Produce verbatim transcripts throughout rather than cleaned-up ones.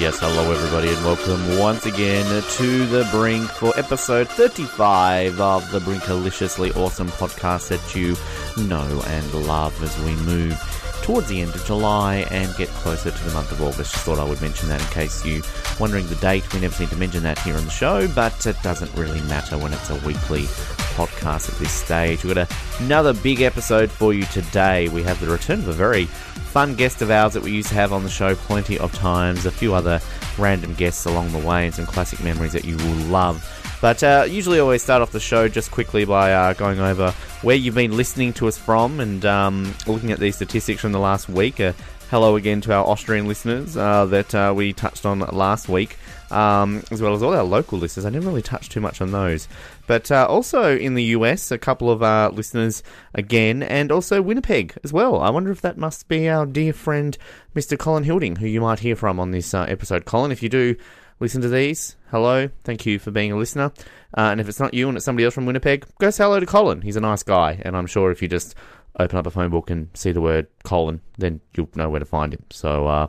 Yes, hello everybody and welcome once again to The Brink for episode thirty-five of the Brinkaliciously Awesome podcast that you know and love as we move towards the end of July and get closer to the month of August. Just thought I would mention that in case you're wondering the date. We never seem to mention that here on the show, but it doesn't really matter when it's a weekly podcast at this stage. We've got another big episode for you today. We have the return of a very fun guest of ours that we used to have on the show plenty of times, a few other random guests along the way, and some classic memories that you will love. But uh, usually I always start off the show just quickly by uh, going over where you've been listening to us from and um, looking at these statistics from the last week. Uh, hello again to our Austrian listeners uh, that uh, we touched on last week, um, as well as all our local listeners. I never really touched too much on those. But uh, also in the U S, a couple of uh, listeners again, and also Winnipeg as well. I wonder if that must be our dear friend, Mister Colin Hilding, who you might hear from on this uh, episode. Colin, if you do listen to these, hello, thank you for being a listener. Uh, and if it's not you and it's somebody else from Winnipeg, go say hello to Colin. He's a nice guy, and I'm sure if you just open up a phone book and see the word Colin, then you'll know where to find him. So, uh,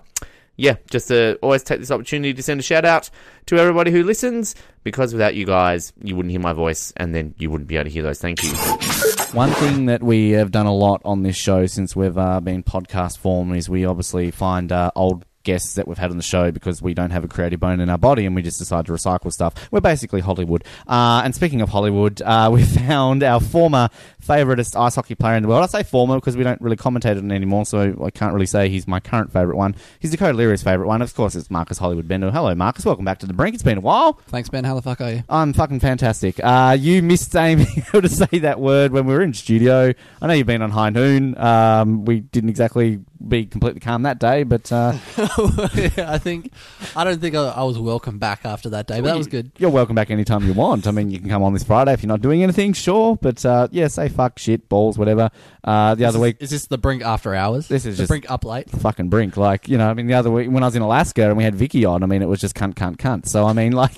yeah, just uh, always take this opportunity to send a shout-out to everybody who listens, because without you guys, you wouldn't hear my voice, and then you wouldn't be able to hear those thank yous. One thing that we have done a lot on this show since we've uh, been podcast form is we obviously find uh, old guests that we've had on the show because we don't have a creative bone in our body and we just decide to recycle stuff. We're basically Hollywood. Uh, and speaking of Hollywood, uh, we found our former favouritest ice hockey player in the world. I say former because we don't really commentate on it anymore, so I can't really say he's my current favourite one. He's Dakota Leary's favourite one. Of course, it's Marcus Hollywood Bendall. Hello, Marcus. Welcome back to The Brink. It's been a while. Thanks, Ben. How the fuck are you? I'm fucking fantastic. Uh, you missed being able to say that word when we were in studio. I know you've been on High Noon. Um, we didn't exactly be completely calm that day, but uh, I think I don't think I, I was welcome back after that day, but well, that was good. You're welcome back anytime you want. I mean, you can come on this Friday if you're not doing anything, sure, but uh, yeah, say fuck, shit, balls, whatever. Uh, the is other this, week, is this The Brink after hours? This is the just Brink up late, fucking Brink. Like, you know, I mean, the other week when I was in Alaska and we had Vicky on, I mean, it was just cunt, cunt, cunt. So I mean, like,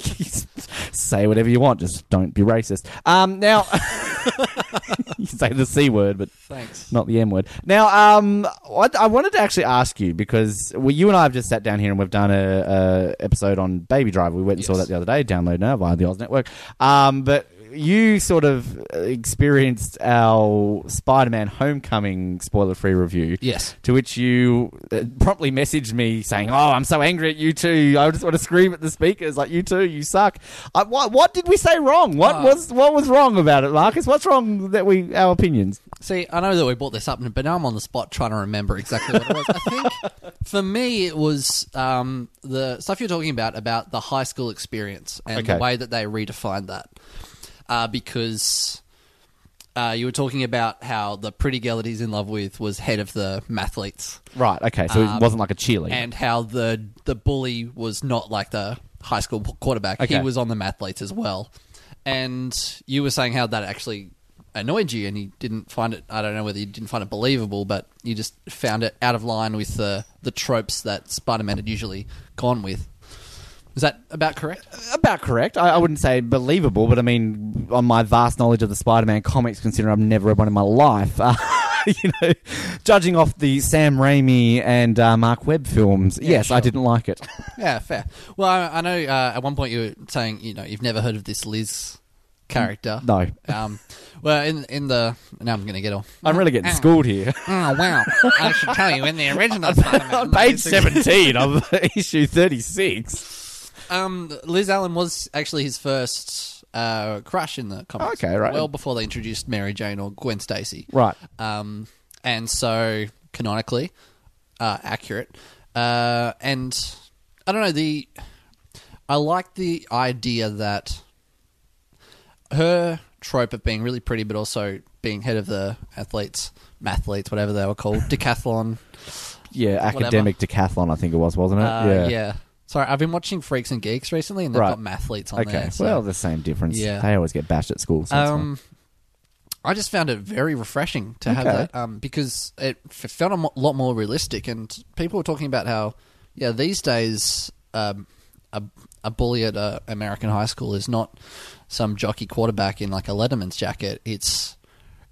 say whatever you want, just don't be racist. Um, now. You say the C word, but thanks, not the M word. Now, um, I, I wanted to actually ask you, because we, you and I have just sat down here and we've done a, a episode on Baby Driver. We went and yes. saw that the other day, download now via the Oz Network. Um, but you sort of experienced our Spider-Man Homecoming spoiler-free review. Yes. To which you promptly messaged me saying, oh, I'm so angry at you two. I just want to scream at the speakers. Like, you two, you suck. I, what, what did we say wrong? What uh, was what was wrong about it, Marcus? What's wrong that we our opinions? See, I know that we brought this up, but now I'm on the spot trying to remember exactly what it was. I think, for me, it was um, the stuff you're talking about, about the high school experience and okay. the way that they redefined that. Uh, because uh, you were talking about how the pretty girl that he's in love with was head of the mathletes. Right, okay, so um, it wasn't like a cheerleader. And how the the bully was not like the high school quarterback. Okay. He was on the mathletes as well. And you were saying how that actually annoyed you and you didn't find it, I don't know whether you didn't find it believable, but you just found it out of line with the, the tropes that Spider-Man had usually gone with. Is that about correct? About correct. I, I wouldn't say believable, but I mean, on my vast knowledge of the Spider-Man comics, considering I've never read one in my life, uh, you know, judging off the Sam Raimi and uh, Mark Webb films, yeah, yes, sure. I didn't like it. Yeah, fair. Well, I, I know uh, at one point you were saying, you know, you've never heard of this Liz character. No. Um, well, in in the... Now I'm going to get off. I'm really getting oh. schooled here. Oh, wow. I should tell you, in the original Spider-Man... On page seventeen of issue thirty-six... Um, Liz Allen was actually his first uh, crush in the comics. Okay, right. Well before they introduced Mary Jane or Gwen Stacy. Right. Um, and so, canonically, uh, accurate. Uh, and, I don't know, the... I like the idea that her trope of being really pretty, but also being head of the athletes, mathletes, whatever they were called, decathlon. Yeah, academic whatever. Decathlon, I think it was, wasn't it? Uh, yeah. Yeah. Sorry, I've been watching Freaks and Geeks recently, and they've right. got mathletes on okay. there. Okay, so. Well, the same difference. Yeah. They always get bashed at school. So um, I just found it very refreshing to okay. have that um, because it felt a lot more realistic, and people were talking about how, yeah, these days um, a, a bully at an American high school is not some jockey quarterback in like a Letterman's jacket. It's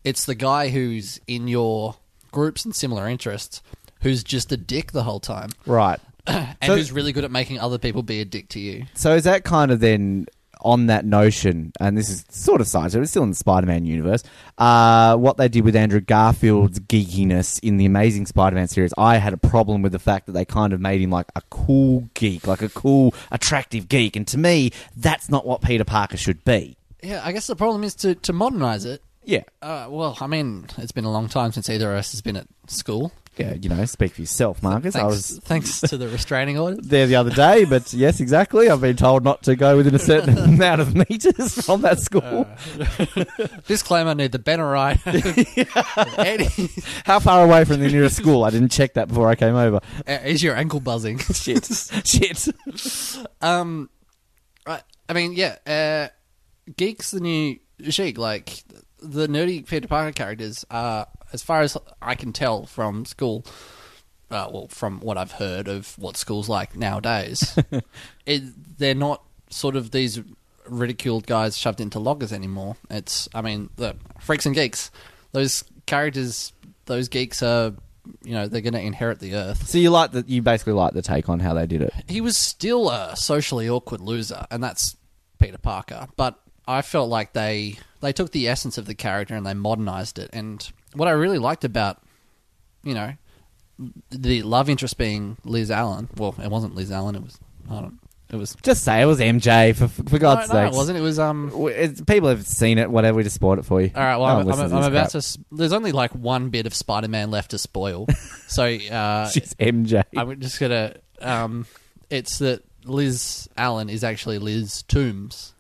it's the guy who's in your groups and similar interests who's just a dick the whole time. Right. and so, who's really good at making other people be a dick to you. So is that kind of then on that notion, and this is sort of science, it's still in the Spider-Man universe, uh, what they did with Andrew Garfield's geekiness in the Amazing Spider-Man series, I had a problem with the fact that they kind of made him like a cool geek, like a cool, attractive geek, and to me, that's not what Peter Parker should be. Yeah, I guess the problem is to, to modernise it. Yeah. Uh, well, I mean, it's been a long time since either of us has been at school. Yeah, you know, speak for yourself, Marcus. Thanks, I was thanks to the restraining order. There the other day, but yes, exactly. I've been told not to go within a certain amount of metres from that school. Uh, disclaimer, I need the Bennerite. Eddie. How far away from the nearest school? I didn't check that before I came over. Uh, is your ankle buzzing? Shit. Shit. Um, right. I mean, yeah, uh, geek's the new chic, like... The nerdy Peter Parker characters are, as far as I can tell from school, uh, well, from what I've heard of what school's like nowadays, it, they're not sort of these ridiculed guys shoved into lockers anymore. It's, I mean, the Freaks and Geeks, those characters, those geeks are, you know, they're going to inherit the earth. So you like that? You basically like the take on how they did it. He was still a socially awkward loser, and that's Peter Parker, but I felt like they... They took the essence of the character and they modernized it. And what I really liked about, you know, the love interest being Liz Allen. Well, it wasn't Liz Allen. It was, I don't, it was. Just say it was M J for for God's sake. No, no, it wasn't. It was um. It's, people have seen it. Whatever, we just spoiled it for you. All right. Well, no I'm, I'm, I'm about crap. to. There's only like one bit of Spider-Man left to spoil. So uh, she's M J. I'm just gonna. Um, it's that Liz Allen is actually Liz Toombs.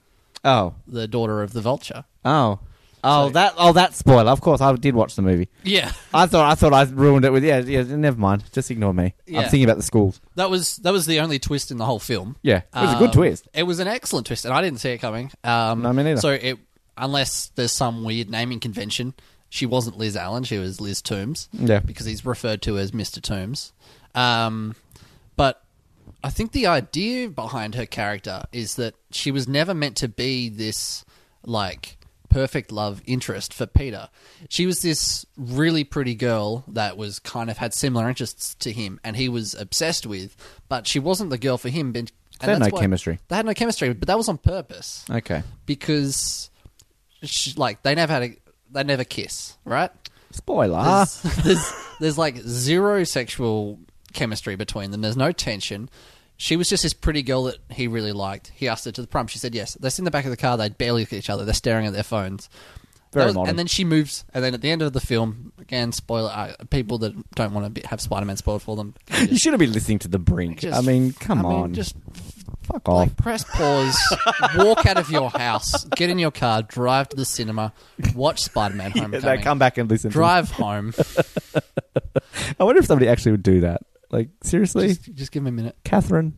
Oh, the daughter of the Vulture. Oh, oh so, that oh that spoiler. Of course, I did watch the movie. Yeah, I thought I thought I ruined it with yeah yeah. Never mind, just ignore me. Yeah. I'm thinking about the schools. That was that was the only twist in the whole film. Yeah, it was um, a good twist. It was an excellent twist, and I didn't see it coming. Um, no, me neither. So it, unless there's some weird naming convention, she wasn't Liz Allen. She was Liz Toombs. Yeah, because he's referred to as Mister Toombs. Um, but I think the idea behind her character is that she was never meant to be this like. Perfect love interest for Peter. She was this really pretty girl that was kind of had similar interests to him and he was obsessed with, but she wasn't the girl for him. And they had no chemistry. They had no chemistry, but that was on purpose. Okay. Because she, like they never had a, they never kiss, right? Spoiler. There's, there's, there's like zero sexual chemistry between them. There's no tension. She was just this pretty girl that he really liked. He asked her to the prom. She said yes. They're in the back of the car. They barely look at each other. They're staring at their phones. Very was, modern. And then she moves. And then at the end of the film, again, spoiler, uh, people that don't want to be, have Spider-Man spoiled for them. Just, you shouldn't be listening to The Brink. Just, I mean, come I on. Mean, just fuck off. Like, press pause, walk out of your house, get in your car, drive to the cinema, watch Spider-Man Homecoming. Yeah, they come back and listen. Drive to home. I wonder if somebody actually would do that. Like, seriously? Just, just give me a minute. Catherine.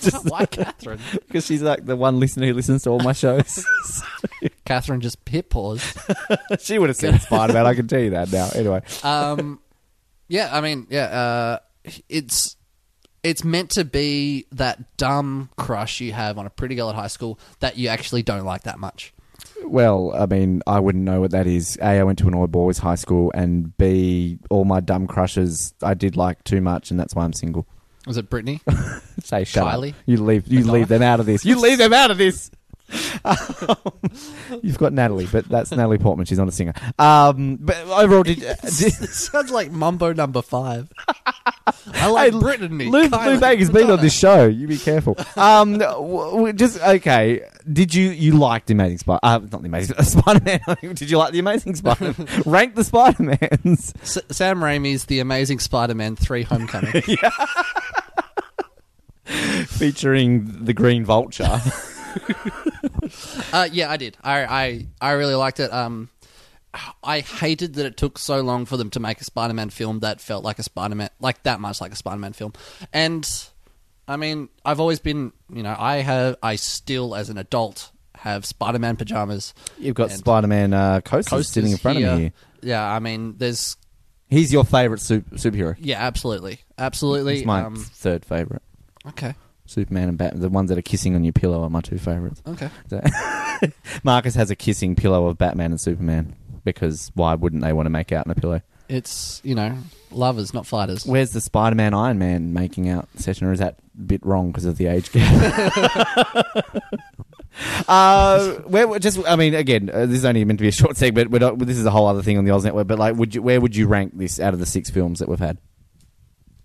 just, Why Catherine? Because she's like the one listener who listens to all my shows. Catherine just hit pause. She would have seen Spider-Man, I can tell you that now. Anyway. Um, yeah, I mean, yeah. Uh, it's it's meant to be that dumb crush you have on a pretty girl at high school that you actually don't like that much. Well, I mean, I wouldn't know what that is. A, I went to an all-boys high school, and B, all my dumb crushes I did like too much, and that's why I'm single. Was it Brittany? Say shut Kylie? Up. You leave, you Madonna? Leave them out of this. You leave them out of this! um, you've got Natalie, but that's Natalie Portman. She's not a singer. Um, but overall, did, uh, did sounds like Mumbo Number Five. I like hey, Brittany. Lou Bag has been on this show. You be careful. Um, w- w- just okay. Did you you like the Amazing Spider? Uh, not the Amazing uh, Spider-Man. Did you like the Amazing Spider-Man? Rank the Spider-Mans. S- Sam Raimi's The Amazing Spider-Man Three: Homecoming, yeah. featuring the Green Vulture. uh, yeah, I did. I, I I really liked it. Um, I hated that it took so long for them to make a Spider-Man film that felt like a Spider-Man, like that much like a Spider-Man film. And I mean, I've always been, you know, I have, I still as an adult have Spider-Man pajamas. You've got Spider-Man uh, coasters sitting in front here. of me. Yeah, I mean, there's. He's your favorite super, superhero. Yeah, absolutely, absolutely. He's my um, third favorite. Okay. Superman and Batman, the ones that are kissing on your pillow are my two favourites. Okay. So, Marcus has a kissing pillow of Batman and Superman because why wouldn't they want to make out on a pillow? It's, you know, lovers, not fighters. Where's the Spider-Man Iron Man making out session, or is that a bit wrong because of the age gap? Uh, where just I mean, again, uh, this is only meant to be a short segment. We're not, this is a whole other thing on the Oz Network. But like, would you, where would you rank this out of the six films that we've had?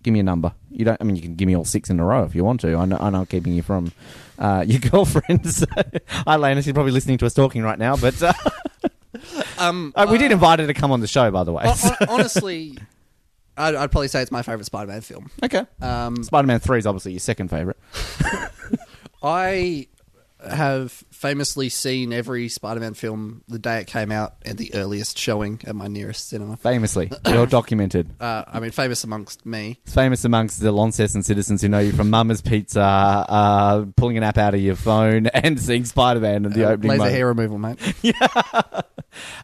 Give me a number. You don't. I mean, you can give me all six in a row if you want to. I know. I know I'm keeping you from uh, your girlfriend. So. Hi, Lena. She's probably listening to us talking right now. But uh, um, uh, we did invite her to come on the show, by the way. Uh, so. Honestly, I'd, I'd probably say it's my favourite Spider-Man film. Okay. Um, Spider-Man three is obviously your second favourite. I have famously seen every Spider-Man film the day it came out and the earliest showing at my nearest cinema. Famously. Well documented. Uh, I mean, famous amongst me. It's famous amongst the Launceston citizens who know you from Mama's Pizza, uh, pulling an app out of your phone and seeing Spider-Man in the uh, opening laser moment. Hair removal, mate. Yeah.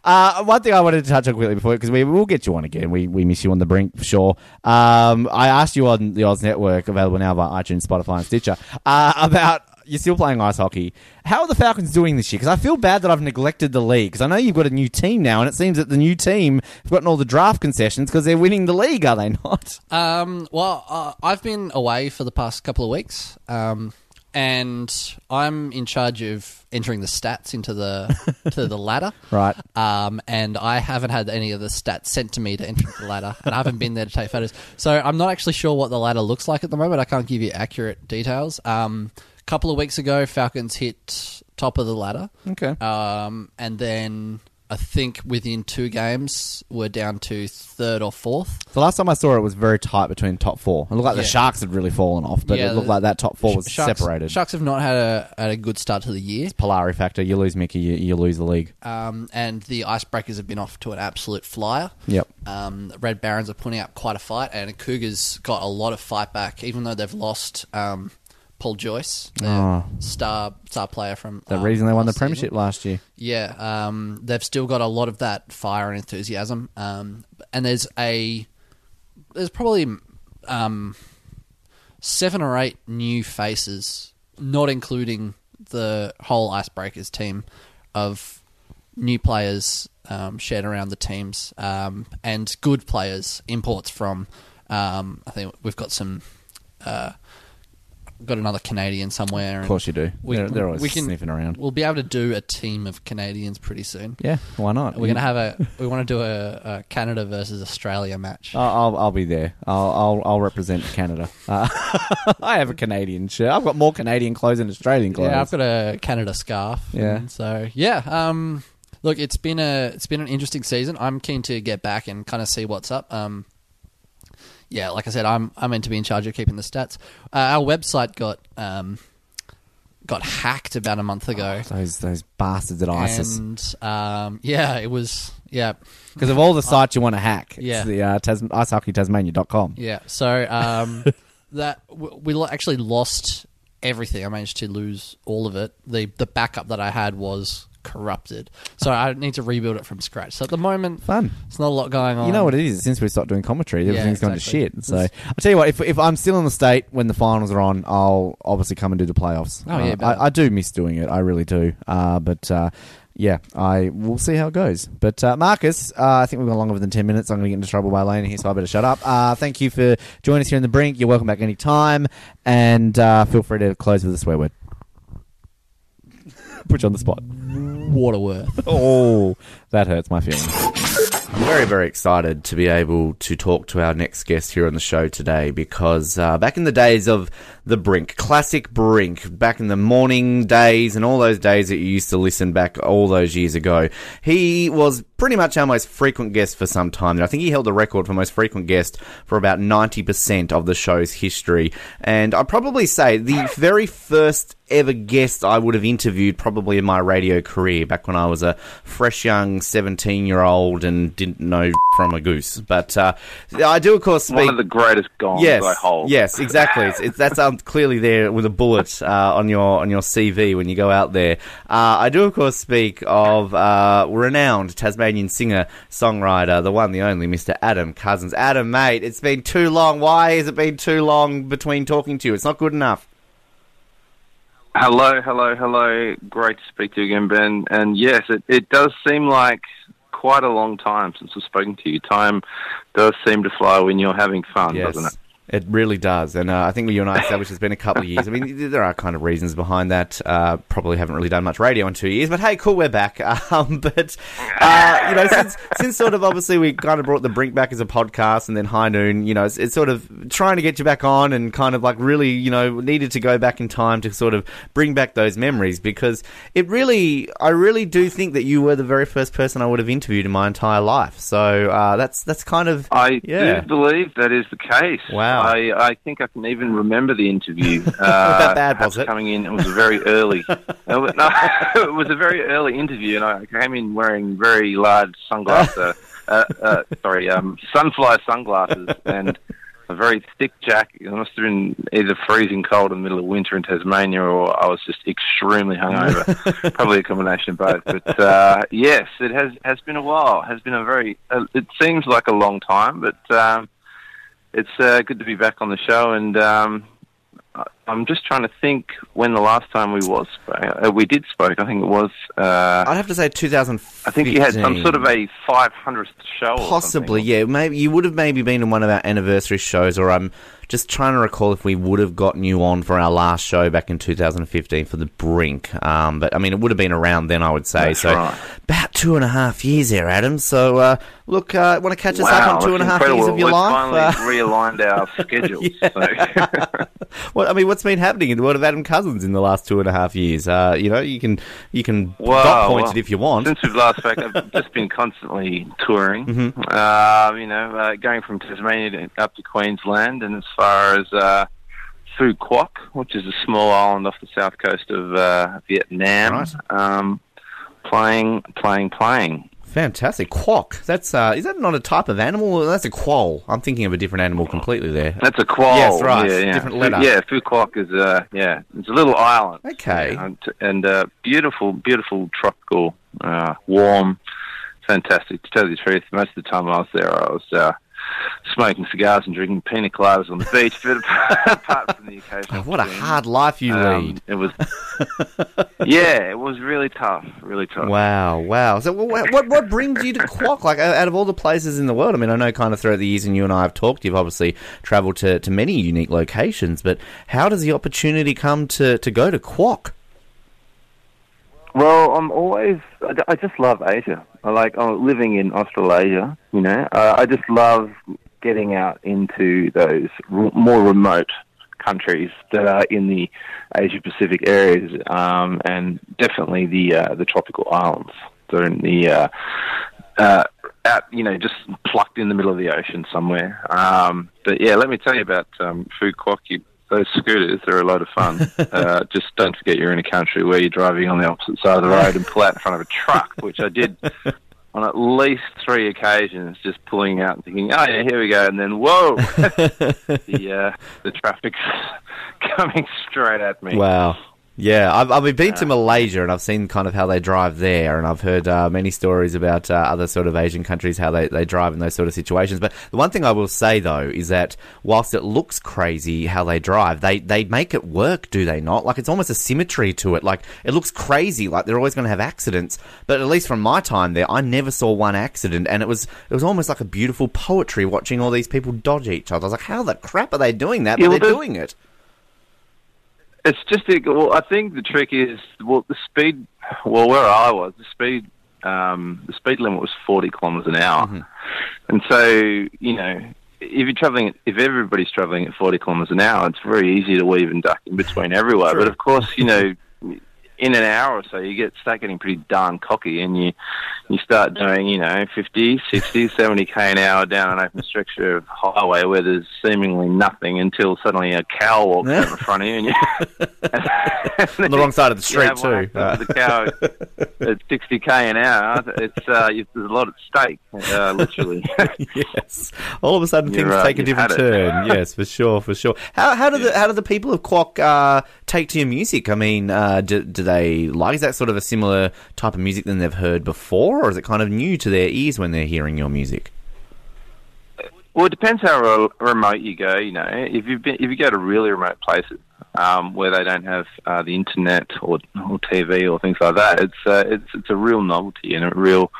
Uh, one thing I wanted to touch on quickly before, because we will get you on again. We we miss you on The Brink, for sure. Um, I asked you on the Oz Network, available now via iTunes, Spotify and Stitcher, uh, about... You're still playing ice hockey. How are the Falcons doing this year? Because I feel bad that I've neglected the league. Because I know you've got a new team now, and it seems that the new team have gotten all the draft concessions because they're winning the league, are they not? Um, well, uh, I've been away for the past couple of weeks, um, and I'm in charge of entering the stats into the to the ladder. Right. Um, and I haven't had any of the stats sent to me to enter the ladder, and I haven't been there to take photos. So I'm not actually sure what the ladder looks like at the moment. I can't give you accurate details. Um Couple of weeks ago, Falcons hit top of the ladder. Okay. Um, and then I think within two games, we're down to third or fourth. The last time I saw it, it was very tight between top four. It looked like yeah. the Sharks had really fallen off, but yeah, it looked like that top four was Sharks, separated. Sharks have not had a, had a good start to the year. It's Polari factor. You lose Mickey, you, you lose the league. Um, and the Icebreakers have been off to an absolute flyer. Yep. Um, Red Barons are putting up quite a fight, and the Cougars got a lot of fight back, even though they've lost... Um, Paul Joyce, the oh. star star player from... The um, reason they won the Premiership season. Last year. Yeah, um, they've still got a lot of that fire and enthusiasm. Um, and there's a... There's probably um, seven or eight new faces, not including the whole Icebreakers team, of new players um, shared around the teams, um, and good players, imports from... Um, I think we've got some... Uh, got another Canadian somewhere. And of course you do. We, they're, they're always we can, sniffing around. We'll be able to do a team of Canadians pretty soon. Yeah, why not? We're going to have a. We want to do a, a Canada versus Australia match. I'll, I'll, I'll be there. I'll, I'll, I'll represent Canada. Uh, I have a Canadian shirt. I've got more Canadian clothes than Australian clothes. Yeah, I've got a Canada scarf. Yeah. So yeah. Um. Look, it's been a it's been an interesting season. I'm keen to get back and kind of see what's up. Um. Yeah, like I said, I'm I'm meant to be in charge of keeping the stats. Uh, our website got um, got hacked about a month ago. Oh, those those bastards at ISIS. And um, yeah, it was yeah because of all the sites I, you want to hack. It's yeah, the uh, Tas- ice hockey tasmania dot com. Yeah, so um, that w- we lo- actually lost everything. I managed to lose all of it. The the backup that I had was corrupted, so I need to rebuild it from scratch. So at the moment, fun. It's not a lot going on. You know what it is? Since we stopped doing commentary, everything's yeah, exactly. gone to shit. So I'll tell you what. If if I'm still in the state when the finals are on, I'll obviously come and do the playoffs. Oh yeah, uh, I, I do miss doing it. I really do. Uh, but uh, yeah, I we'll see how it goes. But uh, Marcus, uh, I think we've gone longer than ten minutes. I'm going to get into trouble by Lane here, so I better shut up. Uh, thank you for joining us here in The Brink. You're welcome back any time, and uh, feel free to close with a swear word. Put you on the spot. Waterworth. Oh, that hurts my feelings. I'm very, very excited to be able to talk to our next guest here on the show today because uh, back in the days of The Brink, classic Brink, back in the morning days and all those days that you used to listen back all those years ago, he was pretty much our most frequent guest for some time. And I think he held the record for most frequent guest for about ninety percent of the show's history. And I'd probably say the very first ever guest I would have interviewed probably in my radio career back when I was a fresh young seventeen-year-old and didn't know from a goose. But uh, I do, of course, speak... One of the greatest gongs yes, I hold. Yes, exactly. It's, it's, that's um, clearly there with a bullet uh, on your on your C V when you go out there. Uh, I do, of course, speak of uh, renowned Tasmanian singer, songwriter, the one, the only, Mister Adam Cousens. Adam, mate, it's been too long. Why has it been too long between talking to you? It's not good enough. Hello, hello, hello. Great to speak to you again, Ben. And yes, it, it does seem like quite a long time since I've spoken to you. Time does seem to fly when you're having fun, yes, doesn't it? It really does. And uh, I think you and I established it's been a couple of years. I mean, there are kind of reasons behind that. Uh, probably haven't really done much radio in two years, but hey, cool, we're back. Um, but, uh, you know, since since sort of obviously we kind of brought The Brink back as a podcast and then High Noon, you know, it's, it's sort of trying to get you back on and kind of like really, you know, needed to go back in time to sort of bring back those memories because it really, I really do think that you were the very first person I would have interviewed in my entire life. So uh, that's that's kind of... I yeah. do believe that is the case. Wow. I, I think I can even remember the interview. Uh, that bad, was it? Coming in, it was very early. no, it was a very early interview, and I came in wearing very large sunglasses. uh, uh, sorry, um, sunfly sunglasses and a very thick jacket. It must have been either freezing cold in the middle of winter in Tasmania, or I was just extremely hungover. Probably a combination of both. But uh, yes, it has has been a while. It has been a very. Uh, it seems like a long time, but. Um, It's uh, good to be back on the show, and um, I'm just trying to think when the last time we was uh, we did spoke. I think it was. Uh, I'd have to say two thousand fifteen. I think you had some sort of a five hundredth show, possibly. Or yeah, maybe you would have maybe been in one of our anniversary shows, or I'm just trying to recall if we would have gotten you on for our last show back in two thousand fifteen for The Brink. Um, but I mean, it would have been around then, I would say. That's so right. About two and a half years there, Adam. So. Uh, Look, uh, want to catch us wow, up on two and a half incredible. years of your We've life? Finally uh, realigned our schedules. Yeah. So. Well, I mean, what's been happening in the world of Adam Cousens in the last two and a half years? Uh, you know, you can you can well, dot point well, it if you want. Since we've last spoke, I've just been constantly touring. Mm-hmm. Uh, you know, uh, going from Tasmania to, up to Queensland, and as far as uh, Phú Quốc, which is a small island off the south coast of uh, Vietnam, right. um, playing, playing, playing. Fantastic. Quok. That's uh, is that not a type of animal? That's a quoll. I'm thinking of a different animal completely there. That's a quoll. Yes, right. Yeah, yeah. Different letter. Yeah, Phú Quốc is uh, yeah, it's a little island. Okay. Yeah, and uh, beautiful, beautiful tropical, uh, warm, fantastic. To tell you the truth, most of the time I was there, I was uh, smoking cigars and drinking pina coladas on the beach. But apart from the occasion, oh, what a hard life you um, lead. It was. Yeah, it was really tough, really tough. Wow, wow. So what what, what brings you to Quok? Like, out of all the places in the world, I mean, I know kind of throughout the years, and you and I have talked, you've obviously travelled to, to many unique locations, but how does the opportunity come to, to go to Quok? Well, I'm always... I just love Asia. I like I'm living in Australasia, you know. Uh, I just love getting out into those r- more remote countries that are in the Asia Pacific areas, um, and definitely the uh, the tropical islands that are in the uh, uh, out, you know, just plucked in the middle of the ocean somewhere. Um, but yeah, let me tell you about um, Phú Quốc. Those scooters, they're a lot of fun. Uh, just don't forget you're in a country where you're driving on the opposite side of the road and pull out in front of a truck, which I did on at least three occasions, just pulling out and thinking, oh, yeah, here we go, and then, whoa, the, uh, the traffic's coming straight at me. Wow. Yeah, I've, I've been to Malaysia, and I've seen kind of how they drive there, and I've heard uh, many stories about uh, other sort of Asian countries, how they, they drive in those sort of situations. But the one thing I will say, though, is that whilst it looks crazy how they drive, they, they make it work, do they not? Like, it's almost a symmetry to it. Like, it looks crazy, like they're always going to have accidents. But at least from my time there, I never saw one accident, and it was it was almost like a beautiful poetry watching all these people dodge each other. I was like, how the crap are they doing that? But yeah, well, they're doing it. It's just, well, I think the trick is, well, the speed, well, where I was, the speed, um, the speed limit was forty kilometres an hour. Mm-hmm. And so, you know, if you're travelling, if everybody's travelling at forty kilometres an hour, it's very easy to weave and duck in between everywhere. True. But of course, you know, in an hour or so, you get start getting pretty darn cocky, and you you start doing, you know, fifty, sixty, seventy k an hour down an open stretch of highway where there's seemingly nothing until suddenly a cow walks over in front of you. And you and on the wrong side of the street, yeah, too. Uh. The cow at sixty k an hour, it's, uh, it's there's a lot at stake, uh, literally. Yes. All of a sudden, You're things right, take a different turn. Yes, for sure, for sure. How how do yeah. the how do the people of Quok uh, take to your music? I mean, uh, do, do they like, is that sort of a similar type of music than they've heard before, or is it kind of new to their ears when they're hearing your music? Well, it depends how remote you go. You know, if you if you go to really remote places, um, where they don't have uh, the internet or, or T V or things like that. It's uh, it's it's a real novelty and a real,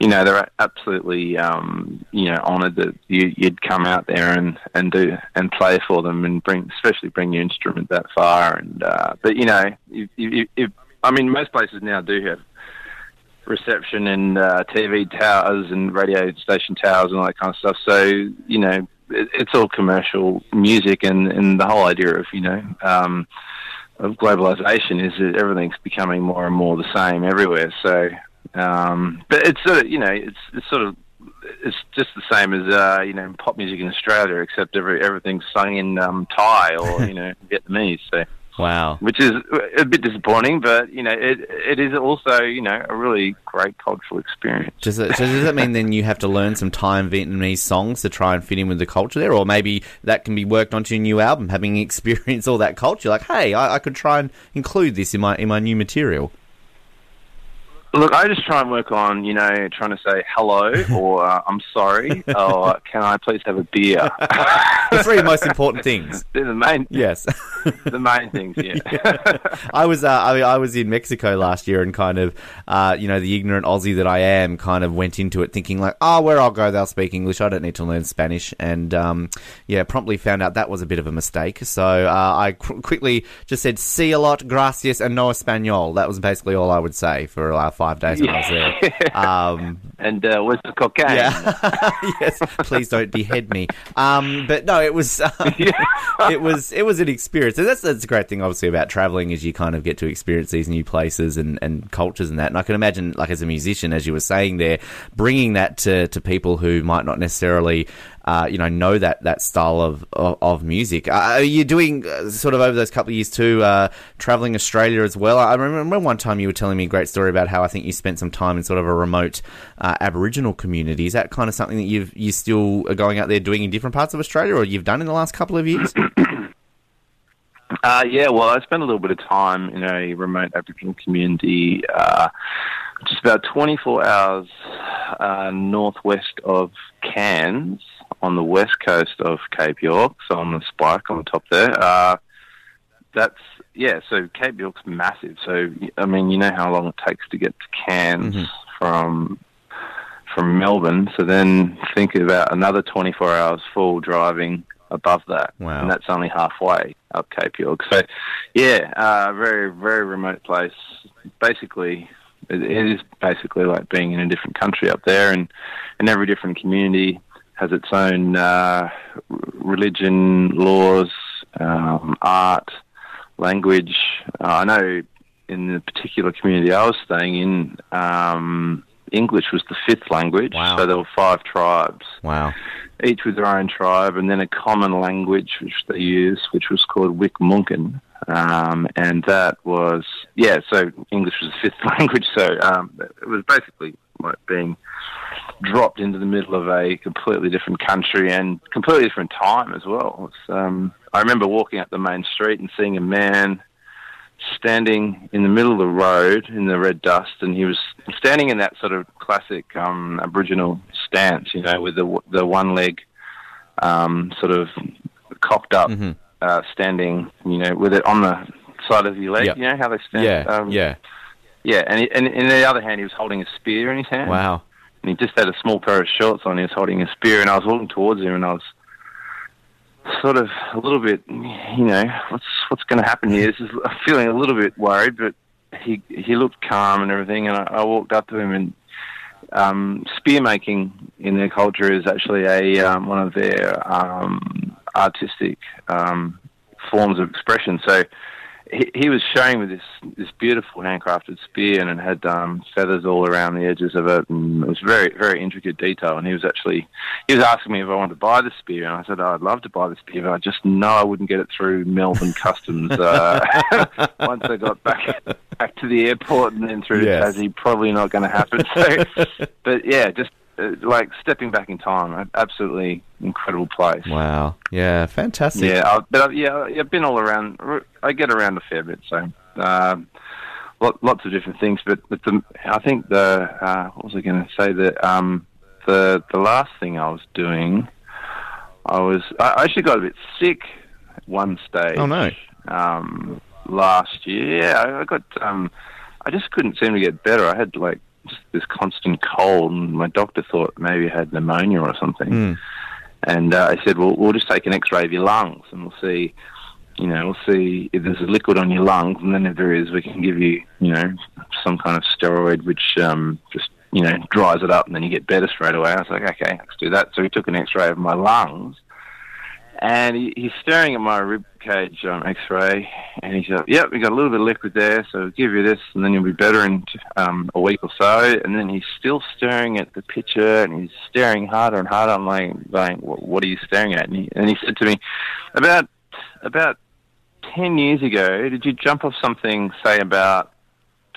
you know, they're absolutely um, you know honoured that you, you'd come out there and, and do and play for them and bring especially bring your instrument that far. And uh, but you know, if, if, if, I mean, most places now do have reception and uh, T V towers and radio station towers and all that kind of stuff. So you know, it, it's all commercial music, and, and the whole idea of you know um, of globalization is that everything's becoming more and more the same everywhere. So, um, but it's sort of you know it's it's sort of it's just the same as uh, you know pop music in Australia, except every everything's sung in um, Thai or you know Vietnamese. So. Wow, which is a bit disappointing, but you know, it it is also you know a really great cultural experience. Does it, so does that mean then you have to learn some Thai and Vietnamese songs to try and fit in with the culture there, or maybe that can be worked onto your new album, having experienced all that culture? Like, hey, I, I could try and include this in my in my new material. Look, I just try and work on, you know, trying to say hello or uh, I'm sorry or can I please have a beer? The three most important things. They're the main things. Yes. The main things, yeah. yeah. I was uh, I, I was in Mexico last year and kind of, uh, you know, the ignorant Aussie that I am kind of went into it thinking like, oh, where I'll go, they'll speak English. I don't need to learn Spanish. And, um, yeah, promptly found out that was a bit of a mistake. So uh, I qu- quickly just said, sí a lot, gracias, and no español. That was basically all I would say for our uh, five days when yeah. I was there. Um, and uh, where's the cocaine? Yeah. Yes, please don't behead me. Um, but no, it was um, yeah. it was it was an experience. And that's that's the great thing, obviously, about travelling is you kind of get to experience these new places and, and cultures and that. And I can imagine, like as a musician, as you were saying there, bringing that to, to people who might not necessarily Uh, you know, know that, that style of of, of music. Uh, are you doing uh, sort of over those couple of years too, uh, travelling Australia as well? I remember one time you were telling me a great story about how I think you spent some time in sort of a remote uh, Aboriginal community. Is that kind of something that you've you still are going out there doing in different parts of Australia, or you've done in the last couple of years? Uh, yeah, well, I spent a little bit of time in a remote Aboriginal community, uh, just about twenty-four hours uh, northwest of Cairns, on the west coast of Cape York, so on the spike on the top there. Uh, that's, yeah, so Cape York's massive. So, I mean, you know how long it takes to get to Cairns mm-hmm. from from Melbourne. So then think about another twenty-four hours full driving above that. Wow. And that's only halfway up Cape York. So, yeah, uh, very, very remote place. Basically, it, it is basically like being in a different country up there, and, and every different community has its own uh, religion, laws, um, art, language. Uh, I know in the particular community I was staying in, um, English was the fifth language. Wow. So there were five tribes. Wow. Each with their own tribe, and then a common language which they used, which was called Wik-Munkan. Um, and that was, yeah, so English was the fifth language. So um, it was basically like being dropped into the middle of a completely different country and completely different time as well. It's, um, I remember walking up the main street and seeing a man standing in the middle of the road in the red dust, and he was standing in that sort of classic um, Aboriginal stance, you know, with the the one leg um, sort of cocked up, mm-hmm. uh, standing, you know, with it on the side of your leg. Yep. You know how they stand? Yeah, um, yeah. Yeah, and, he, and, and on the other hand, he was holding a spear in his hand. Wow. And he just had a small pair of shorts on. He was holding a spear, and I was walking towards him, and I was sort of a little bit, you know, what's what's going to happen here? This is, I'm feeling a little bit worried, but he he looked calm and everything, and I, I walked up to him, and um, spear making in their culture is actually a um, one of their um, artistic um, forms of expression. So he, he was showing me this this beautiful handcrafted spear, and it had um, feathers all around the edges of it, and it was very, very intricate detail. And he was actually he was asking me if I wanted to buy the spear, and I said, oh, I'd love to buy the spear, but I just know I wouldn't get it through Melbourne Customs uh, once I got back back to the airport and then through yes. Tassie. Probably not going to happen. So, but yeah, just. Like stepping back in time, absolutely incredible place. Wow, yeah, fantastic. Yeah, I've, but I've, yeah, I've been all around. I get around a fair bit, so uh, lots of different things. But, but the, I think the uh, what was I going to say? The um, the the last thing I was doing, I was I actually got a bit sick one stage. Oh no! um, last year. I, I got, um, I just couldn't seem to get better. I had like just this constant cold, and my doctor thought maybe I had pneumonia or something. Mm. And uh, I said, well, we'll just take an X-ray of your lungs, and we'll see, you know, we'll see if there's a liquid on your lungs, and then if there is, we can give you, you know, some kind of steroid which um, just, you know, dries it up, and then you get better straight away. I was like, okay, let's do that. So he took an X-ray of my lungs, and he, he's staring at my rib cage um, X-ray, and he said, yep, we got a little bit of liquid there, so we'll give you this, and then you'll be better in um, a week or so. And then he's still staring at the picture, and he's staring harder and harder. I'm like, like what are you staring at? And he, and he said to me, about about ten years ago, did you jump off something, say, about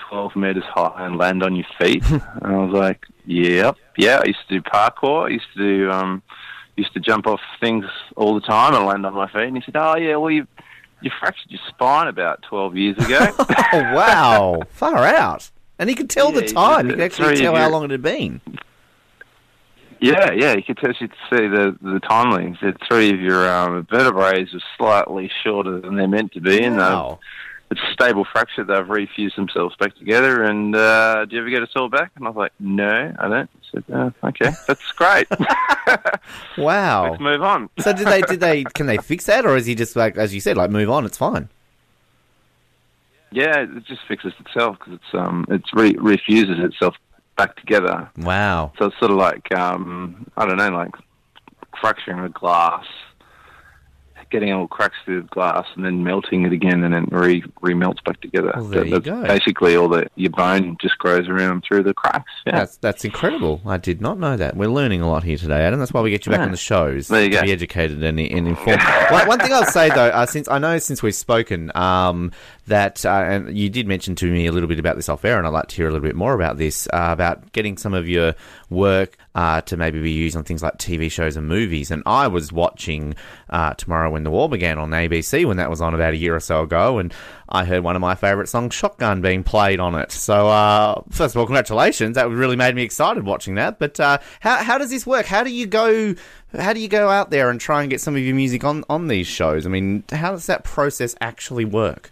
twelve metres high and land on your feet? And I was like, yep, yeah, I used to do parkour, I used to do... Um, used to jump off things all the time and land on my feet. And he said, oh, yeah, well, you you fractured your spine about twelve years ago. Oh, wow. Far out. And he could tell yeah, the time. He could actually tell how long it had been. Yeah, yeah. He could tell, you could see the, the timeline. He said three of your um, vertebrae are slightly shorter than they're meant to be. Wow. And it's a stable fracture. They've refused themselves back together. And uh, do you ever get a sore back? And I was like, no, I don't. Uh, okay, that's great. Wow. Let's move on. So did they? Did they? Can they fix that, or is he just like, as you said, like move on? It's fine. Yeah, it just fixes itself because it's um, it's re- refuses itself back together. Wow. So it's sort of like um, I don't know, like fracturing a glass, getting all cracks through the glass, and then melting it again, and then re remelts back together. Well, there so you go. Basically, all the your bone just grows around through the cracks. Yeah. That's that's incredible. I did not know that. We're learning a lot here today, Adam. That's why we get you back yeah. on the shows there you to go. Be educated and, and informed. one, one thing I'll say though, uh, since I know since we've spoken um, that, uh, and you did mention to me a little bit about this off air, and I'd like to hear a little bit more about this uh, about getting some of your work uh, to maybe be used on things like T V shows and movies. And I was watching uh, Tomorrow When the War Began on A B C when that was on about a year or so ago, and I heard one of my favourite songs, Shotgun, being played on it. So, uh, first of all, congratulations. That really made me excited watching that. But uh, how how does this work? How do you go How do you go out there and try and get some of your music on, on these shows? I mean, how does that process actually work?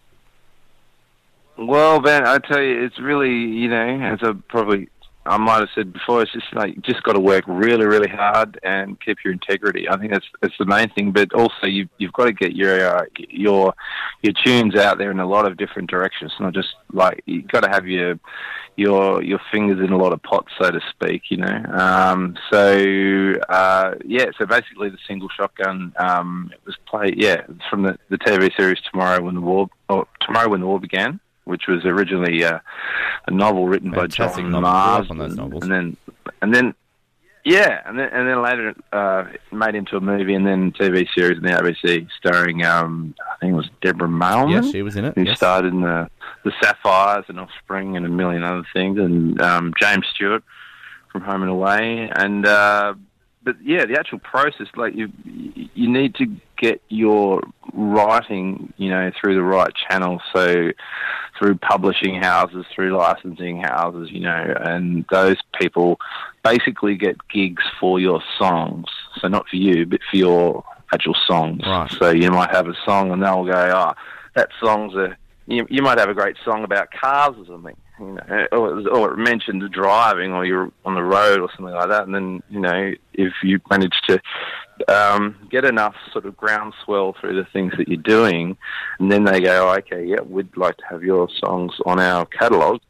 Well, Ben, I tell you, it's really, you know, as I probably... I might have said before, it's just like you just got to work really, really hard and keep your integrity. I think that's that's the main thing. But also, you've you've got to get your uh, your your tunes out there in a lot of different directions. Not just like you've got to have your your your fingers in a lot of pots, so to speak. You know. Um, so uh, yeah. So basically, the single Shotgun um, it was played. Yeah, from the, the T V series Tomorrow When the War or Tomorrow When the War Began, which was originally uh, a novel written Fantastic by John Howard, and then, and then, yeah, and then, and then later uh, made into a movie, and then T V series in the A B C, starring um, I think it was Deborah Mailman. Yeah, she was in it. Who yes. starred in the the Sapphires and Offspring and a million other things, and um, James Stewart from Home and Away, and uh, but yeah, the actual process, like you, you need to get your writing, you know, through the right channel. So through publishing houses, through licensing houses, you know, and those people basically get gigs for your songs. So not for you, but for your actual songs. Right. So you might have a song and they'll go, oh, that song's a, you, you might have a great song about cars or something, you know, or, or it mentions driving or you're on the road or something like that. And then, you know, if you manage to Um, get enough sort of groundswell through the things that you're doing, and then they go, oh, okay, yeah, we'd like to have your songs on our catalogue.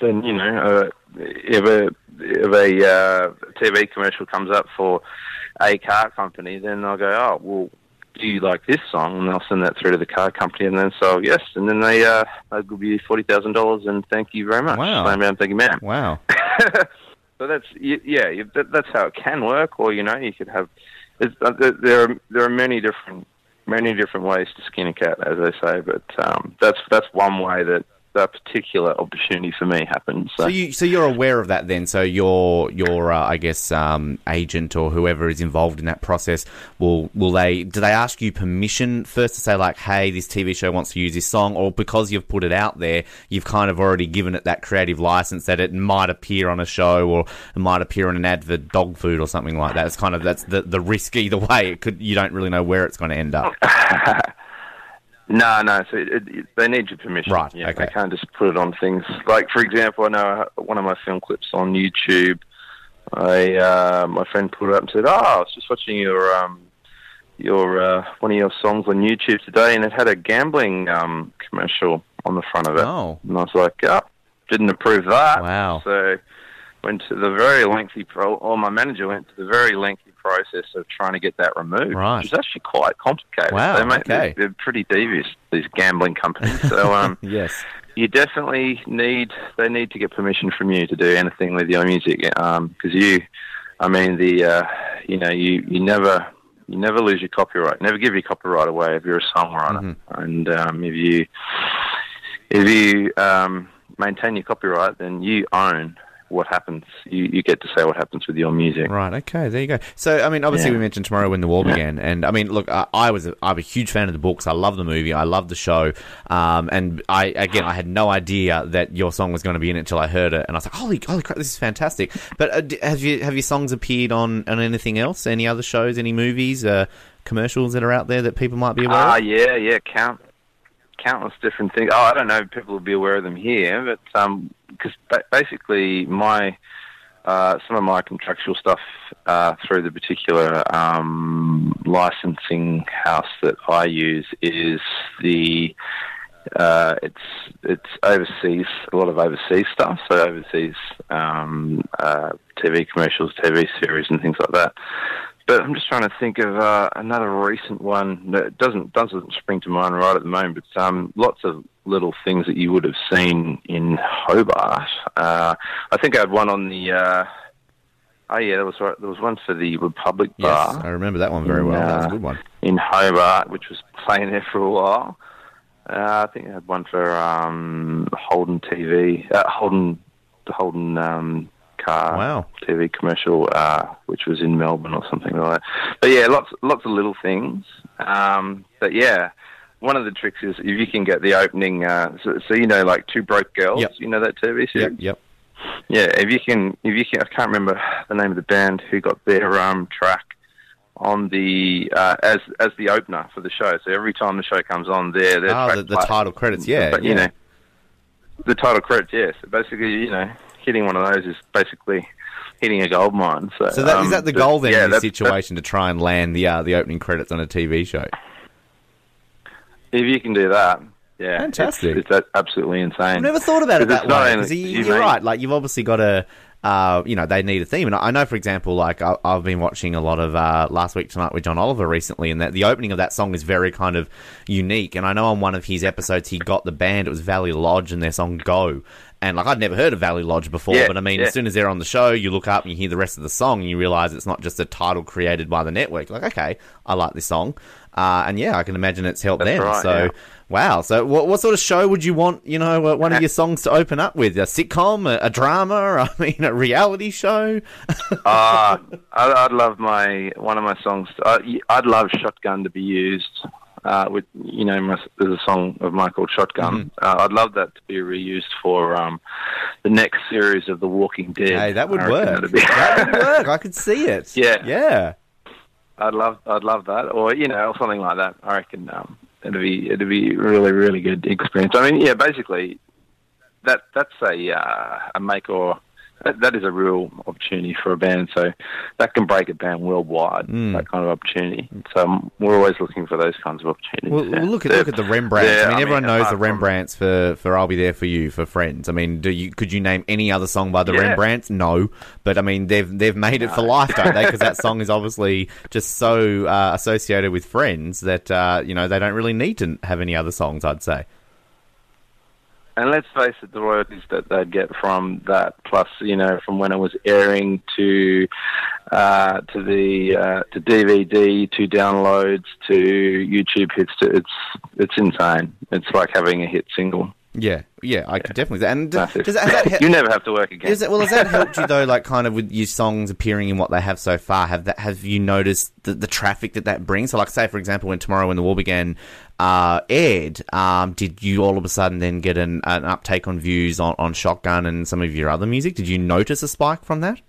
Then, you know, uh, if a, if a uh, T V commercial comes up for a car company, then they'll go, oh, well, do you like this song? And they'll send that through to the car company, and then so yes, and then they uh, they'll give you forty thousand dollars and thank you very much. Wow. Slam down, thank you, man. Wow. So that's, yeah, that's how it can work, or, you know, you could have... Uh, there are there are many different many different ways to skin a cat, as they say, but um, that's that's one way that that particular opportunity for me happened. So, so you so you're aware of that then? So your your uh, I guess um, agent or whoever is involved in that process will will they do they ask you permission first to say like, hey, this T V show wants to use this song, or because you've put it out there, you've kind of already given it that creative license that it might appear on a show or it might appear in an ad for dog food or something like that. It's kind of that's the the risk either way. It could you don't really know where it's going to end up. No, no. So it, it, they need your permission. Right. Yeah, okay. They can't just put it on things. Like, for example, I know one of my film clips on YouTube, I uh, my friend pulled it up and said, "Oh, I was just watching your um, your uh, one of your songs on YouTube today, and it had a gambling um, commercial on the front of it." Oh. And I was like, "Oh, didn't approve that." Wow. So went to the very lengthy pro, or my manager went to the very lengthy process of trying to get that removed. Right. Which is actually quite complicated. Wow, they make, okay. they're, they're pretty devious, these gambling companies. So, um, yes, you definitely need, they need to get permission from you to do anything with your music. Um, cause you, I mean, the, uh, you know, you, you never, you never lose your copyright, never give your copyright away if you're a songwriter. Mm-hmm. And, um, if you, if you, um, maintain your copyright, then you own what happens. You, you get to say what happens with your music. Right, okay, there you go. So, I mean, obviously yeah. we mentioned Tomorrow When the War yeah. Began, and, I mean, look, I, I was a, I'm a huge fan of the books. I love the movie. I love the show. Um, and, I again, I had no idea that your song was going to be in it until I heard it, and I was like, holy, holy crap, this is fantastic. But uh, d- have you have your songs appeared on, on anything else? Any other shows, any movies, uh, commercials that are out there that people might be aware uh, of? Ah, yeah, yeah, count. Countless different things. Oh, I don't know if people will be aware of them here, but um, because ba- basically my uh, some of my contractual stuff uh, through the particular um, licensing house that I use is the uh, it's it's overseas, a lot of overseas stuff. So overseas um, uh, T V commercials, T V series, and things like that. But I'm just trying to think of uh, another recent one that doesn't doesn't spring to mind right at the moment. But um, lots of little things that you would have seen in Hobart. Uh, I think I had one on the. Uh, oh yeah, there was there was one for the Republic Bar. Yes, I remember that one very in, well. Uh, that was a good one in Hobart, which was playing there for a while. Uh, I think I had one for um, Holden T V, uh, Holden the Holden. Um, car wow. T V commercial, uh, which was in Melbourne or something like that. But yeah, lots lots of little things. Um, but yeah, one of the tricks is if you can get the opening, uh, so, so you know, like Two Broke Girls, yep. you know that T V series? Yep, yep. Yeah, if you can, if you can, I can't remember the name of the band who got their um, track on the uh, as as the opener for the show. So every time the show comes on, there, their oh, track the, the title credits, yeah, but yeah. you know, the title credits, yeah. So basically, you know. Hitting one of those is basically hitting a gold mine. So, so that, um, is that the goal then yeah, in this situation to try and land the uh, the opening credits on a T V show? If you can do that, yeah, fantastic. It's, it's absolutely insane. I've never thought about it that way. Only, you, you're mean, right. Like you've obviously got a, uh, you know, they need a theme. And I know, for example, like I, I've been watching a lot of uh, Last Week Tonight with John Oliver recently, and that the opening of that song is very kind of unique. And I know on one of his episodes, he got the band. It was Valley Lodge and their song "Go." And, like, I'd never heard of Valley Lodge before, yeah, but, I mean, yeah. as soon as they're on the show, you look up and you hear the rest of the song and you realise it's not just a title created by the network. Like, okay, I like this song. Uh, and, yeah, I can imagine it's helped That's them. Right, so, yeah. wow. So, what, what sort of show would you want, you know, one of your songs to open up with? A sitcom? A, a drama? I mean, a reality show? uh, I'd, I'd love my one of my songs. To, I'd love Shotgun to be used. Uh, with you know, my, there's a song of mine called Shotgun. Mm. Uh, I'd love that to be reused for um, the next series of The Walking Dead. Hey, that would work. Be- that would work. I could see it. Yeah, yeah. I'd love, I'd love that, or you know, or something like that. I reckon um, it'd be, it'd be really, really good experience. I mean, yeah, basically, that that's a uh, a make or. That is a real opportunity for a band, so that can break a band worldwide. Mm. That kind of opportunity. So we're always looking for those kinds of opportunities. Well, yeah. look at look at the Rembrandts. Yeah, I mean, I everyone mean, knows the Rembrandts for, for "I'll Be There for You" for Friends. I mean, do you could you name any other song by the yeah. Rembrandts? No, but I mean they've they've made it no. for life, don't they? Because that song is obviously just so uh, associated with Friends that uh, you know they don't really need to have any other songs. I'd say. And let's face it, the royalties that they'd get from that, plus you know, from when it was airing to uh, to the uh, to D V D to downloads to YouTube hits, to, it's it's insane. It's like having a hit single. Yeah, yeah, I yeah. could definitely. And does, does that ha- you never have to work again? Is it, well, has that helped you though? Like, kind of with your songs appearing in what they have so far. Have that? Have you noticed the, the traffic that that brings? So, like, say for example, when Tomorrow When the War Began. Uh, aired, um, did you all of a sudden then get an, an uptake on views on, on Shotgun and some of your other music? Did you notice a spike from that?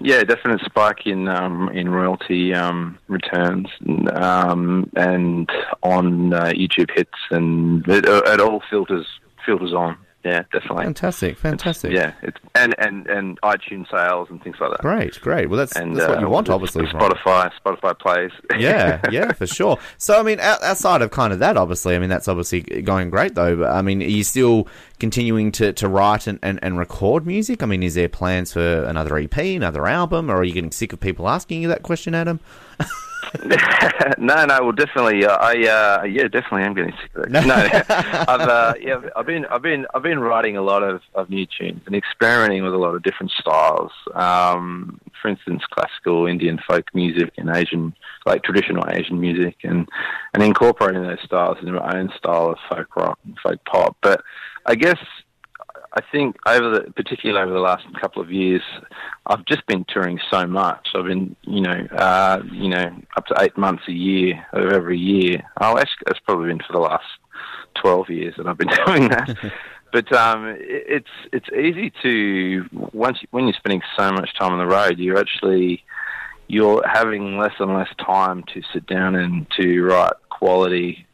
yeah, definite spike in um, in royalty um, returns um, and on uh, YouTube hits, and it, it all filters filters on. Yeah, definitely. Fantastic, fantastic. It's, yeah, it's, and, and, and iTunes sales and things like that. Great, great. Well, that's, and, that's what uh, you want, obviously. Spotify, right? Spotify plays. Yeah, yeah, for sure. So, I mean, outside of kind of that, obviously, I mean, that's obviously going great, though. But, I mean, are you still continuing to, to write and, and, and record music? I mean, is there plans for another E P, another album, or are you getting sick of people asking you that question, Adam? no, no, well, definitely, uh, I, uh, yeah, definitely, I'm getting sick of that. No, no. I've, uh, yeah, I've been, I've been, I've been writing a lot of, of new tunes and experimenting with a lot of different styles. Um, for instance, classical Indian folk music and Asian, like traditional Asian music, and, and incorporating those styles into my own style of folk rock and folk pop. But I guess, I think over the, particularly over the last couple of years, I've just been touring so much. I've been, you know, uh, you know, up to eight months a year of every year. Oh, that's, that's probably been for the last twelve years that I've been doing that. But um, it, it's it's easy to once you, when you're spending so much time on the road, you're actually you're having less and less time to sit down and to write quality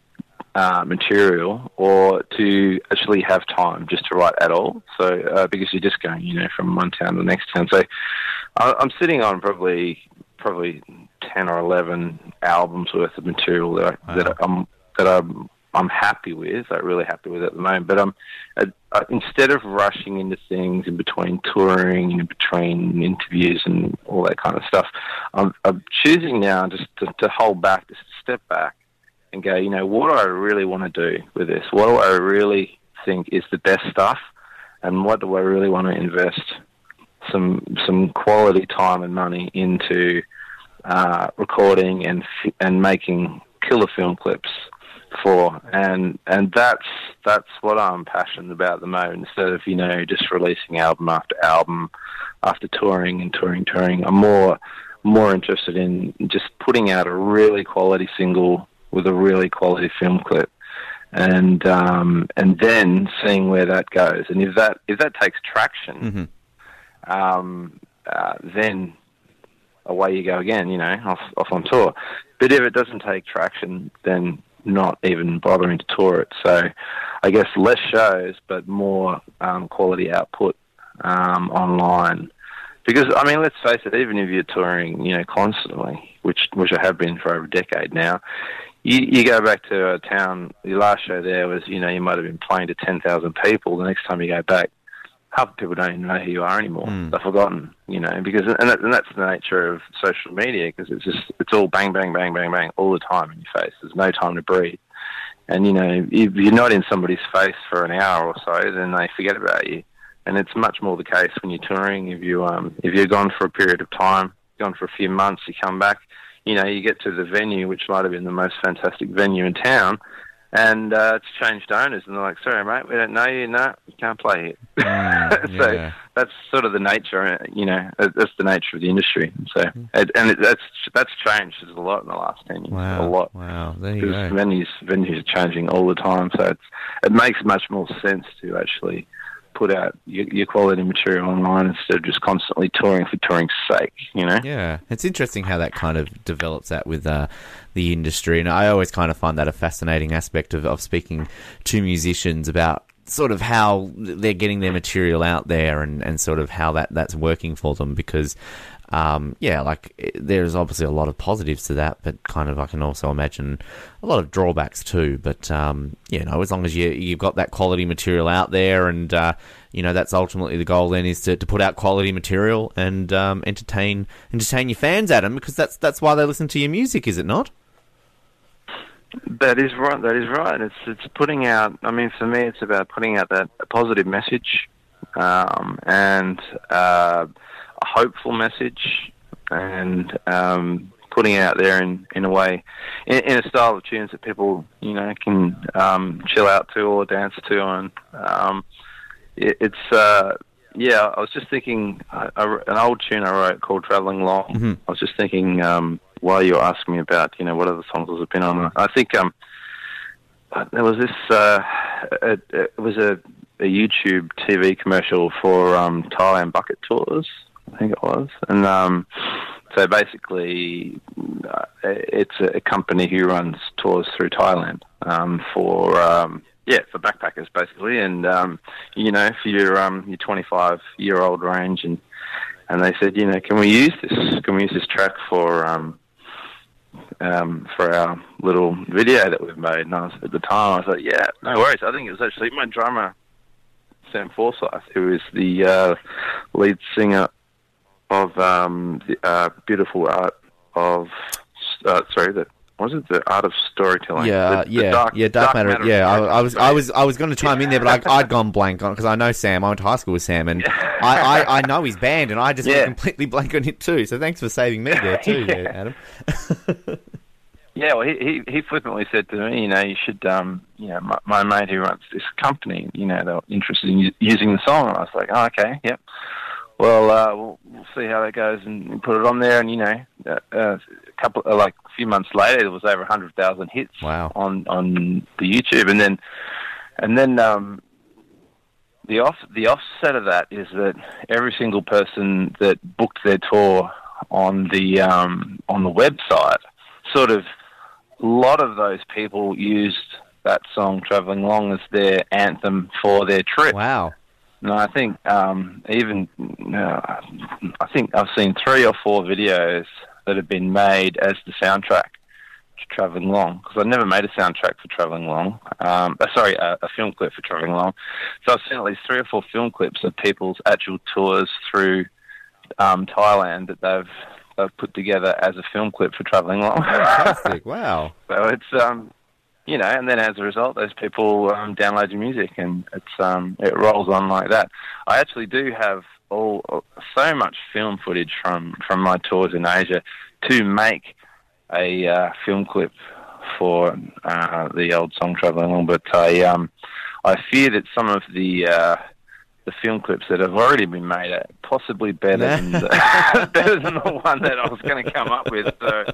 Uh, material, or to actually have time just to write at all. So uh, because you're just going, you know, from one town to the next town. So I, I'm sitting on probably probably ten or eleven albums worth of material that I, wow. that I'm that I'm I'm happy with. I'm really happy with at the moment. But I'm I, I, instead of rushing into things in between touring, in between interviews, and all that kind of stuff, I'm, I'm choosing now just to, to hold back, just to step back. And go, you know, what do I really want to do with this? What do I really think is the best stuff? And what do I really want to invest some some quality time and money into uh, recording and and making killer film clips for? And and that's that's what I'm passionate about at the moment. Instead of, you know, just releasing album after album, after touring and touring, touring, I'm more more interested in just putting out a really quality single with a really quality film clip, and um, and then seeing where that goes, and if that if that takes traction, mm-hmm. um, uh, then away you go again, you know, off off on tour. But if it doesn't take traction, then not even bothering to tour it. So I guess less shows, but more um, quality output um, online. Because, I mean, let's face it, even if you're touring, you know, constantly, which which I have been for over a decade now, you, you go back to a town, your last show there was, you know, you might have been playing to ten thousand people. The next time you go back, half the people don't even know who you are anymore. Mm. They're forgotten, you know, because and, that, and that's the nature of social media, because it's just, it's all bang, bang, bang, bang, bang all the time in your face. There's no time to breathe. And, you know, if you're not in somebody's face for an hour or so, then they forget about you. And it's much more the case when you're touring. If you um, if you're gone for a period of time, gone for a few months, you come back, you know, you get to the venue, which might have been the most fantastic venue in town, and uh, it's changed owners, and they're like, "Sorry, mate, we don't know you. No, you can't play here." Uh, so yeah. That's sort of the nature, you know. That's the nature of the industry. So it, and it, that's that's changed a lot in the last ten years. Wow, a lot. Wow, there you go. Venues venues are changing all the time, so it's it makes much more sense to actually put out your, your quality material online instead of just constantly touring for touring's sake, you know? Yeah. It's interesting how that kind of develops that with uh, the industry. And I always kind of find that a fascinating aspect of, of speaking to musicians about sort of how they're getting their material out there and, and sort of how that, that's working for them because, um, yeah, like there's obviously a lot of positives to that, but kind of I can also imagine a lot of drawbacks too. But, um, you know, as long as you, you've got that quality material out there and, uh, you know, that's ultimately the goal then is to, to put out quality material and um, entertain entertain your fans, Adam, because that's that's why they listen to your music, is it not? That is right. That is right. It's it's putting out. I mean, for me, it's about putting out that a positive message, um, and uh, a hopeful message, and um, putting it out there in, in a way, in, in a style of tunes that people you know can um, chill out to or dance to. And um, it, it's uh, yeah. I was just thinking uh, an old tune I wrote called "Traveling Long." Mm-hmm. I was just thinking. Um, While you were asking me about, you know, what other songs I've been on, I think um, there was this. Uh, it, it was a, a YouTube T V commercial for um, Thailand bucket tours, I think it was. And um, so basically, uh, it's a company who runs tours through Thailand um, for um, yeah for backpackers basically. And um, you know, for your um, your twenty-five year old range, and and they said, you know, can we use this? Can we use this track for um, um, for our little video that we've made? And I was, at the time, I was like, yeah, no worries. I think it was actually my drummer, Sam Forsyth, who is the uh, lead singer of um, the uh, Beautiful Art of uh, sorry, the, was it the Art of Storytelling? Yeah, the, yeah, the dark, yeah, dark, dark matter. matter yeah, I, I was, I was, I was going to chime in there, but I, I'd gone blank on because I know Sam. I went to high school with Sam, and I, I, I know his band, and I just yeah. went completely blank on it too. So thanks for saving me there too, yeah. Adam. Yeah, well, he, he he flippantly said to me, you know, you should, um, you know, my, my mate who runs this company, you know, they were interested in u- using the song. And I was like, oh, okay, yep. Well, uh, well, we'll see how that goes and put it on there. And, you know, uh, uh, a couple, uh, like a few months later, there was over one hundred thousand hits wow. on, on the YouTube. And then and then um, the off the offset of that is that every single person that booked their tour on the um, on the website sort of, a lot of those people used that song, Travelling Long, as their anthem for their trip. Wow. And I think um, even, uh, I think I've seen three or four videos that have been made as the soundtrack to Travelling Long, because I never made a soundtrack for Travelling Long. Um, uh, sorry, a, a film clip for Travelling Long. So I've seen at least three or four film clips of people's actual tours through um, Thailand that they've... I've put together as a film clip for Travelling Long. Fantastic! Wow. So it's um, you know, and then as a result, those people um, download your music, and it's um, it rolls on like that. I actually do have all so much film footage from, from my tours in Asia to make a uh, film clip for uh, the old song Travelling Long, but I um, I fear that some of the uh, the film clips that have already been made are possibly better, yeah. than, the, better than the one that I was going to come up with, so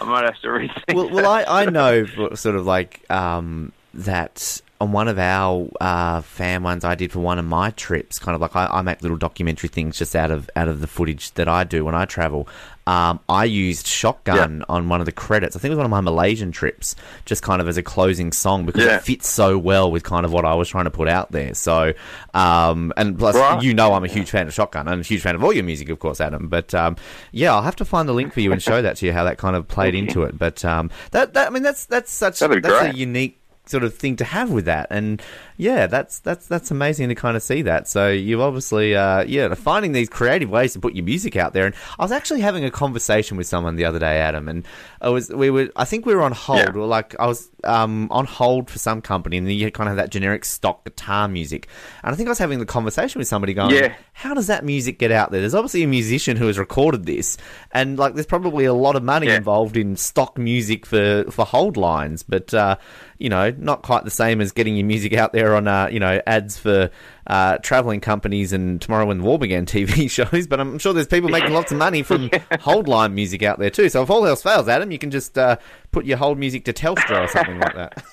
I might have to rethink. Well, well I, I know sort of like um, that on one of our uh, fan ones I did for one of my trips, kind of like I, I make little documentary things just out of out of the footage that I do when I travel. Um, I used Shotgun yeah. on one of the credits. I think it was one of my Malaysian trips, just kind of as a closing song because yeah. it fits so well with kind of what I was trying to put out there. So, um, and plus, right. you know, I'm a huge fan of Shotgun and a huge fan of all your music, of course, Adam. But um, yeah, I'll have to find the link for you and show that to you how that kind of played okay. into it. But um, that, that I mean, that's that's such that's great. a unique sort of thing to have with that, and yeah, that's that's that's amazing to kind of see that. So you obviously, uh, yeah, finding these creative ways to put your music out there. And I was actually having a conversation with someone the other day, Adam, and I was we were I think we were on hold. Yeah. We were like I was um, on hold for some company, and then you kind of have that generic stock guitar music. And I think I was having the conversation with somebody going, yeah. "How does that music get out there? There's obviously a musician who has recorded this, and like there's probably a lot of money yeah. involved in stock music for for hold lines, but." Uh, You know, not quite the same as getting your music out there on, uh, you know, ads for uh, traveling companies and Tomorrow When the War Began T V shows. But I'm sure there's people making lots of money from hold line music out there too. So if all else fails, Adam, you can just uh, put your hold music to Telstra or something like that.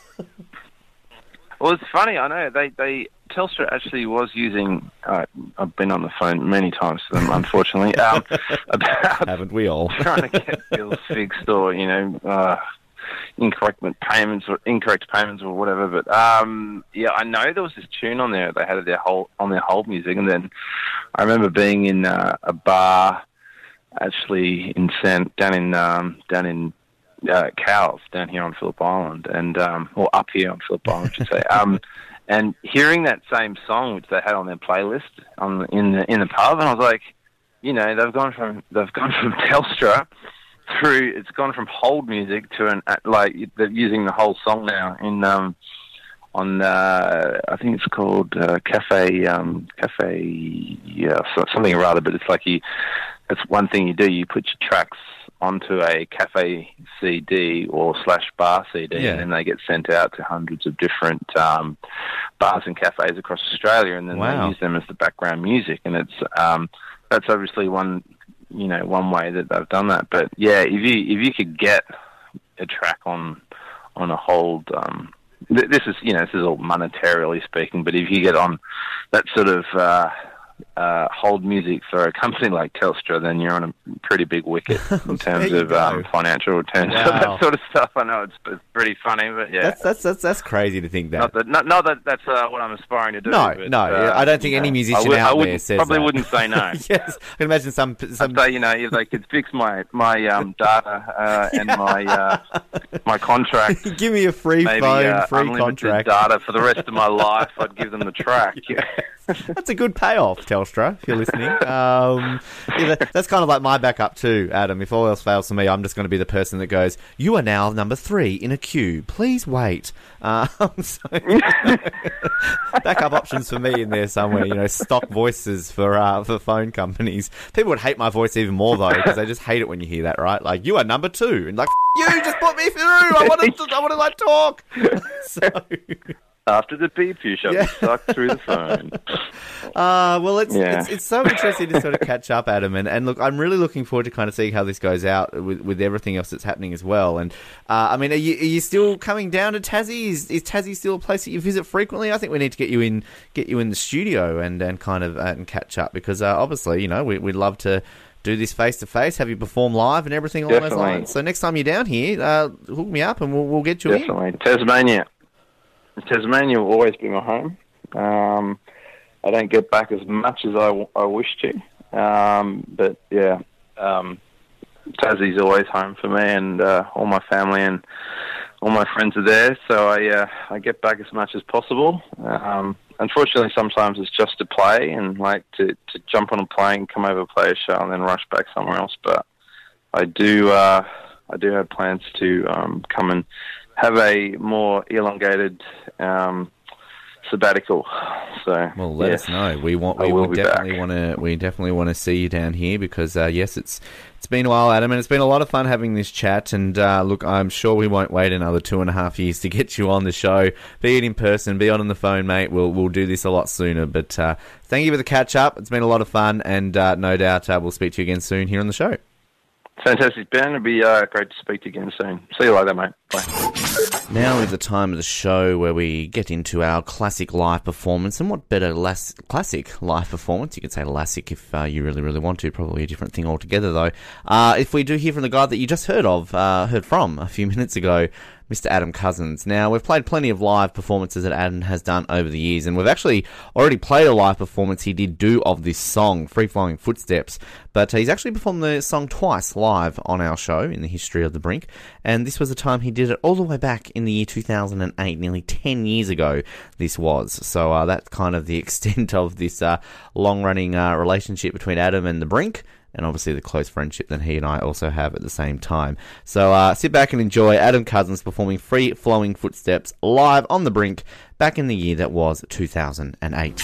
Well, it's funny. I know they, they Telstra actually was using. Uh, I've been on the phone many times to them, unfortunately. Um, about haven't we all trying to get bills fixed or you know. Uh, incorrect payments or incorrect payments or whatever, but um, yeah, I know there was this tune on there they had their whole on their hold music, and then I remember being in uh, a bar actually in San, down in um, down in uh, Cowes down here on Phillip Island, and um, or up here on Phillip Island, I should say, um, and hearing that same song which they had on their playlist on the, in the in the pub, and I was like, you know, they've gone from they've gone from Telstra. Through, it's gone from hold music to an like they're using the whole song now in um on uh, I think it's called uh, Cafe um Cafe yeah something or other, but it's like you that's one thing you do you put your tracks onto a cafe C D or slash bar C D yeah. and then they get sent out to hundreds of different um, bars and cafes across Australia, and then wow. they use them as the background music, and it's um that's obviously one. You know, one way that they've done that, but yeah, if you if you could get a track on on a hold, um, th- this is you know this is all monetarily speaking, but if you get on that sort of uh, uh, hold music for a company like Telstra, then you're on a pretty big wicket in terms of um, financial returns. Wow. So that sort of stuff. I know it's, it's pretty funny, but yeah, that's that's that's, that's crazy to think that. Not that, not, not that that's uh, what I'm aspiring to do. No, but, no, uh, I don't think any know, musician would, out there says probably that. Wouldn't say no. Yes, yeah. I can imagine some. some... I'd say, you know, if they could fix my my um, data uh, and yeah. my uh, my contract, give me a free maybe, phone, uh, free contract, data for the rest of my life. I'd give them the track. Yeah. That's a good payoff, Telstra, if you're listening. Um, yeah, that, that's kind of like my backup too, Adam. If all else fails for me, I'm just going to be the person that goes, you are now number three in a queue. Please wait. Um, so, you know, backup options for me in there somewhere, you know, stock voices for uh, for phone companies. People would hate my voice even more, though, because they just hate it when you hear that, right? Like, you are number two. And like, you just put me through. I want to, I want to like, talk. So... After the beep, you shall yeah. be stuck through the phone. Uh, well, it's, yeah. it's it's so interesting to sort of catch up, Adam. And, and look, I'm really looking forward to kind of seeing how this goes out with, with everything else that's happening as well. And, uh, I mean, are you, are you still coming down to Tassie? Is, is Tassie still a place that you visit frequently? I think we need to get you in get you in the studio and, and kind of uh, and catch up because, uh, obviously, you know, we, we'd love to do this face-to-face, have you perform live and everything along Definitely. those lines. So next time you're down here, uh, hook me up and we'll, we'll get you Definitely. in. Definitely. Tasmania. Tasmania will always be my home. Um, I don't get back as much as I, w- I wish to. Um, but, yeah, um, Tassie's always home for me, and uh, all my family and all my friends are there. So I uh, I get back as much as possible. Um, unfortunately, sometimes it's just to play and, like, to, to jump on a plane, come over, play a show, and then rush back somewhere else. But I do, uh, I do have plans to um, come and have a more elongated um, sabbatical. So, well, let yeah. us know. We want. We will definitely want to. We definitely want to see you down here because uh, yes, it's it's been a while, Adam, and it's been a lot of fun having this chat. And uh, look, I'm sure we won't wait another two and a half years to get you on the show. Be it in person, be on on the phone, mate. We'll we'll do this a lot sooner. But uh, thank you for the catch up. It's been a lot of fun, and uh, no doubt uh, we'll speak to you again soon here on the show. Fantastic, Ben. It'll be uh, great to speak to you again soon. See you later, mate. Bye. Now is the time of the show where we get into our classic live performance. And what better las- classic live performance? You could say classic if uh, you really, really want to. Probably a different thing altogether, though. Uh, if we do hear from the guy that you just heard of, uh, heard from a few minutes ago, Mister Adam Cousens. Now, we've played plenty of live performances that Adam has done over the years, and we've actually already played a live performance he did do of this song, Free Flowing Footsteps, but he's actually performed the song twice live on our show in the history of The Brink, and this was the time he did it all the way back in the year two thousand eight, nearly ten years ago this was. So uh, that's kind of the extent of this uh, long-running uh, relationship between Adam and The Brink, and obviously the close friendship that he and I also have at the same time. So uh, sit back and enjoy Adam Cousens performing Free Flowing Footsteps live on The Brink back in the year that was two thousand eight.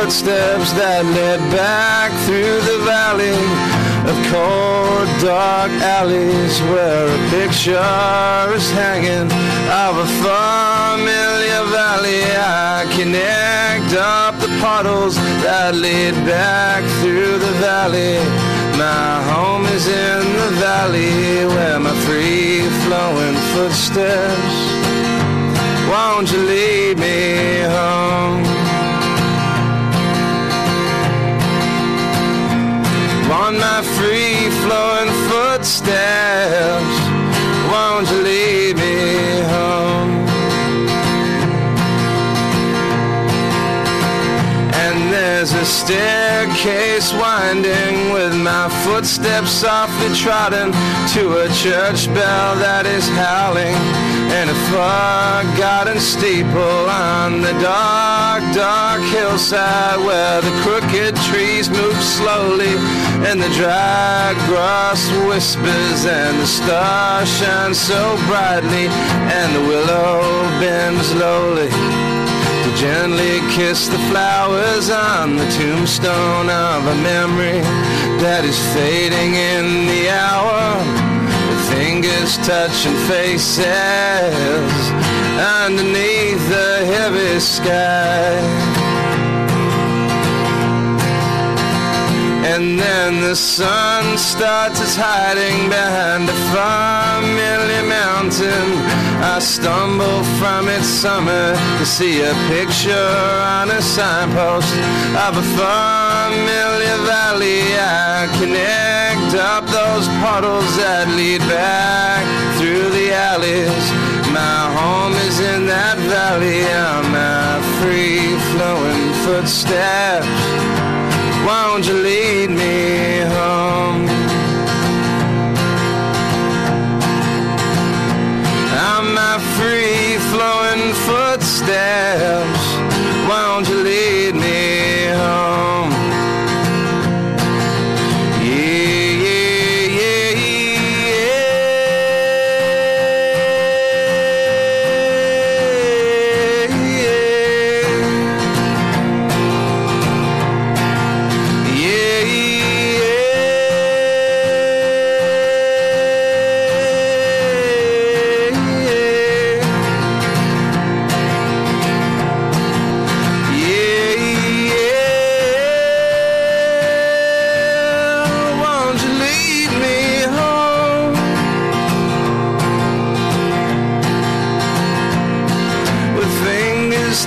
Footsteps that led back through the valley of cold, dark alleys where a picture is hanging of a familiar valley. I connect up the puddles that lead back through the valley. My home is in the valley where my free-flowing footsteps. Won't you lead me home? On my free-flowing footsteps, won't you lead me home? And there's a staircase winding with my footsteps softly trotting to a church bell that is howling and a forgotten steeple on the dark, dark hillside where the crooked trees move slowly and the dry grass whispers, and the star shines so brightly, and the willow bends lowly to gently kiss the flowers on the tombstone of a memory that is fading in the hour. The fingers touching faces underneath the heavy sky. And then the sun starts its hiding behind a familiar mountain. I stumble from its summer to see a picture on a signpost of a familiar valley. I connect up those puddles that lead back through the alleys. My home is in that valley. On my free-flowing footsteps, won't you lead me home? On my free-flowing footsteps, won't you lead me home? Yeah, yeah, yeah, yeah, yeah, yeah.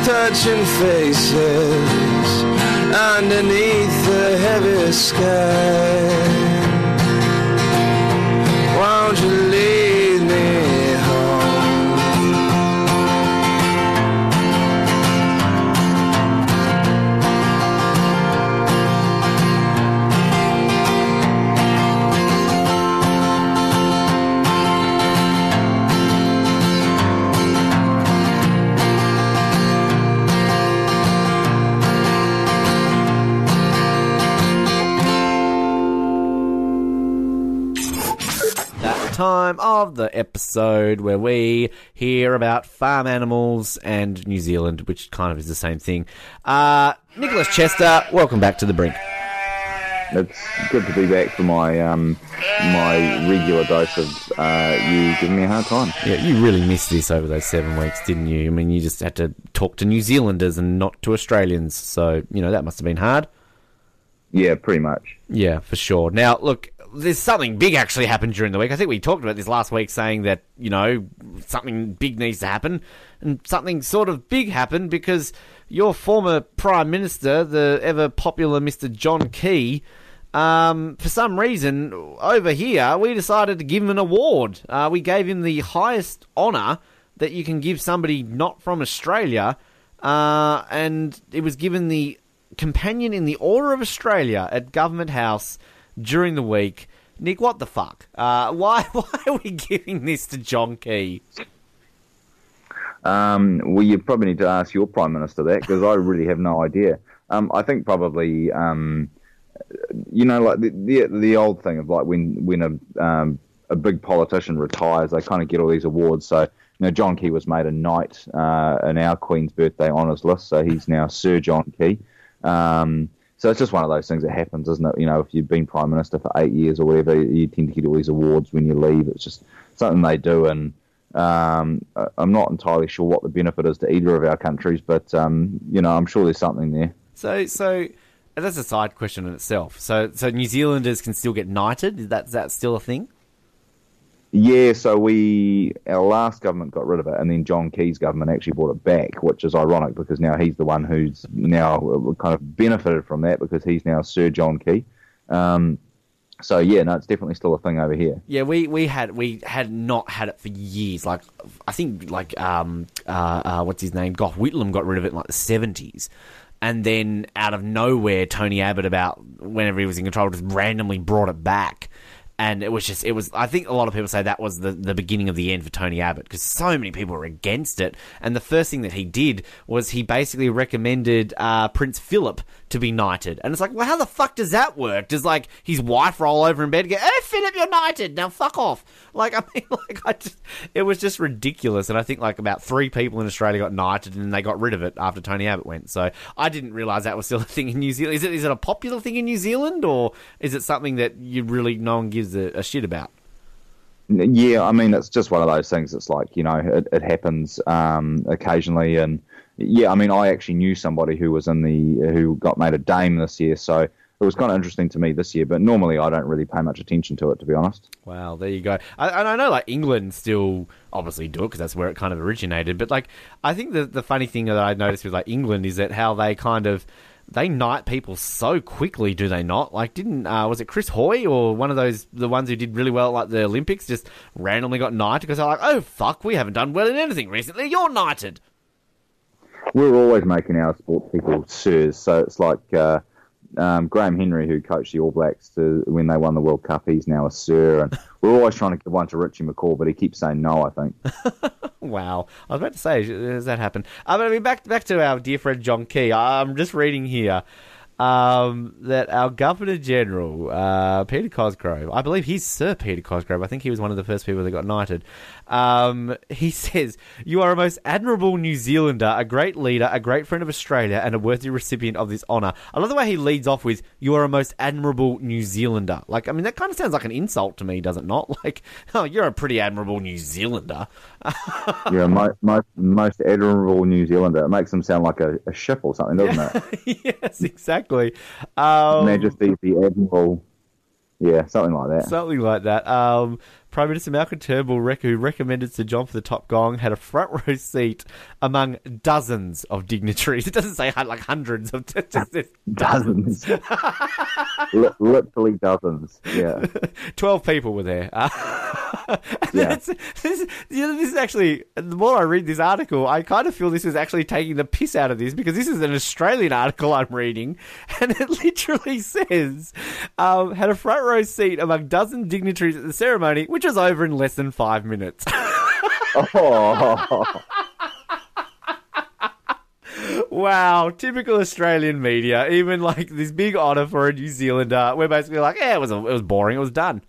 Touching faces underneath the heavy sky. Won't you lead me home? Time of the episode where we hear about farm animals and New Zealand, which kind of is the same thing. Uh, Nicholas Chester, welcome back to The Brink. It's good to be back for my um, my regular dose of uh, you giving me a hard time. Yeah, you really missed this over those seven weeks, didn't you? I mean, you just had to talk to New Zealanders and not to Australians, so, you know, that must have been hard. Yeah, pretty much. Yeah, for sure. Now, look, there's something big actually happened during the week. I think we talked about this last week, saying that, you know, something big needs to happen, and something sort of big happened because your former Prime Minister, the ever-popular Mister John Key, um, for some reason, over here, we decided to give him an award. Uh, we gave him the highest honour that you can give somebody not from Australia, uh, and it was given the Companion in the Order of Australia at Government House during the week. Nick, what the fuck? Uh, why why are we giving this to John Key? Um, well, you probably need to ask your Prime Minister that, because I really have no idea. Um, I think probably, um, you know, like the, the the old thing of like when when a um, a big politician retires, they kind of get all these awards. So, you know, John Key was made a knight uh, in our Queen's Birthday honours list, so he's now Sir John Key. Um So it's just one of those things that happens, isn't it? You know, if you've been Prime Minister for eight years or whatever, you tend to get all these awards when you leave. It's just something they do, and um, I'm not entirely sure what the benefit is to either of our countries, but, um, you know, I'm sure there's something there. So so that's a side question in itself. So so New Zealanders can still get knighted? Is that, is that still a thing? Yeah, so we our last government got rid of it, and then John Key's government actually brought it back, which is ironic because now he's the one who's now kind of benefited from that because he's now Sir John Key. Um, so yeah, no, it's definitely still a thing over here. Yeah, we, we had we had not had it for years. Like I think like um uh, uh what's his name Gough Whitlam got rid of it in like the seventies. And then out of nowhere, Tony Abbott, about whenever he was in control, just randomly brought it back. And it was just, it was, I think a lot of people say that was the, the beginning of the end for Tony Abbott, because so many people were against it. And the first thing that he did was he basically recommended uh, Prince Philip to be knighted. And it's like, well, how the fuck does that work? Does, like, his wife roll over in bed and go, hey, Philip, you're knighted, now fuck off. Like, I mean, like, I just, it was just ridiculous. And I think, like, about three people in Australia got knighted, and they got rid of it after Tony Abbott went. So I didn't realise that was still a thing in New Zealand. Is it, is it a popular thing in New Zealand, or is it something that you really, no one gives A, a shit about? Yeah, I mean, it's just one of those things. It's like, you know, it, it happens um, occasionally. And yeah, I mean, I actually knew somebody who was in the who got made a dame this year, so it was kind of interesting to me this year. But normally, I don't really pay much attention to it, to be honest. Wow, there you go. I, and I know, like, England still obviously do it because that's where it kind of originated. But, like, I think the the funny thing that I noticed with, like, England is that how they kind of, they knight people so quickly, do they not? Like, didn't, uh, was it Chris Hoy or one of those, the ones who did really well at, like, the Olympics, just randomly got knighted because they're like, oh, fuck, we haven't done well in anything recently, you're knighted. We're always making our sport people sirs, so it's like uh, um, Graham Henry, who coached the All Blacks to, when they won the World Cup, he's now a sir, and we're always trying to give one to Richie McCaw, but he keeps saying no, I think. Wow. I was about to say, does that happen? Uh, but I mean, back, back to our dear friend John Key. I'm just reading here um, that our Governor-General, uh, Peter Cosgrove, I believe he's Sir Peter Cosgrove. I think he was one of the first people that got knighted. Um, he says, "You are a most admirable New Zealander, a great leader, a great friend of Australia, and a worthy recipient of this honour." I love the way he leads off with, "You are a most admirable New Zealander." Like, I mean, that kind of sounds like an insult to me, does it not? Like, oh, you're a pretty admirable New Zealander. Yeah, my, my most admirable New Zealander. It makes him sound like a, a ship or something, doesn't it? Yes, exactly. Um, Majesty, the Admiral. Yeah, something like that. Something like that. Um, Prime Minister Malcolm Turnbull, rec- who recommended Sir John for the top gong, had a front row seat among dozens of dignitaries. It doesn't say like hundreds of just, just dozens. dozens. L- literally dozens. Yeah, twelve people were there. Uh, yeah. This, you know, this is actually, the more I read this article, I kind of feel this is actually taking the piss out of this, because this is an Australian article I'm reading, and it literally says, um, had a front row seat among dozens of dignitaries at the ceremony, which was over in less than five minutes. Oh. Wow, typical Australian media. Even like this big honour for a New Zealander, we're basically like, yeah, it was a, it was boring, it was done.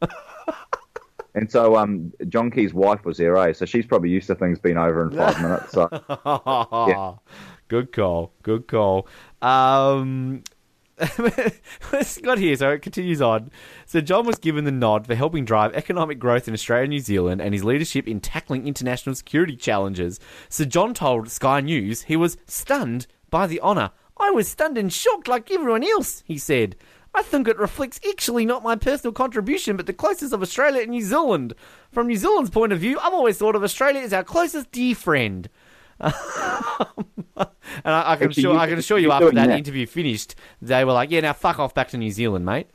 And so, um, John Key's wife was there, eh? So she's probably used to things being over in five minutes. So, yeah. Good call, good call. Um. It's got here, so it continues on. So John was given the nod for helping drive economic growth in Australia and New Zealand, and his leadership in tackling international security challenges. Sir John told Sky News he was stunned by the honour. "I was stunned and shocked like everyone else," he said. "I think it reflects actually not my personal contribution, but the closeness of Australia and New Zealand. From New Zealand's point of view, I've always thought of Australia as our closest dear friend." and I, I can assure you, I can assure you after that, that interview finished, they were like, "Yeah, now fuck off back to New Zealand, mate."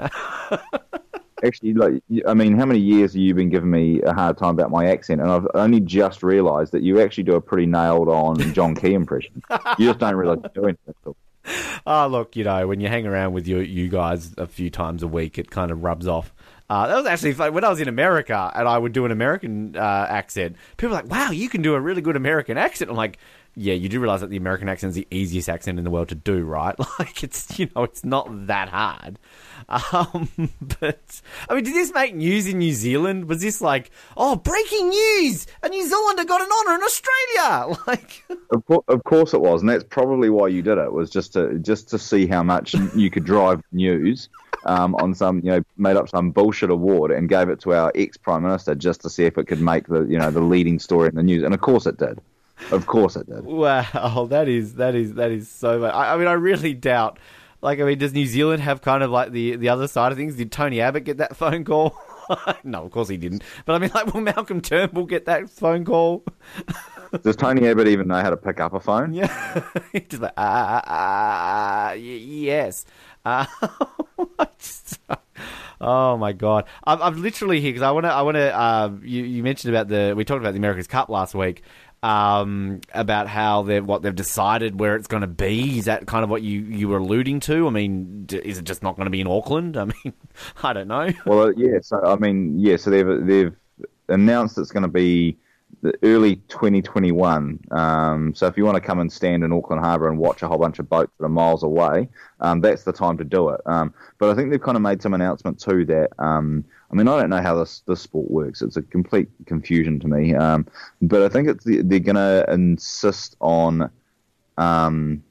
Actually, like, I mean, how many years have you been giving me a hard time about my accent? And I've only just realised that you actually do a pretty nailed-on John Key impression. You just don't realise you're doing it at all. Oh, look, you know, when you hang around with you, you guys a few times a week, it kind of rubs off. Uh, that was actually fun. When I was in America and I would do an American uh, accent, people were like, "Wow, you can do a really good American accent." I'm like, yeah, you do realize that the American accent is the easiest accent in the world to do, right? Like, it's, you know, it's not that hard. Um, but, I mean, did this make news in New Zealand? Was this like, oh, breaking news, a New Zealander got an honour in Australia? Like, of, co- of course it was, and that's probably why you did it, was just to just to see how much you could drive news. Um, on some, you know, made up some bullshit award and gave it to our ex-Prime Minister just to see if it could make the, you know, the leading story in the news. And of course it did. Of course it did. Wow, that is, that is, that is so much. I, I mean, I really doubt, like, I mean, does New Zealand have kind of like the, the other side of things? Did Tony Abbott get that phone call? No, of course he didn't. But I mean, like, will Malcolm Turnbull get that phone call? Does Tony Abbott even know how to pick up a phone? Yeah. Just like, ah, ah, ah, yes. Uh, just, oh my god! I'm, I'm literally here because I want to. I want to. Uh, you, you mentioned about the. We talked about the America's Cup last week. um, about how they're what they've decided where it's going to be. Is that kind of what you, you were alluding to? I mean, d- is it just not going to be in Auckland? I mean, I don't know. Well, yeah. So I mean, yeah. So they've they've announced it's going to be the early twenty twenty-one. Um, so if you want to come and stand in Auckland Harbour and watch a whole bunch of boats that are miles away, um, that's the time to do it. Um, but I think they've kind of made some announcement too that, um, I mean, I don't know how this, this sport works. It's a complete confusion to me. Um, but I think it's the, they're going to insist on um,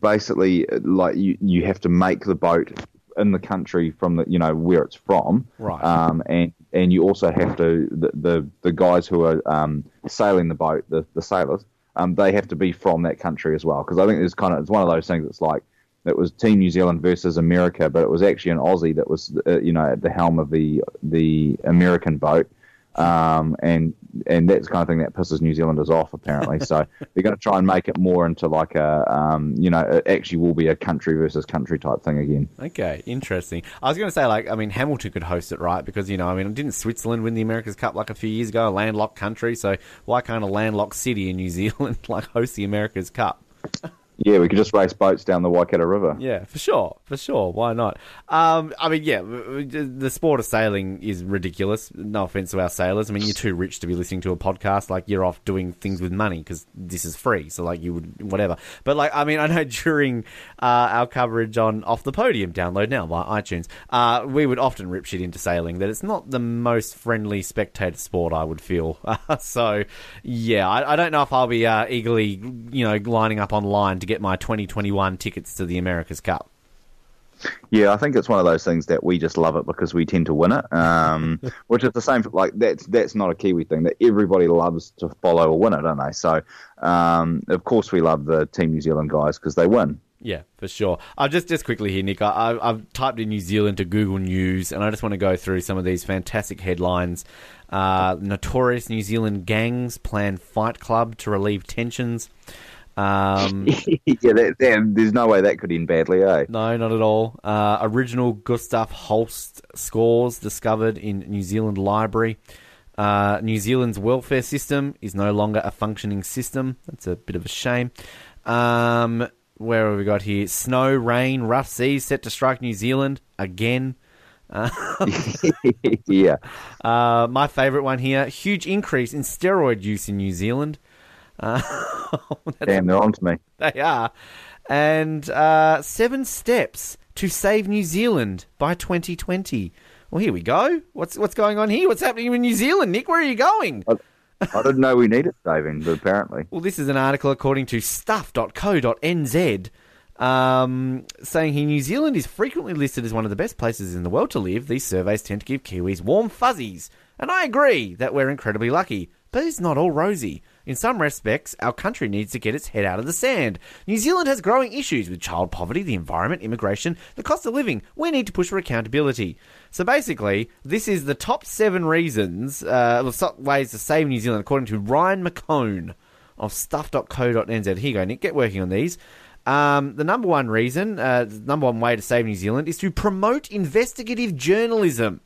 basically like you, you have to make the boat in the country from the, you know, where it's from. Right. Um, and, and you also have to, the, the, the guys who are um, sailing the boat, the, the sailors, um, they have to be from that country as well. Because I think there's kind of, it's one of those things that's like, it was Team New Zealand versus America, but it was actually an Aussie that was, uh, you know, at the helm of the the American boat. Um, and and that's the kind of thing that pisses New Zealanders off, apparently. So they're going to try and make it more into like a, um, you know, it actually will be a country versus country type thing again. Okay, interesting. I was going to say, like, I mean, Hamilton could host it, right? Because, you know, I mean, didn't Switzerland win the America's Cup like a few years ago, a landlocked country? So why can't a landlocked city in New Zealand, like, host the America's Cup? Yeah, we could just race boats down the Waikato River. Yeah, for sure, for sure. Why not? Um, I mean, yeah, the sport of sailing is ridiculous. No offense to our sailors. I mean, you're too rich to be listening to a podcast. Like, you're off doing things with money because this is free. So, like, you would, whatever. But, like, I mean, I know during uh, our coverage on Off the Podium, download now by iTunes, uh, we would often rip shit into sailing, that it's not the most friendly spectator sport, I would feel. So, yeah, I, I don't know if I'll be uh, eagerly, you know, lining up online to get my twenty twenty-one tickets to the America's Cup. Yeah, I think it's one of those things that we just love it because we tend to win it, um, which is the same. Like that's that's not a Kiwi thing, that everybody loves to follow a winner, don't they? So, um, of course, we love the Team New Zealand guys because they win. Yeah, for sure. Uh, just just quickly here, Nick, I, I've typed in New Zealand to Google News, and I just want to go through some of these fantastic headlines. Uh, notorious New Zealand gangs plan fight club to relieve tensions. Um, yeah, that, that, there's no way that could end badly, eh? No, not at all. Uh, original Gustav Holst scores discovered in New Zealand library. Uh, New Zealand's welfare system is no longer a functioning system. That's a bit of a shame. Um, where have we got here? Snow, rain, rough seas set to strike New Zealand again. Yeah. Uh, my favourite one here, huge increase in steroid use in New Zealand. Uh, Damn, they're on to me. They are. And uh, seven steps to save New Zealand by twenty twenty. Well, here we go. What's what's going on here? What's happening in New Zealand, Nick? Where are you going? I, I didn't know we needed saving, but apparently. Well, this is an article according to stuff dot co dot n z. Um, saying here, New Zealand is frequently listed as one of the best places in the world to live. These surveys tend to give Kiwis warm fuzzies. And I agree that we're incredibly lucky. But it's not all rosy. In some respects, our country needs to get its head out of the sand. New Zealand has growing issues with child poverty, the environment, immigration, the cost of living. We need to push for accountability. So basically, this is the top seven reasons, uh, ways to save New Zealand, according to Ryan McCone of stuff dot co dot n z. Here you go, Nick. Get working on these. Um, the number one reason, uh, the number one way to save New Zealand is to promote investigative journalism.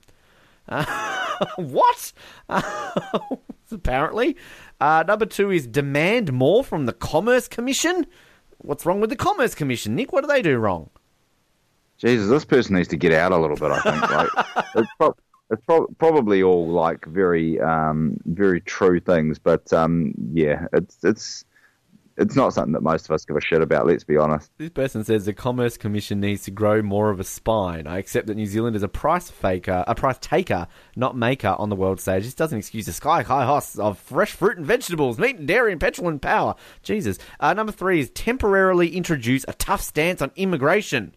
Uh, what? Uh, apparently. Uh, number two is demand more from the Commerce Commission. What's wrong with the Commerce Commission, Nick? What do they do wrong? Jesus, this person needs to get out a little bit, I think. Like, it's pro- it's pro- probably all, like, very um, very true things, but, um, yeah, it's it's... It's not something that most of us give a shit about, let's be honest. This person says the Commerce Commission needs to grow more of a spine. I accept that New Zealand is a price faker, a price taker, not maker on the world stage. This doesn't excuse the sky-high costs of fresh fruit and vegetables, meat and dairy and petrol and power. Jesus. Uh, number three is temporarily introduce a tough stance on immigration.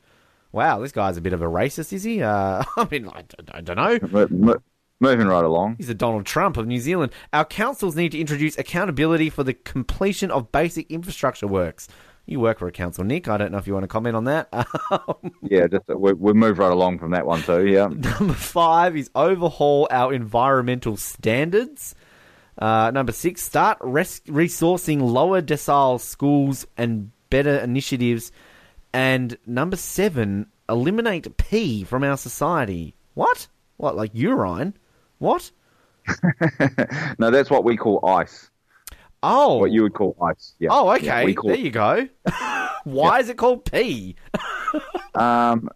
Wow, this guy's a bit of a racist, is he? Uh, I mean, I, I don't know. Moving right along. He's a Donald Trump of New Zealand. Our councils need to introduce accountability for the completion of basic infrastructure works. You work for a council, Nick. I don't know if you want to comment on that. Yeah, just we, we'll move right along from that one too, yeah. Number five is overhaul our environmental standards. Uh, number six, start res- resourcing lower decile schools and better initiatives. And number seven, eliminate pee from our society. What? What, like urine? What? No, that's what we call ice. Oh. What you would call ice. Yeah. Oh, okay. Yeah, we call there you go. Why yeah. is it called pee? um,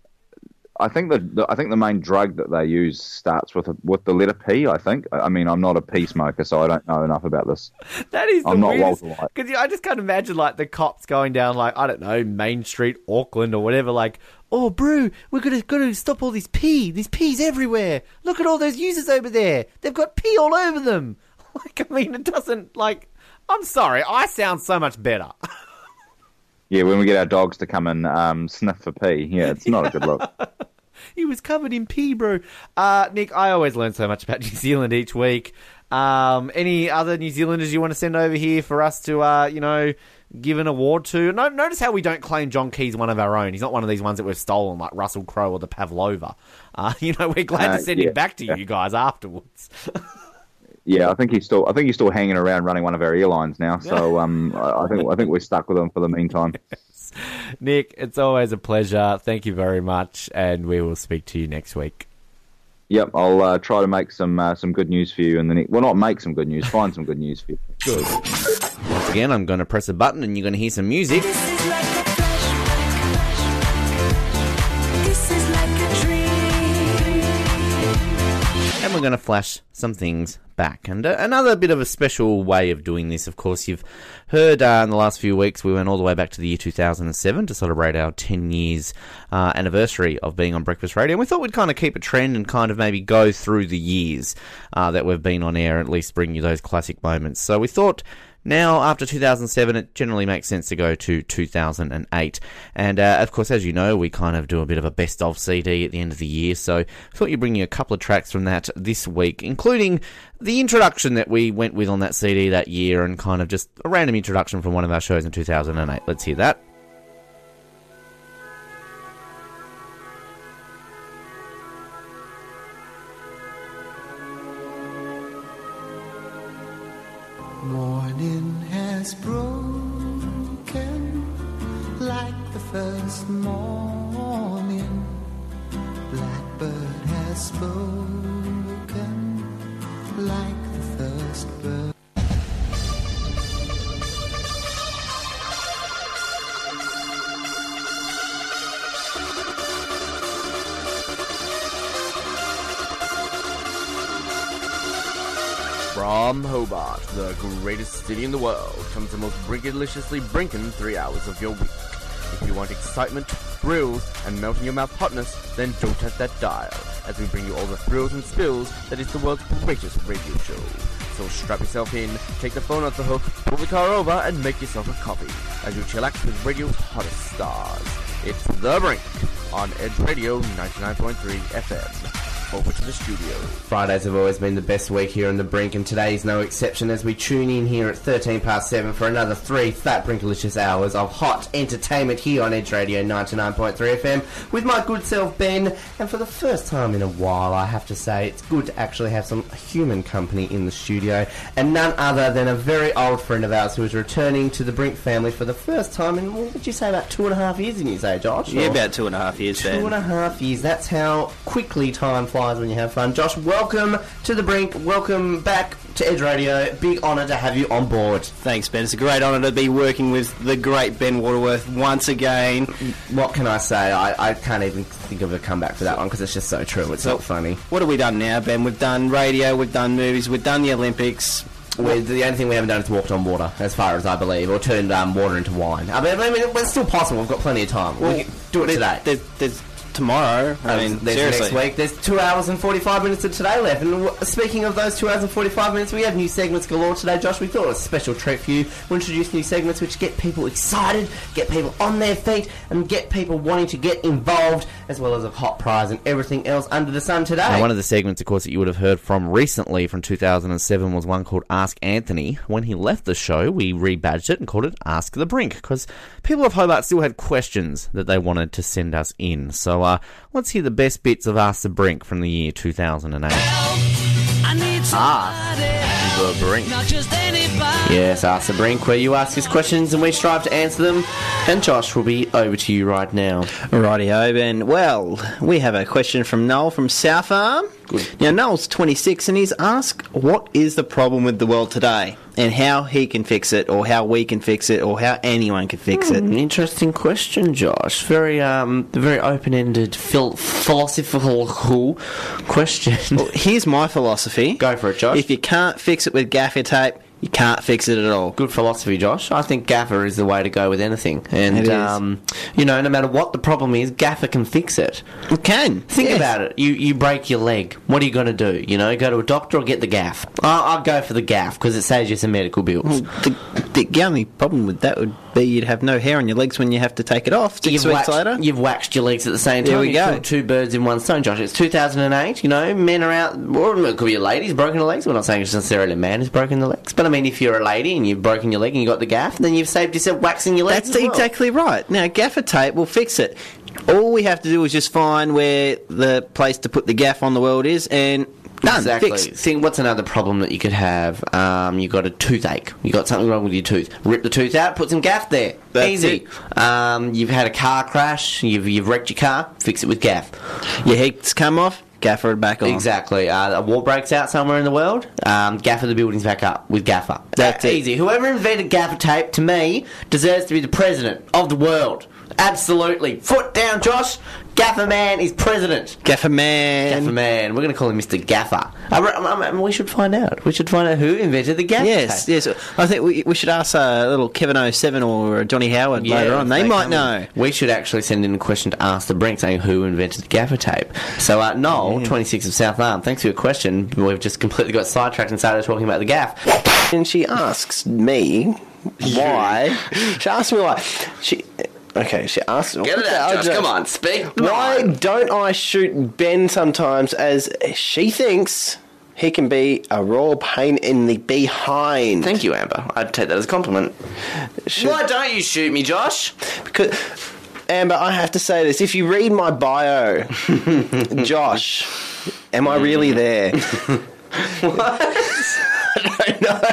I think the, the I think the main drug that they use starts with a, with the letter P, I think. I, I mean, I'm not a pee smoker, so I don't know enough about this. That is I'm the not weirdest. Walter White. Because yeah, I just can't imagine, like, the cops going down, like, I don't know, Main Street, Auckland or whatever, like, oh, bro, we're going to gotta stop all this pee. There's pee's everywhere. Look at all those users over there. They've got pee all over them. Like, I mean, it doesn't, like... I'm sorry, I sound so much better. Yeah, when we get our dogs to come and um, sniff for pee, yeah, it's not yeah. a good look. He was covered in pee, bro. Uh, Nick, I always learn so much about New Zealand each week. Um, any other New Zealanders you want to send over here for us to, uh, you know, give an award to? No, notice how we don't claim John Key's one of our own. He's not one of these ones that we've stolen, like Russell Crowe or the Pavlova. Uh, you know, we're glad uh, to send yeah. him back to you guys afterwards. Yeah, I think he's still. I think he's still hanging around, running one of our airlines now. So um, I think I think we're stuck with him for the meantime. Yes. Nick, it's always a pleasure. Thank you very much, and we will speak to you next week. Yep, I'll uh, try to make some uh, some good news for you in the next. Well, not make some good news. Find some good news for you. Good. Once again, I'm going to press a button, and you're going to hear some music. We're going to flash some things back. And uh, another bit of a special way of doing this, of course, you've heard uh, in the last few weeks, we went all the way back to the year two thousand seven to celebrate our ten years uh, anniversary of being on Breakfast Radio. And we thought we'd kind of keep a trend and kind of maybe go through the years uh, that we've been on air and at least bring you those classic moments. So we thought... Now, after two thousand seven, it generally makes sense to go to two thousand eight. And, uh, of course, as you know, we kind of do a bit of a best-of C D at the end of the year, so I thought you'd bring you a couple of tracks from that this week, including the introduction that we went with on that C D that year and kind of just a random introduction from one of our shows in two thousand eight. Let's hear that. Morning has broken like the first morning. Blackbird has spoken like the first bird. From Hobart, the greatest city in the world, comes the most brink-deliciously brinkin' three hours of your week. If you want excitement, thrills, and melt-in-your-mouth hotness, then don't touch that dial, as we bring you all the thrills and spills that is the world's greatest radio show. So strap yourself in, take the phone off the hook, pull the car over, and make yourself a coffee, as you chillax with radio's hottest stars. It's The Brink, on Edge Radio ninety-nine point three F M. Over to the studio. Fridays have always been the best week here on The Brink, and today is no exception as we tune in here at thirteen past seven for another three fat brinkalicious hours of hot entertainment here on Edge Radio ninety-nine point three F M with my good self Ben, and for the first time in a while I have to say it's good to actually have some human company in the studio, and none other than a very old friend of ours who is returning to the Brink family for the first time in, what would you say, about two and a half years didn't you say, Josh? Yeah, or about two and a half years, Ben. Two and a half years, that's how quickly time flies when you have fun. Josh, welcome to The Brink. Welcome back to Edge Radio. Big honour to have you on board. Thanks, Ben. It's a great honour to be working with the great Ben Waterworth once again. What can I say? I, I can't even think of a comeback for that one because it's just so true. It's so funny. What have we done now, Ben? We've done radio, we've done movies, we've done the Olympics. We're, the only thing we haven't done is walked on water, as far as I believe, or turned um, water into wine. I mean, I mean, it's still possible. We've got plenty of time. Well, we can do it today. There's... there's tomorrow. I mean, there's seriously. Next week. There's two hours and forty-five minutes of today left. And w- speaking of those two hours and forty-five minutes, we have new segments galore today, Josh. We thought it was a special treat for you. We'll introduce new segments which get people excited, get people on their feet, and get people wanting to get involved, as well as a hot prize and everything else under the sun today. Now, one of the segments, of course, that you would have heard from recently from two thousand seven was one called Ask Anthony. When he left the show, we rebadged it and called it Ask the Brink, because people of Hobart still had questions that they wanted to send us in. So, Uh, let's hear the best bits of Ask the Brink from the year two thousand eight. Help, I need Ask the Brink. Not just anybody. Yes, Ask the Brink, where you ask us questions and we strive to answer them. And Josh, will be over to you right now. Righty-ho, Ben. Well, we have a question from Noel from South Arm. Good. Now, Noel's twenty-six, and he's asked what is the problem with the world today and how he can fix it, or how we can fix it, or how anyone can fix mm, it. An interesting question, Josh. Very um, very open-ended, phil- philosophical question. Well, here's my philosophy. Go for it, Josh. If you can't fix it with gaffer tape, you can't fix it at all. Good philosophy, Josh. I think gaffer is the way to go with anything. And, um, you know, no matter what the problem is, gaffer can fix it. It can. Think yes. about it. You you break your leg. What are you going to do? You know, go to a doctor or get the gaff? I'll, I'll go for the gaff because it saves you some medical bills. Well, the, the only problem with that would be you'd have no hair on your legs when you have to take it off six you've weeks waxed, later. You've waxed your legs at the same time. There we go. Two birds in one stone, Josh. It's two thousand eight. You know, men are out. Or it could be a lady who's broken her legs. We're not saying it's necessarily a man who's broken the legs. But I mean, if you're a lady and you've broken your leg and you got the gaff, then you've saved yourself waxing your legs. That's as well. Exactly right. Now, gaffer tape will fix it. All we have to do is just find where the place to put the gaff on the world is, and done. Exactly. Fixed. See, what's another problem that you could have? Um, you got a toothache. You got something wrong with your tooth. Rip the tooth out. Put some gaff there. That's easy. Um, you've had a car crash. You've you've wrecked your car. Fix it with gaff. Your head's come off. Gaffer it back on. Exactly. Uh, a war breaks out somewhere in the world, um, gaffer the buildings back up with gaffer. That's uh, it. Easy. Whoever invented gaffer tape, to me, deserves to be the president of the world. Absolutely. Foot down, Josh. Gaffer Man is president. Gaffer Man. Gaffer Man. We're going to call him Mister Gaffer. I, I, I, we should find out. We should find out who invented the gaffer yes, tape. Yes, yes. I think we, we should ask a uh, little Kevin oh seven or Johnny Howard yeah, later on. They, they might know. In. We should actually send in a question to Ask the Brink saying who invented the gaffer tape. So, uh, Noel, yeah. twenty-six of South Arm, thanks for your question. We've just completely got sidetracked and started talking about the gaff. And she asks me why. she asks me why. She... Okay, she asked... Get it out, Josh. Come on, speak. Why don't I shoot Ben sometimes, as she thinks he can be a raw pain in the behind? Thank you, Amber. I'd take that as a compliment. Should... Why don't you shoot me, Josh? Because... Amber, I have to say this. If you read my bio, Josh, am I really there? What? I don't know.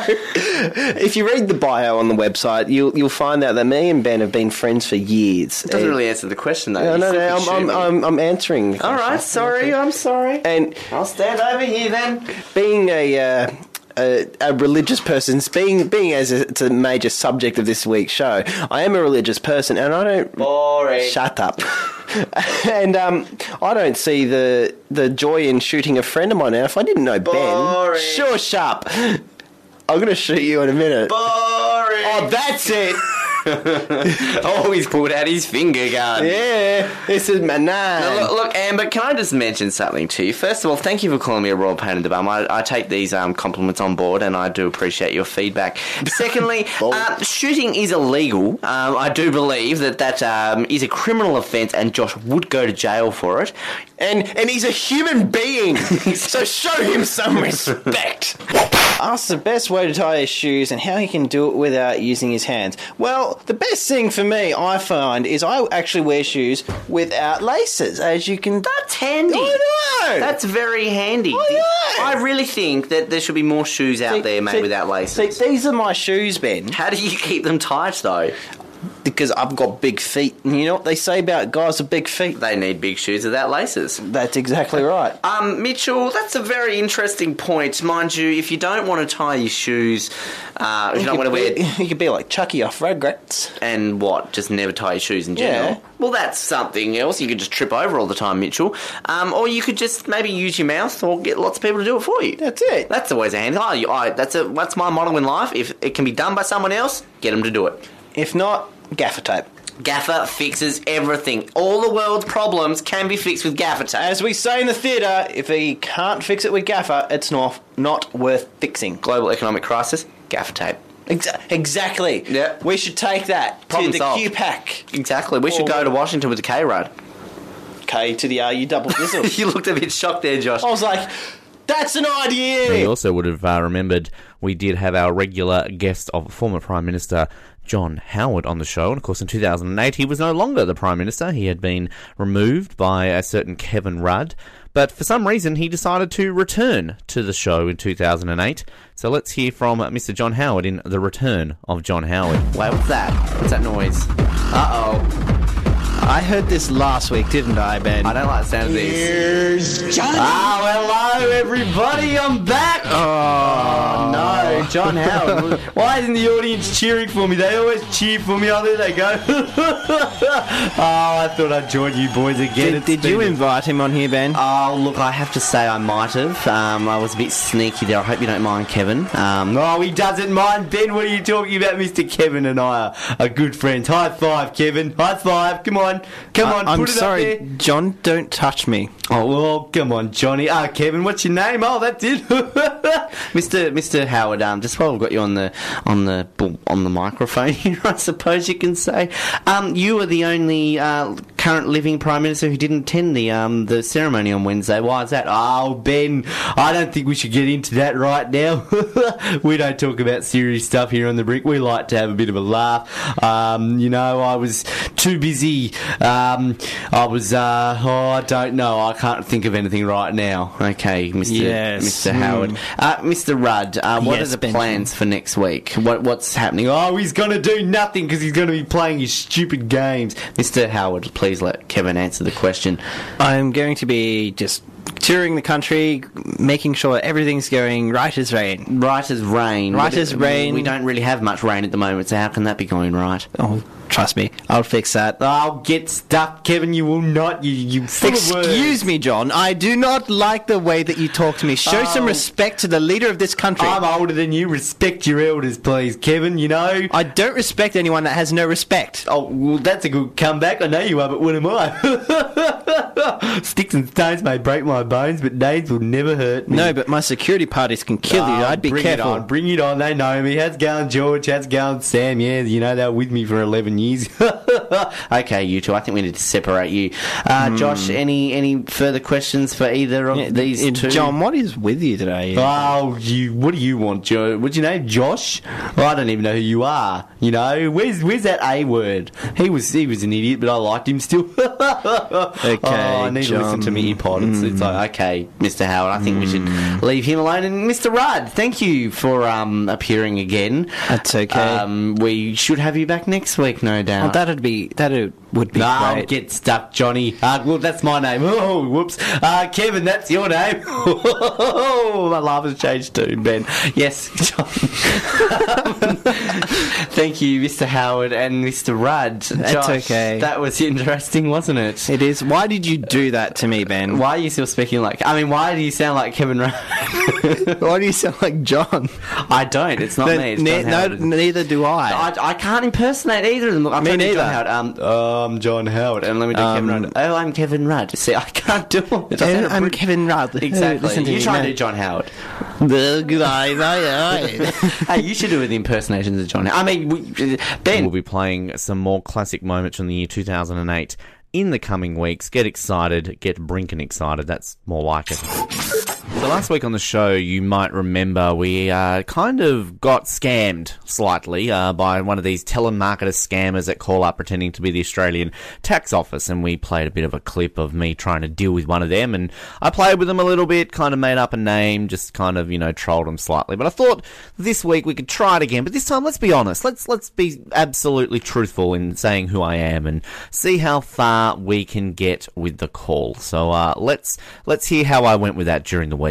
If you read the bio on the website, you'll you'll find out that me and Ben have been friends for years. It doesn't really answer the question, though. No, no, no, I'm, I'm, I'm, I'm answering the question. All right, sorry, I'm sorry. And I'll stand over here then. Being a... Uh, A, a religious person, being being as a, it's a major subject of this week's show, I am a religious person, and I don't boring. Shut up. and um, I don't see the the joy in shooting a friend of mine. Now, if I didn't know boring. Ben, sure, sharp. I'm gonna shoot you in a minute. Boring. Oh, that's it. Oh, he's pulled out his finger gun. Yeah, this is my name. Now, look, look, Amber, can I just mention something to you? First of all, thank you for calling me a royal pain in the bum. I, I take these um, compliments on board, and I do appreciate your feedback. Secondly, uh, shooting is illegal. Um, I do believe that that um, is a criminal offence, and Josh would go to jail for it. And and he's a human being, so show him some respect. Ask the best way to tie his shoes and how he can do it without using his hands. Well, the best thing for me, I find, is I actually wear shoes without laces, as you can... That's handy. I know. That's very handy. I know. I really think that there should be more shoes out see, there made see, without laces. See, these are my shoes, Ben. How do you keep them tight, though? Because I've got big feet. And you know what they say about guys with big feet? They need big shoes without laces. That's exactly right. Um, Mitchell, that's a very interesting point. Mind you, if you don't want to tie your shoes, uh, if you, you don't want to wear... You could be like Chucky off Rugrats. And what? Just never tie your shoes in general? Yeah. Well, that's something else. You could just trip over all the time, Mitchell. Um, or you could just maybe use your mouth or get lots of people to do it for you. That's it. That's always a handy... Oh, you, I, that's, a, that's my motto in life. If it can be done by someone else, get them to do it. If not... Gaffer tape. Gaffer fixes everything. All the world's problems can be fixed with gaffer tape. As we say in the theatre, if he can't fix it with gaffer, it's not, not worth fixing. Global economic crisis, gaffer tape. Exa- exactly. Yeah. We should take that problem to the Q PAC. Exactly. We or should go to Washington with the K Rudd. K to the R U double whistle. You looked a bit shocked there, Josh. I was like... That's an idea! We also would have uh, remembered we did have our regular guest of former Prime Minister John Howard on the show. And, of course, in two thousand eight, he was no longer the Prime Minister. He had been removed by a certain Kevin Rudd. But for some reason, he decided to return to the show in two thousand eight. So let's hear from Mister John Howard in The Return of John Howard. Wait, what's that? What's that noise? Uh-oh. I heard this last week, didn't I, Ben? I don't like the sound of these. Here's Johnny! Oh, hello, everybody. I'm back. Oh, oh no. John Howard. Why isn't the audience cheering for me? They always cheer for me. Oh, there they go. Oh, I thought I'd join you boys again. Did, did you invite him on here, Ben? Oh, look, I have to say I might have. Um, I was a bit sneaky there. I hope you don't mind, Kevin. Um, oh, he doesn't mind. Ben, what are you talking about? Mister Kevin and I are, are good friends. High five, Kevin. High five. Come on. Come on, uh, put I'm it sorry, up there. John, don't touch me. Oh, well, come on, Johnny. Ah, oh, Kevin, what's your name? Oh, that's it. Mister Mister Howard, um, just while we've got you on the on the on the microphone here, I suppose you can say, um, you were the only uh, current living Prime Minister who didn't attend the um the ceremony on Wednesday. Why is that? Oh, Ben, I don't think we should get into that right now. We don't talk about serious stuff here on the Brick. We like to have a bit of a laugh. Um, you know, I was too busy. Um, I was, uh, oh, I don't know. I can't think of anything right now. Okay, Mister Yes. Mister Howard. Mm. Uh, Mister Rudd, uh, what yes, are the Benjamin. plans for next week? What, what's happening? Oh, he's going to do nothing because he's going to be playing his stupid games. Mister Howard, please let Kevin answer the question. I'm going to be just touring the country, making sure everything's going right as rain. Right as rain. Right as rain. We don't really have much rain at the moment, so how can that be going right? Oh, trust me, I'll fix that. I'll get stuck, Kevin. You will not. You, you excuse me, John. I do not like the way that you talk to me. Show oh, some respect to the leader of this country. I'm older than you. Respect your elders, please, Kevin. You know I don't respect anyone that has no respect. Oh, well, that's a good comeback. I know you are, but what am I? Sticks and stones may break my bones, but names will never hurt me. No, but my security parties can kill oh, you. I'd be bring careful. It on. Bring it on. They know me. How's going, George? How's going, Sam? Yeah, you know they're with me for eleven years. Okay, you two, I think we need to separate you. Uh, mm. Josh, any any further questions for either of yeah, these it, two? John, what is with you today? Oh, you, what do you want, Joe? What's your name, Josh? Well, I don't even know who you are. You know, where's where's that A word? He was he was an idiot, but I liked him still. Okay, oh, I need John. to listen to me earpod. Mm. It's, it's like, okay, Mister Howard, I think mm. we should leave him alone. And Mister Rudd, thank you for um, appearing again. That's okay. Um, we should have you back next week. No doubt. Oh, that'd be that would be no, great. Get stuck, Johnny. Uh, well, that's my name. Oh, whoops. Uh, Kevin, that's your name. Oh, my life has changed too, Ben. Yes, John. Thank you, Mister Howard and Mister Rudd. That's Josh, okay. That was interesting, wasn't it? It is. Why did you do that to me, Ben? Why are you still speaking like? I mean, why do you sound like Kevin Rudd? Why do you sound like John? I don't. It's not but me. It's ne- no, neither do I. I. I can't impersonate either of them. Look, I'm me neither. John Howard. Um, uh, I'm John Howard, and let me do um, Kevin Rudd. Oh, I'm Kevin Rudd. See, I can't do it. I'm, I'm Kevin Rudd. Exactly. Uh, you try and do John Howard. Hey, you should do with the impersonations of John Howard. I mean, we, Ben. We'll be playing some more classic moments from the year two thousand eight in the coming weeks. Get excited. Get brinkin' excited. That's more like it. So last week on the show, you might remember we uh, kind of got scammed slightly uh, by one of these telemarketer scammers that call up pretending to be the Australian tax office, and we played a bit of a clip of me trying to deal with one of them, and I played with them a little bit, kind of made up a name, just kind of, you know, trolled them slightly. But I thought this week we could try it again, but this time let's be honest. Let's let's be absolutely truthful in saying who I am and see how far we can get with the call. So uh, let's let's hear how I went with that during the week.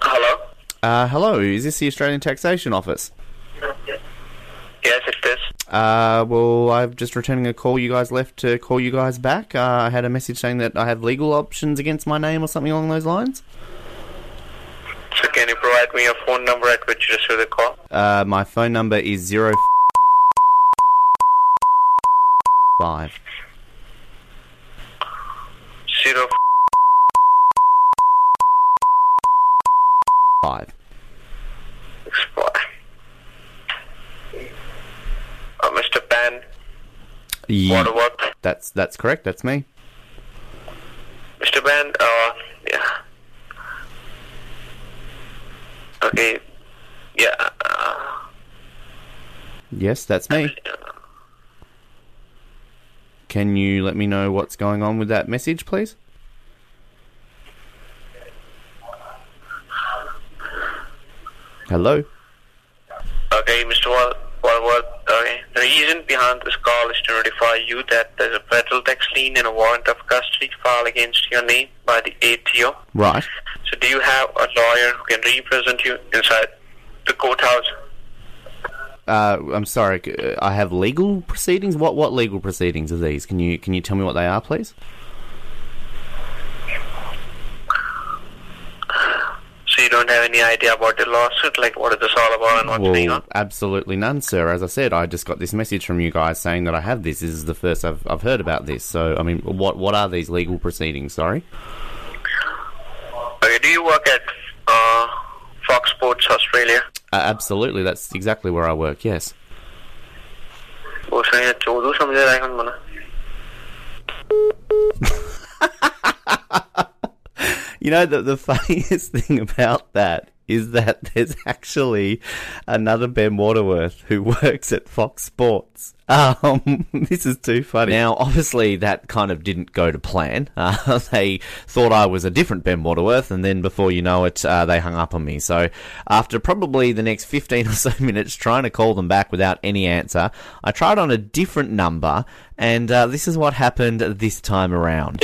Hello? Uh, hello, is this the Australian Taxation Office? Yes, it's this. Uh, well, I'm just returning a call you guys left to call you guys back. Uh, I had a message saying that I have legal options against my name or something along those lines. So can you provide me your phone number at which you receive the call? Uh, my phone number is zero five. Zero five. Six five. Uh, Mister Pan. Yeah. Waterworth. That's that's correct. That's me. Mister Pan. Uh, yeah. Okay. Yeah. Yes, that's me. Can you let me know what's going on with that message, please? Hello? Okay, Mister Wal- Walworth, okay. The reason behind this call is to notify you that there's a federal tax lien and a warrant of custody filed against your name by the A T O. Right. So do you have a lawyer who can represent you inside the courthouse? Uh, I'm sorry, I have legal proceedings? What what legal proceedings are these? Can you can you tell me what they are, please? So you don't have any idea about the lawsuit? Like, what is this all about and what's well, going on? Absolutely none, sir. As I said, I just got this message from you guys saying that I have this. This is the first I've I've heard about this. So, I mean, what what are these legal proceedings? Sorry? Okay, do you work at uh, Fox Sports Australia? Uh, absolutely, that's exactly where I work, yes. You know, the, the funniest thing about that is that there's actually another Ben Waterworth who works at Fox Sports. Um, this is too funny. Now, obviously, that kind of didn't go to plan. Uh, they thought I was a different Ben Waterworth, and then before you know it, uh, they hung up on me. So, after probably the next fifteen or so minutes trying to call them back without any answer, I tried on a different number, and uh, this is what happened this time around.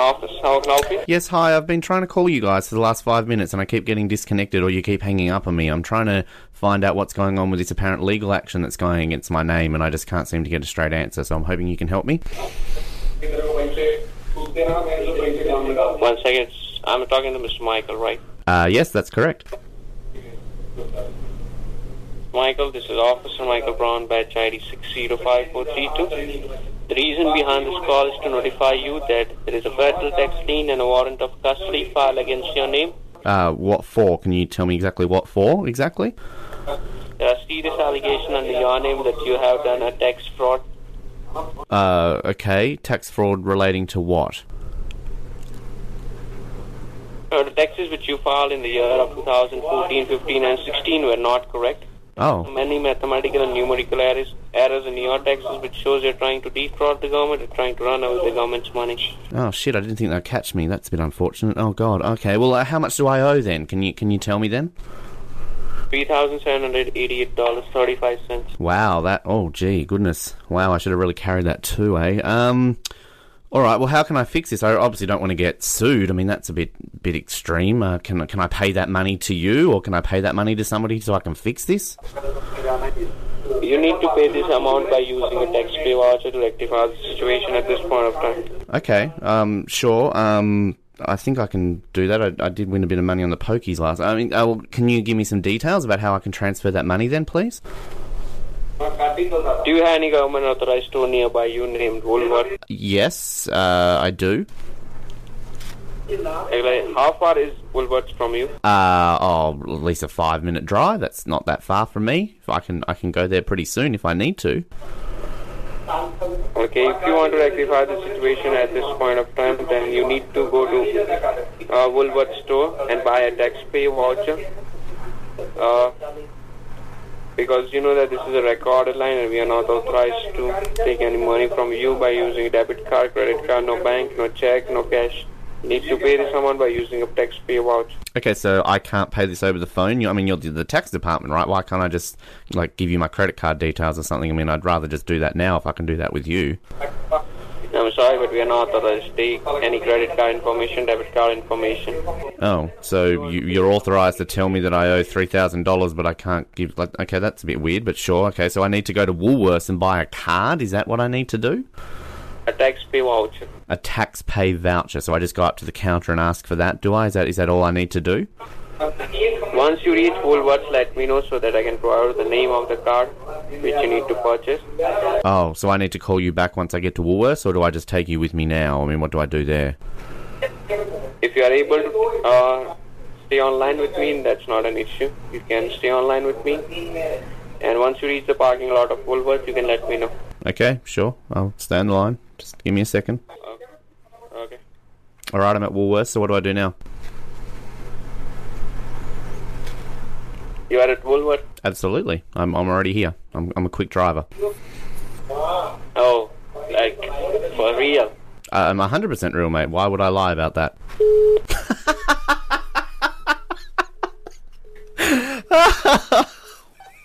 Office, how can I help you? Yes, hi, I've been trying to call you guys for the last five minutes and I keep getting disconnected or you keep hanging up on me. I'm trying to find out what's going on with this apparent legal action that's going against my name and I just can't seem to get a straight answer, so I'm hoping you can help me. One second, I'm talking to Mister Michael, right? Uh, yes, that's correct. Michael, this is Officer Michael Brown, batch I D six zero five four three two. The reason behind this call is to notify you that there is a federal tax lien and a warrant of custody filed against your name. Uh, what for? Can you tell me exactly what for, exactly? There are serious allegations under your name that you have done a tax fraud. Uh, okay. Tax fraud relating to what? Uh, the taxes which you filed in the year of two thousand fourteen, fifteen and sixteen were not correct. Oh. Many mathematical and numerical errors, errors in your taxes, which shows you're trying to defraud the government and trying to run away with the government's money. Oh, shit, I didn't think they'd catch me. That's a bit unfortunate. Oh, God. Okay, well, uh, how much do I owe then? Can you can you tell me then? three thousand seven hundred eighty-eight dollars and thirty-five cents. Wow, that... Oh, gee, goodness. Wow, I should have really carried that too, eh? Um... All right. Well, how can I fix this? I obviously don't want to get sued. I mean, that's a bit bit extreme. Uh, can can I pay that money to you, or can I pay that money to somebody so I can fix this? You need to pay this amount by using a tax-free voucher to rectify the situation at this point of time. Okay. Um. Sure. Um. I think I can do that. I, I did win a bit of money on the pokies last. I mean, uh, can you give me some details about how I can transfer that money then, please? Do you have any government authorized store nearby you named Woolworth? Yes, uh, I do. How far is Woolworth from you? Uh, oh, at least a five minute drive. That's not that far from me. I can I can go there pretty soon if I need to. Okay, if you want to rectify the situation at this point of time, then you need to go to uh, Woolworth store and buy a taxpayer voucher. Uh... Because you know that this is a recorded line and we are not authorized to take any money from you by using a debit card, credit card, no bank, no check, no cash. You need to pay this amount by using a taxpayer voucher. Okay, so I can't pay this over the phone? I mean, you're the tax department, right? Why can't I just, like, give you my credit card details or something? I mean, I'd rather just do that now if I can do that with you. I'm sorry, but we are not authorized to take any credit card information, debit card information. Oh, so you, you're authorized to tell me that I owe three thousand dollars, but I can't give... Like, okay, that's a bit weird, but sure. Okay, so I need to go to Woolworths and buy a card? Is that what I need to do? A tax pay voucher. A tax pay voucher. So I just go up to the counter and ask for that, do I? Is that is that all I need to do? Once you reach Woolworths, let me know so that I can provide the name of the card which you need to purchase. Oh, so I need to call you back once I get to Woolworths, or do I just take you with me now? I mean, what do I do there? If you are able to uh, stay online with me, that's not an issue. You can stay online with me. And once you reach the parking lot of Woolworths, you can let me know. Okay, sure. I'll stay on the line. Just give me a second. Okay. Okay. All right, I'm at Woolworths, so what do I do now? You are at Woolworth? Absolutely. I'm I'm already here. I'm I'm a quick driver. Oh, like, for real? Uh, I'm one hundred percent real, mate. Why would I lie about that?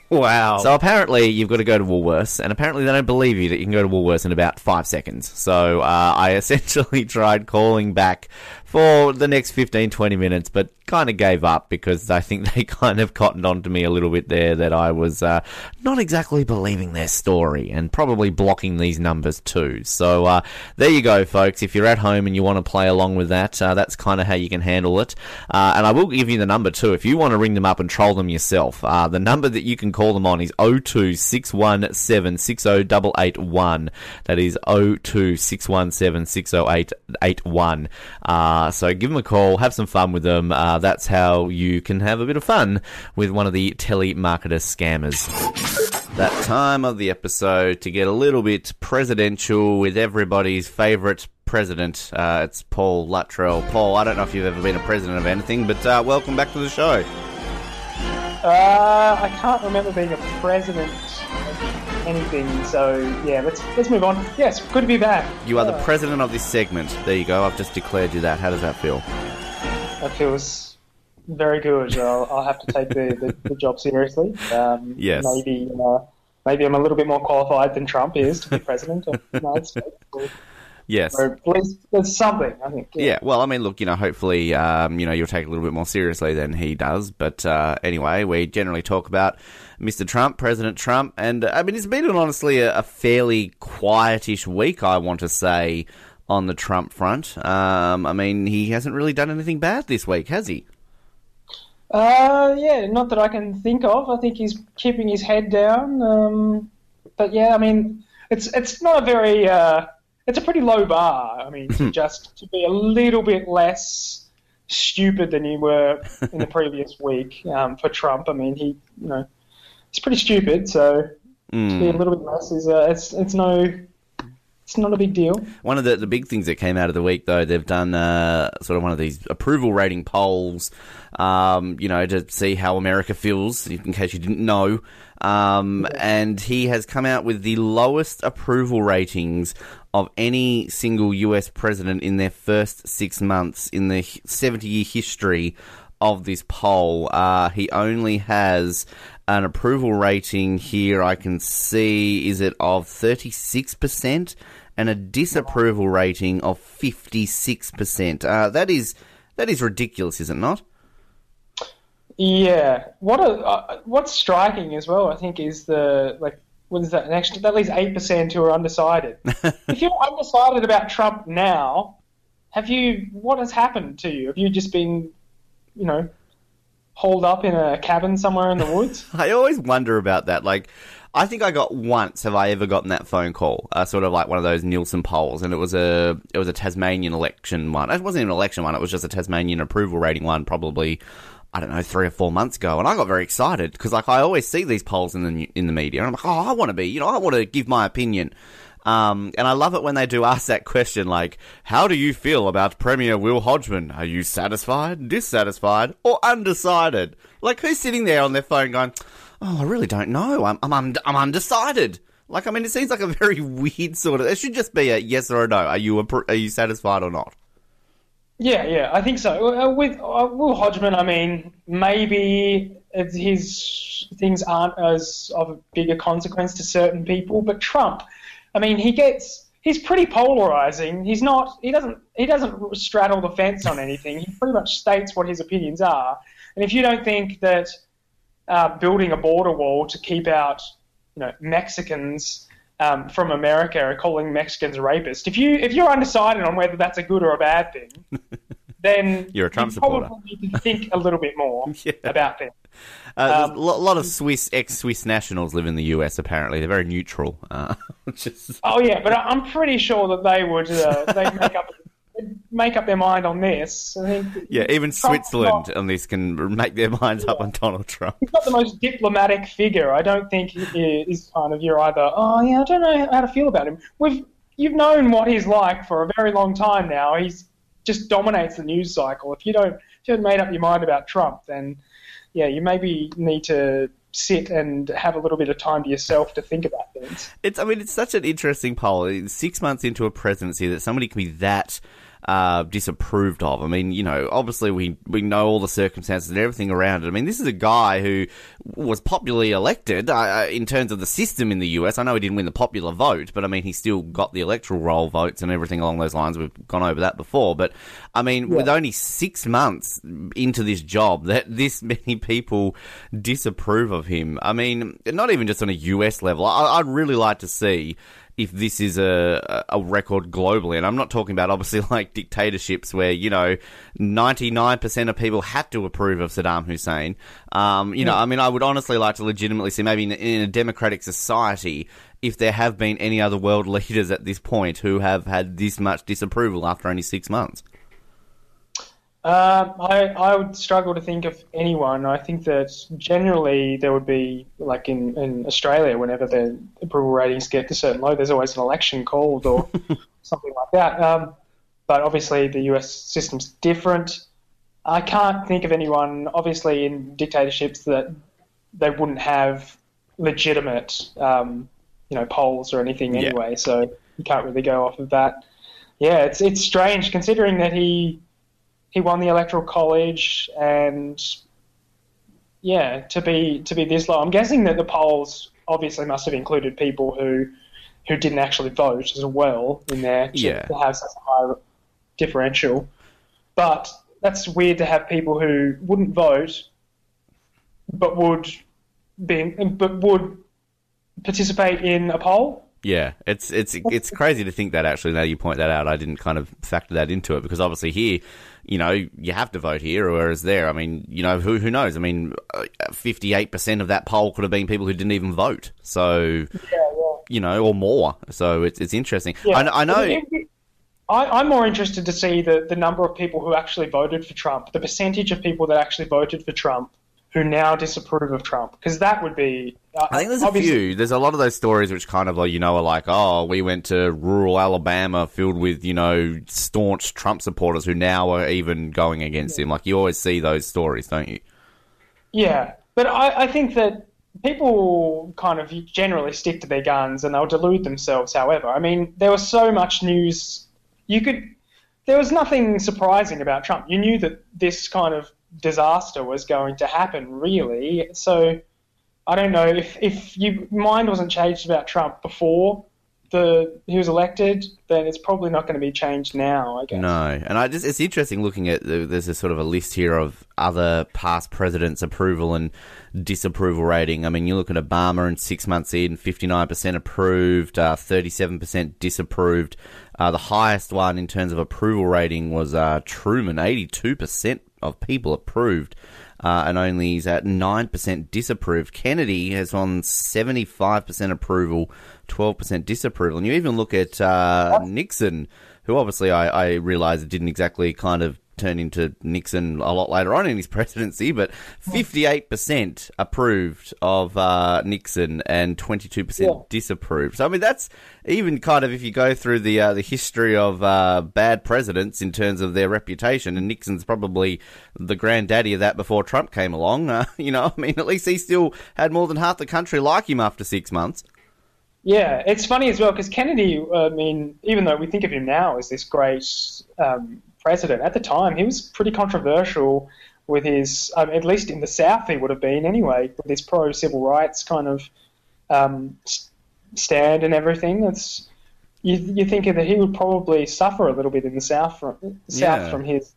Wow. So apparently you've got to go to Woolworths, and apparently they don't believe you that you can go to Woolworths in about five seconds. So uh, I essentially tried calling back for the next fifteen, twenty minutes, but kind of gave up because I think they kind of cottoned on to me a little bit there that I was uh, not exactly believing their story and probably blocking these numbers too. So uh, there you go, folks. If you're at home and you want to play along with that, uh, that's kind of how you can handle it. Uh, and I will give you the number too. If you want to ring them up and troll them yourself, uh, the number that you can call them on is oh two six one seven six oh eight eight one. That is oh two six one seven six oh eight eight one. Uh, So give them a call, have some fun with them. Uh, that's how you can have a bit of fun with one of the telemarketer scammers. That time of the episode to get a little bit presidential with everybody's favourite president. Uh, it's Paul Luttrell. Paul, I don't know if you've ever been a president of anything, but uh, welcome back to the show. Uh, I can't remember being a president of anything, so yeah, let's let's move on. Yes, good to be back. You are the president of this segment. There you go. I've just declared you that. How does that feel? That feels very good. I'll, I'll have to take the, the, the job seriously. Um, yes. Maybe uh, maybe I'm a little bit more qualified than Trump is to be president of the United States. Yes. Or at least there's something, I think. Yeah. yeah, well, I mean, look, you know, hopefully, um, you know, you'll take it a little bit more seriously than he does. But uh, anyway, we generally talk about Mister Trump, President Trump. And, uh, I mean, it's been, honestly, a, a fairly quietish week, I want to say, on the Trump front. Um, I mean, he hasn't really done anything bad this week, has he? Uh, yeah, not that I can think of. I think he's keeping his head down. Um, but, yeah, I mean, it's, it's not a very... Uh, It's a pretty low bar. I mean, to just to be a little bit less stupid than you were in the previous week um, for Trump. I mean, he, you know, he's pretty stupid. So mm. to be a little bit less is uh, it's it's no. It's not a big deal. One of the, the big things that came out of the week, though, they've done uh, sort of one of these approval rating polls, um, you know, to see how America feels, in case you didn't know. Um, yeah. And he has come out with the lowest approval ratings of any single U S president in their first six months in the seventy-year history of this poll. Uh, he only has... an approval rating here I can see, is it of thirty-six percent and a disapproval rating of fifty-six percent. Uh, that is that is ridiculous, is it not? Yeah. What a, uh, what's striking as well, I think, is the, like, what is that? An extra, that leaves eight percent who are undecided. If you're undecided about Trump now, have you, what has happened to you? Have you just been, you know, holed up in a cabin somewhere in the woods? I always wonder about that. Like, I think I got once, have I ever gotten that phone call, uh, sort of like one of those Nielsen polls, and it was a it was a Tasmanian election one. It wasn't even an election one, it was just a Tasmanian approval rating one, probably, I don't know, three or four months ago, and I got very excited, because, like, I always see these polls in the in the media, and I'm like, oh, I want to be, you know, I want to give my opinion. Um, and I love it when they do ask that question, like, how do you feel about Premier Will Hodgman? Are you satisfied, dissatisfied, or undecided? Like, who's sitting there on their phone going, oh, I really don't know, I'm I'm, I'm undecided. Like, I mean, it seems like a very weird sort of, it should just be a yes or a no. Are you a, are you satisfied or not? Yeah, yeah, I think so. With uh, Will Hodgman, I mean, maybe his things aren't as of a bigger consequence to certain people, but Trump... I mean, he gets, he's pretty polarizing. He's not, he doesn't, he doesn't straddle the fence on anything. He pretty much states what his opinions are. And if you don't think that uh, building a border wall to keep out, you know, Mexicans um, from America or calling Mexicans rapists, if you, if you're undecided on whether that's a good or a bad thing, then you're a Trump you supporter. Probably need to think a little bit more yeah. about that. Uh, um, a lot of Swiss ex-Swiss nationals live in the U S. Apparently, they're very neutral. Uh, just... Oh yeah, but I'm pretty sure that they would uh, they make up make up their mind on this. I think yeah, even Trump's Switzerland not, on this can make their minds yeah. up on Donald Trump. He's not the most diplomatic figure. I don't think he is kind of you're either. Oh yeah, I don't know how to feel about him. We've you've known what he's like for a very long time now. He's just dominates the news cycle. If you don't, if you haven't made up your mind about Trump, then yeah, you maybe need to sit and have a little bit of time to yourself to think about things. It's, I mean, it's such an interesting poll. It's six months into a presidency that somebody can be that uh, disapproved of. I mean, you know, obviously we, we know all the circumstances and everything around it. I mean, this is a guy who was popularly elected uh, in terms of the system in the U S. I know he didn't win the popular vote, but I mean, he still got the electoral roll votes and everything along those lines. We've gone over that before. But, I mean, yeah. with only six months into this job, that this many people disapprove of him. I mean, not even just on a U S level. I, I'd really like to see if this is a a record globally. And I'm not talking about, obviously, like dictatorships where, you know, ninety-nine percent of people had to approve of Saddam Hussein. Um, you yeah. know, I mean, I would honestly like to legitimately see maybe in, in a democratic society if there have been any other world leaders at this point who have had this much disapproval after only six months. Um, I, I would struggle to think of anyone. I think that generally there would be, like in, in Australia, whenever the approval ratings get to a certain low, there's always an election called or something like that. Um, but obviously the U S system's different. I can't think of anyone, obviously, in dictatorships that they wouldn't have legitimate, um, you know, polls or anything anyway. Yeah. So you can't really go off of that. Yeah, it's it's strange considering that he... He won the Electoral College, and yeah, to be to be this low. I'm guessing that the polls obviously must have included people who who didn't actually vote as well in there to, yeah. to have such a high differential. But that's weird to have people who wouldn't vote but would be but would participate in a poll. Yeah, it's it's it's crazy to think that, actually, now you point that out. I didn't kind of factor that into it, because obviously here, you know, you have to vote here, whereas there, I mean, you know, who who knows? I mean, fifty-eight percent of that poll could have been people who didn't even vote, so, yeah, yeah. you know, or more. So it's it's interesting. Yeah. I, I know... It, it, I, I'm more interested to see the, the number of people who actually voted for Trump, the percentage of people that actually voted for Trump, who now disapprove of Trump, because that would be... Uh, I think there's a few. There's a lot of those stories which kind of, you know, are like, oh, we went to rural Alabama filled with, you know, staunch Trump supporters who now are even going against yeah. him. Like, you always see those stories, don't you? Yeah, but I, I think that people kind of generally stick to their guns and they'll delude themselves, however. I mean, there was so much news. You could... There was nothing surprising about Trump. You knew that this kind of disaster was going to happen, really. So I don't know if if your mind wasn't changed about Trump before the he was elected, then it's probably not going to be changed now, I guess. No, and I just it's interesting looking at the, there's a sort of a list here of other past presidents' approval and disapproval rating. I mean, you look at Obama, and six months in, fifty-nine percent approved, uh, thirty-seven percent disapproved. Uh, the highest one in terms of approval rating was uh, Truman, eighty-two percent of people approved, uh, and only is at nine percent disapproved. Kennedy has on seventy-five percent approval, twelve percent disapproval. And you even look at uh, Nixon, who obviously I, I realise didn't exactly kind of turn into Nixon a lot later on in his presidency, but fifty-eight percent approved of uh, Nixon and twenty-two percent yeah. disapproved. So, I mean, that's even kind of, if you go through the uh, the history of uh, bad presidents in terms of their reputation, and Nixon's probably the granddaddy of that before Trump came along, uh, you know, I mean, at least he still had more than half the country like him after six months. Yeah, it's funny as well, because Kennedy, I mean, even though we think of him now as this great... Um, president. At the time, he was pretty controversial with his, um, at least in the South he would have been anyway, with his pro-civil rights kind of um, stand and everything. It's, you, you're thinking that he would probably suffer a little bit in the South from, South yeah. from his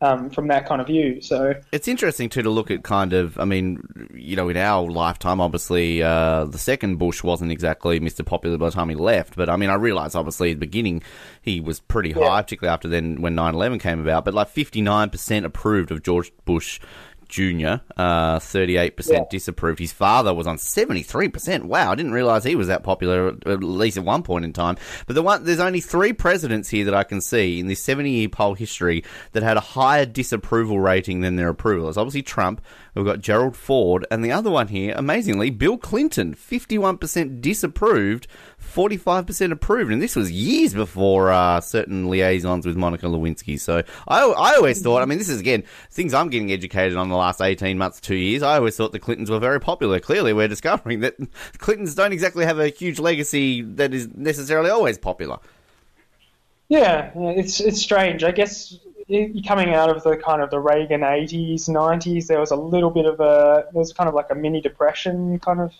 Um, from that kind of view. So it's interesting too to look at kind of, I mean, you know, in our lifetime, obviously, uh, the second Bush wasn't exactly Mister Popular by the time he left, but I mean, I realise obviously at the beginning he was pretty high, yeah. particularly after then when nine eleven came about, but like fifty-nine percent approved of George Bush Junior, uh, thirty-eight percent yeah. disapproved. His father was on seventy-three percent. Wow, I didn't realise he was that popular, at least at one point in time. But the one, there's only three presidents here that I can see in this seventy-year poll history that had a higher disapproval rating than their approval. It's obviously Trump, we've got Gerald Ford, and the other one here, amazingly, Bill Clinton, fifty-one percent disapproved, forty-five percent approved, and this was years before uh, certain liaisons with Monica Lewinsky. So I, I always thought, I mean, this is, again, things I'm getting educated on the last eighteen months, two years, I always thought the Clintons were very popular. Clearly, we're discovering that Clintons don't exactly have a huge legacy that is necessarily always popular. Yeah, it's it's strange. I guess coming out of the kind of the Reagan eighties, nineties, there was a little bit of a, there was kind of like a mini depression kind of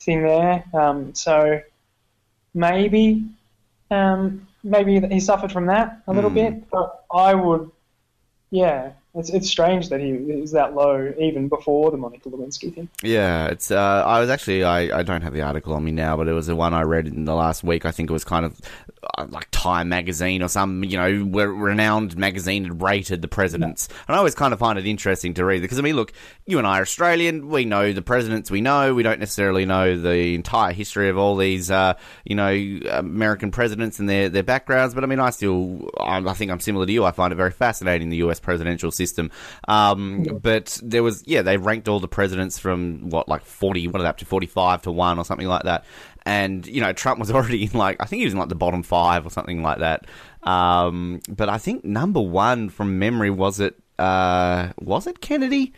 thing there. Um, so maybe um, maybe he suffered from that a little mm. bit. But I would, yeah, it's it's strange that he was that low even before the Monica Lewinsky thing. Yeah, it's. Uh, I was actually, I, I don't have the article on me now, but it was the one I read in the last week. I think it was kind of like Time magazine or some, you know, renowned magazine had rated the presidents. Yeah. And I always kind of find it interesting to read because, I mean, look, you and I are Australian. We know the presidents we know. We don't necessarily know the entire history of all these, uh, you know, American presidents and their, their backgrounds. But, I mean, I still, I think I'm similar to you. I find it very fascinating, the U S presidential system. Um, yeah. But there was, yeah, they ranked all the presidents from, what, like forty, what is that, up to forty-five to one or something like that. And, you know, Trump was already in, like, I think he was in, like, the bottom five or something like that. Um, but I think number one from memory, was it, uh, was it Kennedy?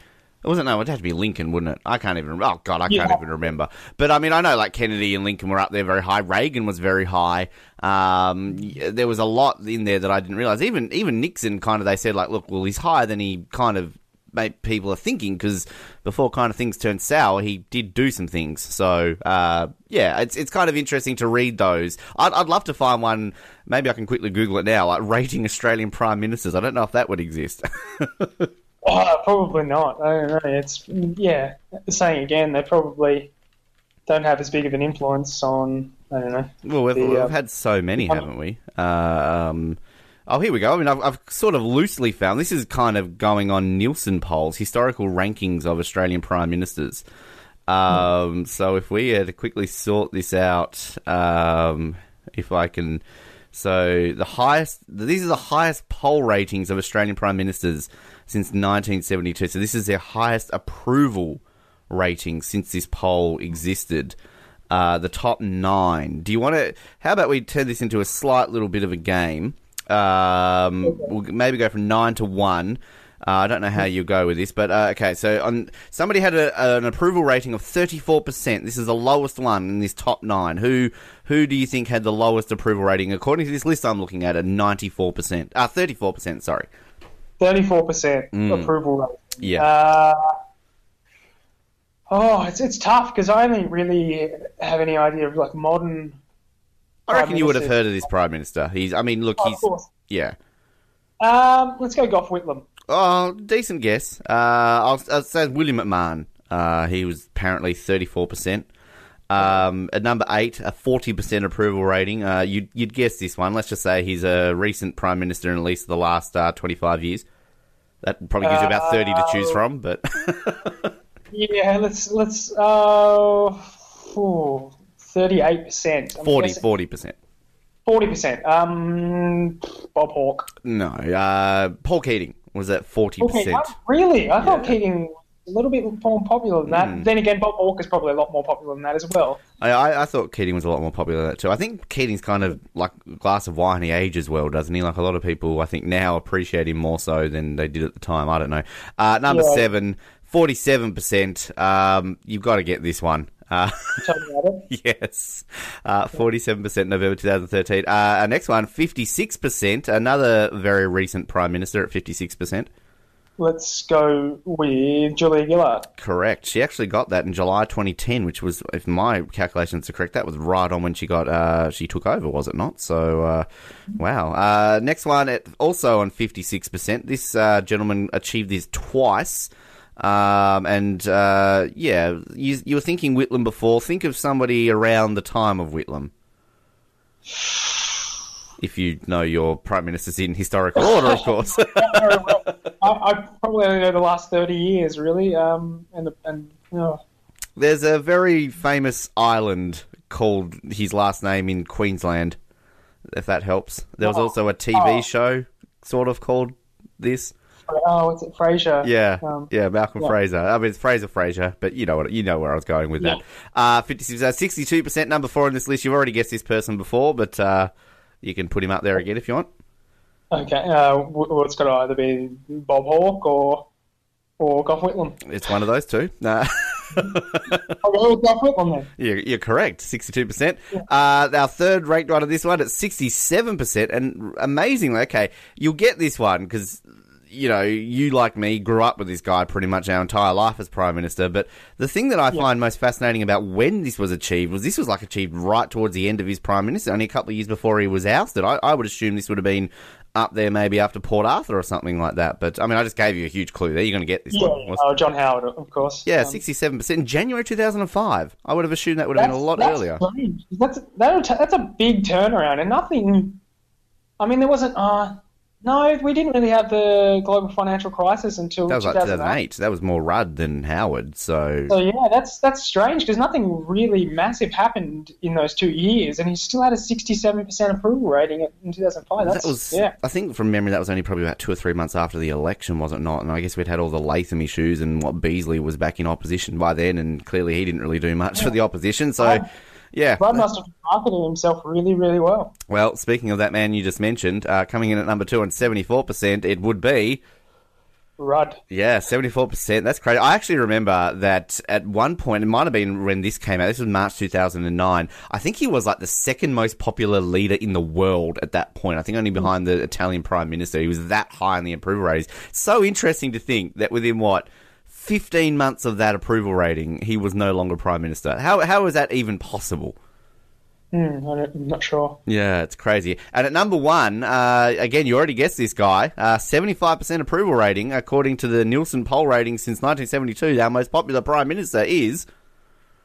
It wasn't, no, it'd have to be Lincoln, wouldn't it? I can't even, oh, God, I yeah. can't even remember. But, I mean, I know, like, Kennedy and Lincoln were up there very high. Reagan was very high. Um, there was a lot in there that I didn't realize. Even, even Nixon kind of, they said, like, look, well, he's higher than he kind of, made people are thinking, because before kind of things turned sour, he did do some things. So, uh, yeah, it's it's kind of interesting to read those. I'd, I'd love to find one. Maybe I can quickly Google it now, like rating Australian prime ministers. I don't know if that would exist. Oh, probably not. I don't know. It's, yeah, saying again, they probably don't have as big of an influence on, I don't know. Well, we've, the, we've uh, had so many, haven't we? Um... Oh, here we go. I mean, I've, I've sort of loosely found... This is kind of going on Nielsen polls, historical rankings of Australian prime ministers. Um, mm. So if we had to quickly sort this out, um, if I can... So the highest... These are the highest poll ratings of Australian prime ministers since nineteen seventy-two. So this is their highest approval rating since this poll existed. Uh, the top nine. Do you want to... How about we turn this into a slight little bit of a game? Um, okay. We'll maybe go from nine to one. Uh, I don't know how you go with this, but uh, okay. So on, somebody had a, an approval rating of thirty-four percent. This is the lowest one in this top nine. Who who do you think had the lowest approval rating according to this list I'm looking at? A ninety-four percent. Ah, thirty-four percent. Sorry, thirty-four percent mm. approval rating. Yeah. Uh, oh, it's it's tough because I don't really have any idea of like modern. I reckon you would have heard of this Prime Minister. He's, I mean, look, oh, he's... Of course. Yeah. Um, let's go Gough Whitlam. Oh, decent guess. Uh, I'll, I'll say William McMahon. Uh, he was apparently thirty-four percent. Um, at number eight, a forty percent approval rating. Uh, you'd, you'd guess this one. Let's just say he's a recent Prime Minister in at least the last uh, twenty-five years. That probably gives you about thirty uh, to choose from, but... yeah, let's... let's uh, oh... Thirty-eight percent. Forty. Forty percent. Forty percent. Um, Bob Hawke. No. Uh, Paul Keating was at forty percent. Really? I yeah. thought Keating was a little bit more popular than that. Mm. Then again, Bob Hawke is probably a lot more popular than that as well. I, I, I thought Keating was a lot more popular than that too. I think Keating's kind of like a glass of wine. He ages well, doesn't he? Like a lot of people, I think now appreciate him more so than they did at the time. I don't know. Uh, number yeah. seven, forty-seven percent. Um, you've got to get this one. Uh, yes, uh, forty-seven percent November twenty thirteen. Uh, our next one, fifty-six percent, another very recent Prime Minister at fifty-six percent. Let's go with Julia Gillard. Correct. She actually got that in July twenty ten, which was, if my calculations are correct, that was right on when she got uh, she took over, was it not? So, uh, wow. Uh, next one, at, also on fifty-six percent, this uh, gentleman achieved this twice. Um, and, uh, yeah, you, you were thinking Whitlam before. Think of somebody around the time of Whitlam. If you know your Prime Minister's in historical order, of course. I, I probably only know the last thirty years, really. Um, and, and oh. There's a very famous island called his last name in Queensland, if that helps. There was oh. also a T V oh. show sort of called this. Oh, it's it Fraser. Yeah, um, yeah, Malcolm yeah. Fraser. I mean, it's Fraser, Fraser, but you know what? You know where I was going with yeah. that. Uh, fifty-six, uh, sixty-two percent. Number four on this list. You've already guessed this person before, but uh, you can put him up there again if you want. Okay, uh, well, it's got to either be Bob Hawke or or Gough Whitlam. It's one of those two. Uh, Up you're, you're correct, sixty-two percent. Yeah. Uh, our third ranked one of this one at sixty-seven percent. And amazingly, okay, you'll get this one because, you know, you, like me, grew up with this guy pretty much our entire life as Prime Minister. But the thing that I yeah. find most fascinating about when this was achieved was this was, like, achieved right towards the end of his Prime Minister, only a couple of years before he was ousted. I, I would assume this would have been up there maybe after Port Arthur or something like that. But, I mean, I just gave you a huge clue there. You're going to get this yeah, one. Oh, John Howard, of course. Yeah, um, sixty-seven percent. In January two thousand five, I would have assumed that would have been a lot that's earlier. Strange. That's that's a, that's a big turnaround and nothing – I mean, there wasn't uh, – no, we didn't really have the global financial crisis until that was like two thousand eight. That was more Rudd than Howard. So, so yeah, that's that's strange because nothing really massive happened in those two years, and he still had a sixty-seven percent approval rating in two thousand five. That's, that was, yeah. I think from memory that was only probably about two or three months after the election, was it not? And I guess we'd had all the Latham issues and what Beasley was back in opposition by then, and clearly he didn't really do much yeah. for the opposition. So. Um, Yeah, Rudd must have marketed himself really, really well. Well, speaking of that man you just mentioned, uh, coming in at number two on seventy-four percent, it would be... Rudd. Yeah, seventy-four percent. That's crazy. I actually remember that at one point, it might have been when this came out, this was March two thousand nine, I think he was like the second most popular leader in the world at that point. I think only behind the Italian Prime Minister. He was that high in the approval ratings. So interesting to think that within what... Fifteen months of that approval rating, he was no longer Prime Minister. How how is that even possible? Mm, I'm not sure. Yeah, it's crazy. And at number one, uh, again, you already guessed this guy. Uh, seventy-five percent approval rating, according to the Nielsen poll rating since nineteen seventy-two. Our most popular Prime Minister is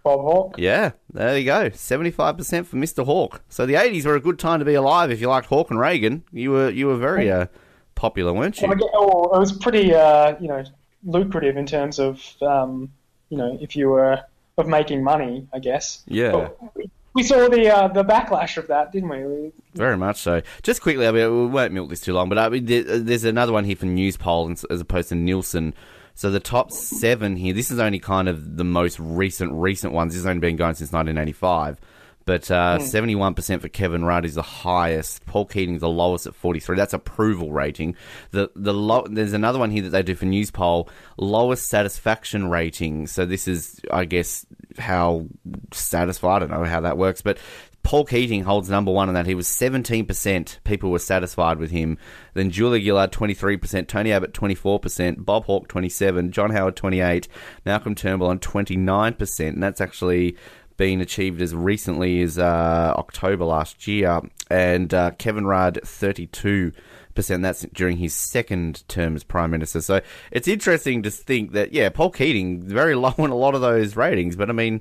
Bob Hawke. Yeah, there you go. seventy-five percent for Mister Hawke. So the eighties were a good time to be alive if you liked Hawke and Reagan. You were you were very uh, popular, weren't you? Well, it was pretty, uh, you know. lucrative in terms of, um, you know, if you were of making money, I guess. Yeah. But we saw the uh, the backlash of that, didn't we? we Very much so. Just quickly, I mean, we won't milk this too long, but I mean, there's another one here from News Poll as opposed to Nielsen. So the top seven here. This is only kind of the most recent recent ones. This has only been going since nineteen eighty-five. But uh, mm. seventy-one percent for Kevin Rudd is the highest. Paul Keating's the lowest at forty-three. That's approval rating. The the low, There's another one here that they do for News Poll, lowest satisfaction rating. So this is, I guess, how satisfied. I don't know how that works. But Paul Keating holds number one on that. He was seventeen percent. People were satisfied with him. Then Julia Gillard, twenty-three percent. Tony Abbott, twenty-four percent. Bob Hawke, twenty-seven percent. John Howard, twenty-eight percent. Malcolm Turnbull on twenty-nine percent. And that's actually... been achieved as recently as uh, October last year, and uh, Kevin Rudd thirty-two percent. That's during his second term as Prime Minister. So it's interesting to think that, yeah, Paul Keating very low on a lot of those ratings, but I mean,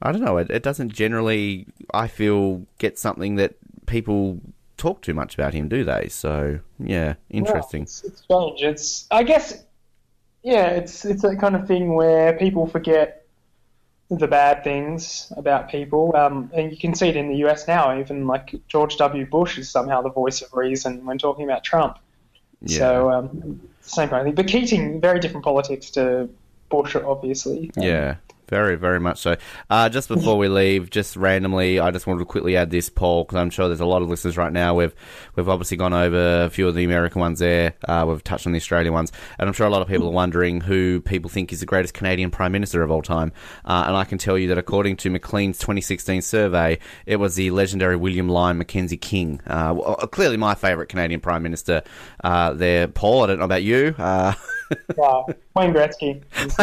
I don't know, it, it doesn't generally, I feel, get something that people talk too much about him, do they? So, yeah, interesting. Yeah, it's, it's strange. It's, I guess, yeah, it's it's that kind of thing where people forget the bad things about people, um, and you can see it in the U S now. Even like George W. Bush is somehow the voice of reason when talking about Trump. Yeah. So um, same kind of thing. But Keating, very different politics to Bush, obviously. Um, yeah, very, very much so. Uh, just before we leave, just randomly, I just wanted to quickly add this poll because I'm sure there's a lot of listeners right now. We've we've obviously gone over a few of the American ones there. Uh, we've touched on the Australian ones, and I'm sure a lot of people are wondering who people think is the greatest Canadian Prime Minister of all time. Uh, and I can tell you that according to Maclean's twenty sixteen survey, it was the legendary William Lyon Mackenzie King. Uh, well, clearly, my favourite Canadian Prime Minister uh, there, Paul. I don't know about you. Uh, Wow, Wayne Gretzky. Is,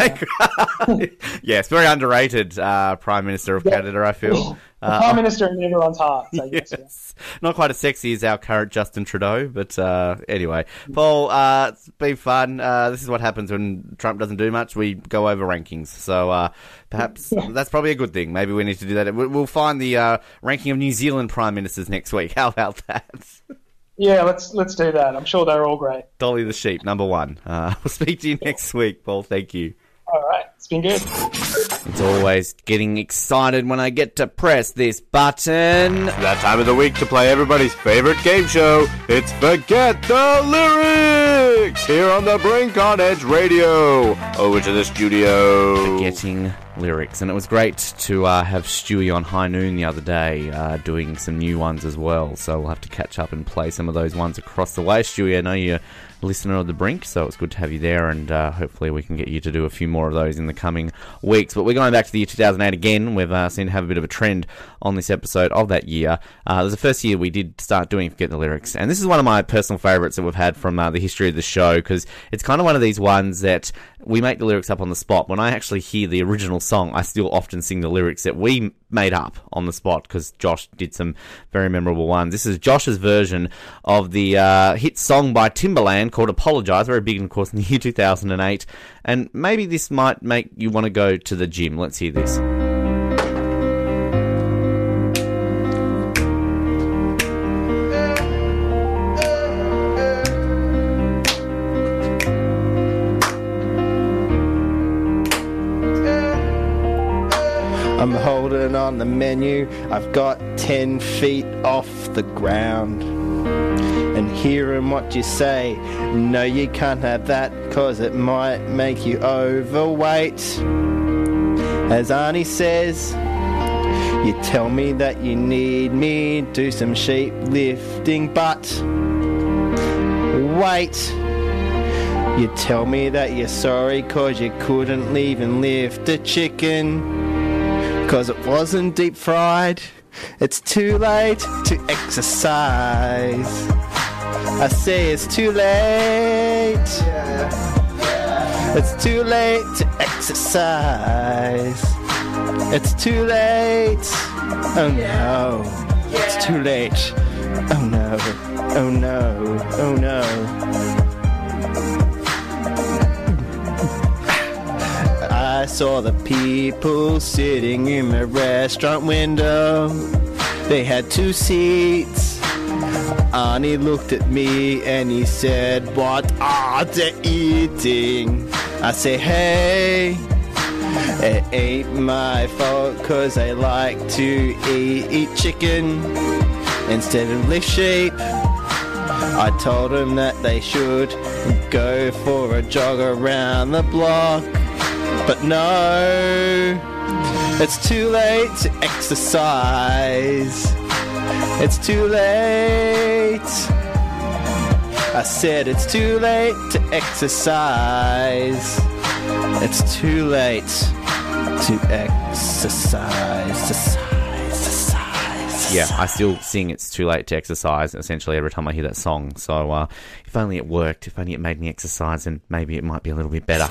uh... yes, very underrated uh, Prime Minister of yeah. Canada, I feel. Uh, Prime Minister in everyone's heart. So yes. yes. Not quite as sexy as our current Justin Trudeau, but uh, anyway. Paul, uh, it's been fun. Uh, this is what happens when Trump doesn't do much. We go over rankings. So uh, perhaps yeah. that's probably a good thing. Maybe we need to do that. We'll find the uh, ranking of New Zealand Prime Ministers next week. How about that? Yeah, let's let's do that. I'm sure they're all great. Dolly the sheep, number one. Uh, we'll speak to you next week, Paul. Thank you. All right. It's been good. It's always getting excited when I get to press this button. It's that time of the week to play everybody's favourite game show. It's Forget the Lyrics here on The Brink on Edge Radio. Over to the studio. Forgetting lyrics. And it was great to uh, have Stewie on High Noon the other day uh, doing some new ones as well. So we'll have to catch up and play some of those ones across the way. Stewie, I know you're listener of The Brink, so it's good to have you there, and uh, hopefully we can get you to do a few more of those in the coming weeks. But we're going back to the year two thousand eight again. We've uh, seemed to have a bit of a trend on this episode of that year. Uh, it was the first year we did start doing Forget the Lyrics, and this is one of my personal favourites that we've had from uh, the history of the show, because it's kind of one of these ones that we make the lyrics up on the spot. When I actually hear the original song, I still often sing the lyrics that we made up on the spot, because Josh did some very memorable ones. This is Josh's version of the uh, hit song by Timbaland called Apologise, very big, of course, in the year two thousand eight. And maybe this might make you want to go to the gym. Let's hear this. I'm holding on the menu, I've got ten feet off the ground. And hearing what you say, no you can't have that, cause it might make you overweight. As Arnie says, you tell me that you need me, do some sheep lifting, but wait. You tell me that you're sorry, cause you couldn't even lift a chicken, cause it wasn't deep fried. It's too late to exercise. I say it's too late. It's too late to exercise. It's too late. Oh no. It's too late. Oh no. Oh no. Oh no. I saw the people sitting in the restaurant window. They had two seats. Arnie looked at me and he said, what are they eating? I say, hey, it ain't my fault, cause I like to eat, eat chicken instead of live sheep. I told them that they should go for a jog around the block. But no, it's too late to exercise. It's too late. I said it's too late to exercise. It's too late to exercise. Yeah, I still sing It's Too Late to Exercise essentially every time I hear that song. So uh, if only it worked, if only it made me exercise, and maybe it might be a little bit better.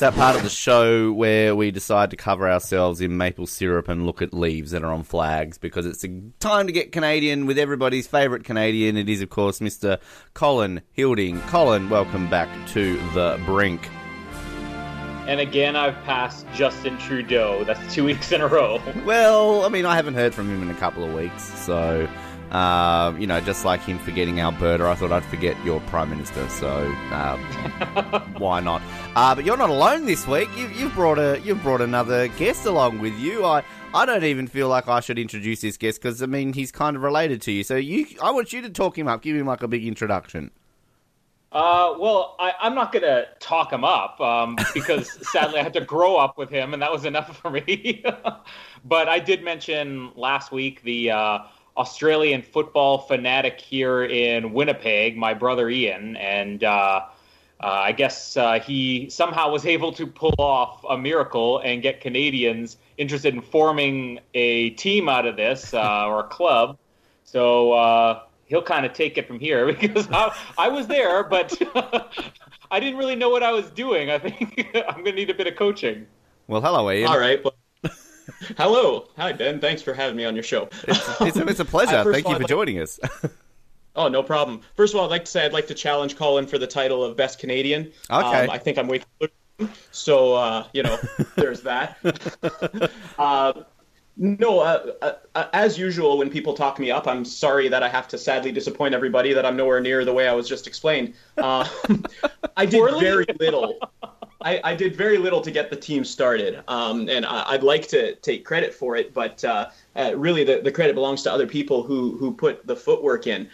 That part of the show where we decide to cover ourselves in maple syrup and look at leaves that are on flags, because it's a time to get Canadian with everybody's favourite Canadian. It is, of course, Mister Colin Hilding. Colin, welcome back to The Brink. And again, I've passed Justin Trudeau. That's two weeks in a row. Well, I mean, I haven't heard from him in a couple of weeks, so, uh, you know, just like him forgetting Alberta, I thought I'd forget your Prime Minister, so uh, why not? Uh, but you're not alone this week. You, you've brought a you've brought another guest along with you. I, I don't even feel like I should introduce this guest because, I mean, he's kind of related to you. So you, I want you to talk him up. Give him, like, a big introduction. Uh, well, I, I'm not going to talk him up um, because, sadly, I had to grow up with him, and that was enough for me. But I did mention last week the uh, Australian football fanatic here in Winnipeg, my brother Ian, and uh, uh, I guess uh, he somehow was able to pull off a miracle and get Canadians interested in forming a team out of this uh, or a club. So... Uh, He'll kind of take it from here because I, I was there, but I didn't really know what I was doing. I think I'm going to need a bit of coaching. Well, hello, Ian. All right. Well, hello. Hi, Ben. Thanks for having me on your show. It's, it's, it's a pleasure. Thank you for like, joining us. Oh, no problem. First of all, I'd like to say I'd like to challenge Colin for the title of Best Canadian. Okay. Um, I think I'm way too looking, so, uh, you know, there's that. uh No, uh, uh, as usual, when people talk me up, I'm sorry that I have to sadly disappoint everybody that I'm nowhere near the way I was just explained. Uh, I did Poorly? very little. I, I did very little to get the team started, um, and I, I'd like to take credit for it, but uh, uh, really the, the credit belongs to other people who, who put the footwork in.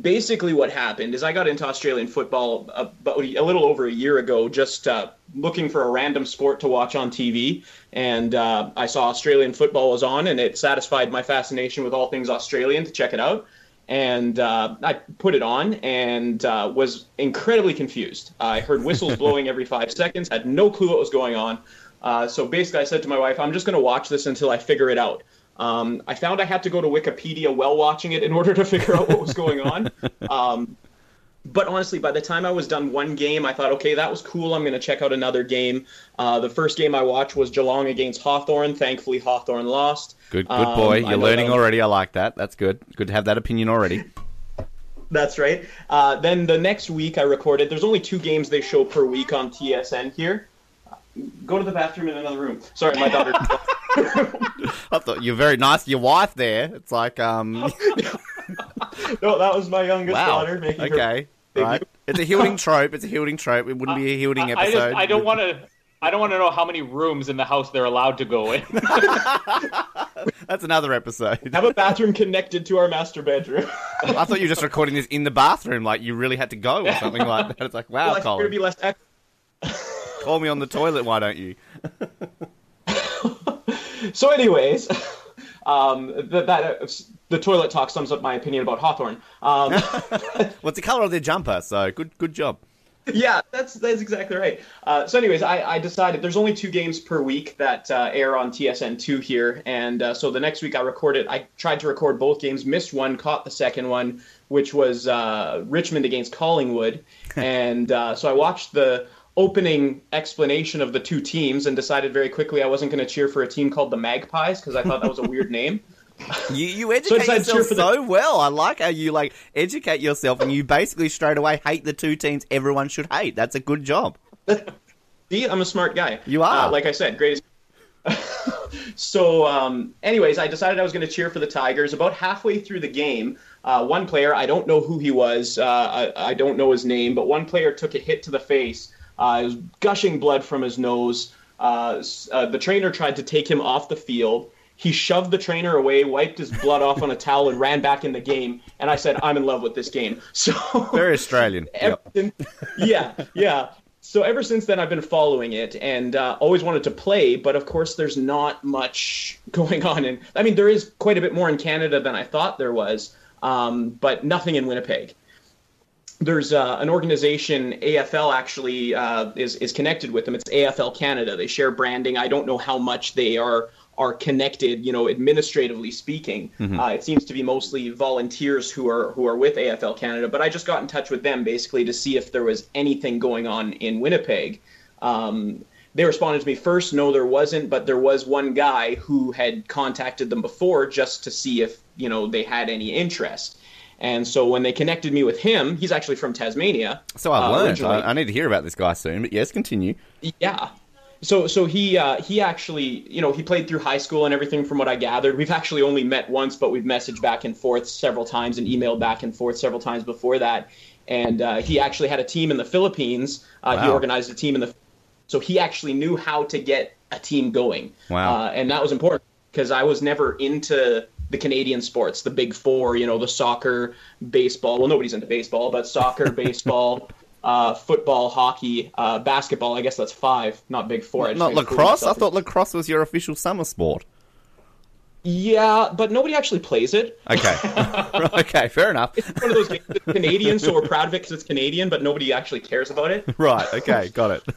Basically what happened is I got into Australian football about a little over a year ago, just uh, looking for a random sport to watch on T V. And uh, I saw Australian football was on, and it satisfied my fascination with all things Australian to check it out. And uh, I put it on and uh, was incredibly confused. I heard whistles blowing every five seconds, had no clue what was going on. Uh, so basically I said to my wife, I'm just going to watch this until I figure it out. Um, I found I had to go to Wikipedia while watching it in order to figure out what was going on. Um, but honestly, by the time I was done one game, I thought, okay, that was cool. I'm going to check out another game. Uh, the first game I watched was Geelong against Hawthorn. Thankfully, Hawthorn lost. Good, good boy. Um, You're learning that. already. I like that. That's good. Good to have that opinion already. That's right. Uh, then the next week I recorded. There's only two games they show per week on T S N here. Go to the bathroom in another room. Sorry, my daughter. I thought you were very nice to your wife there. It's like, um... no, that was my youngest wow. daughter. Making okay, her... right. It's a Hilding trope. It's a Hilding trope. It wouldn't uh, be a Hilding I, episode. I, just, I don't want to. I don't want to know how many rooms in the house they're allowed to go in. That's another episode. Have a bathroom connected to our master bedroom. I thought you were just recording this in the bathroom, like you really had to go or something like that. It's like, wow, well, Colin. Be less ex- Call me on the toilet, why don't you? So, anyways, um, the, that uh, the toilet talk sums up my opinion about Hawthorn. Um, What's the color of their jumper? So good, good job. Yeah, that's that's exactly right. Uh, so, anyways, I, I decided there's only two games per week that uh, air on T S N two here, and uh, so the next week I recorded. I tried to record both games, missed one, caught the second one, which was uh, Richmond against Collingwood, and uh, so I watched the opening explanation of the two teams and decided very quickly I wasn't going to cheer for a team called the Magpies because I thought that was a weird name. You, you educate so yourself the... so well. I like how you like educate yourself and you basically straight away hate the two teams everyone should hate. That's a good job. See, I'm a smart guy. You are. Uh, like I said, greatest. So um, anyways, I decided I was going to cheer for the Tigers. About halfway through the game, uh, one player, I don't know who he was, uh, I, I don't know his name, but one player took a hit to the face. Uh, he was gushing blood from his nose. Uh, uh, the trainer tried to take him off the field. He shoved the trainer away, wiped his blood off on a towel, and ran back in the game. And I said, I'm in love with this game. So very Australian. Ever yep. since, yeah, yeah. So ever since then, I've been following it and uh, always wanted to play. But, of course, there's not much going on. In, I mean, there is quite a bit more in Canada than I thought there was, um, but nothing in Winnipeg. There's uh, an organization, A F L actually uh, is is connected with them. It's A F L Canada. They share branding. I don't know how much they are are connected, you know, administratively speaking. Mm-hmm. Uh, it seems to be mostly volunteers who are who are with A F L Canada. But I just got in touch with them basically to see if there was anything going on in Winnipeg. Um, they responded to me first, no, there wasn't. But there was one guy who had contacted them before just to see if, you know, they had any interest. And so when they connected me with him, he's actually from Tasmania. So I've uh, learned. I, I need to hear about this guy soon. But yes, continue. Yeah. So so he uh, he actually, you know, he played through high school and everything from what I gathered. We've actually only met once, but we've messaged back and forth several times and emailed back and forth several times before that. And uh, he actually had a team in the Philippines. Uh, wow. He organized a team in the So he actually knew how to get a team going. Wow. Uh, and that was important because I was never into the Canadian sports, the big four, you know, the soccer, baseball. Well, nobody's into baseball, but soccer, baseball, uh, football, hockey, uh, basketball. I guess that's five, not big four. Not, not lacrosse? I thought lacrosse was your official summer sport. Yeah, but nobody actually plays it. Okay. Okay, fair enough. It's one of those games that's Canadian, so we're proud of it because it's Canadian, but nobody actually cares about it. Right, okay, got it.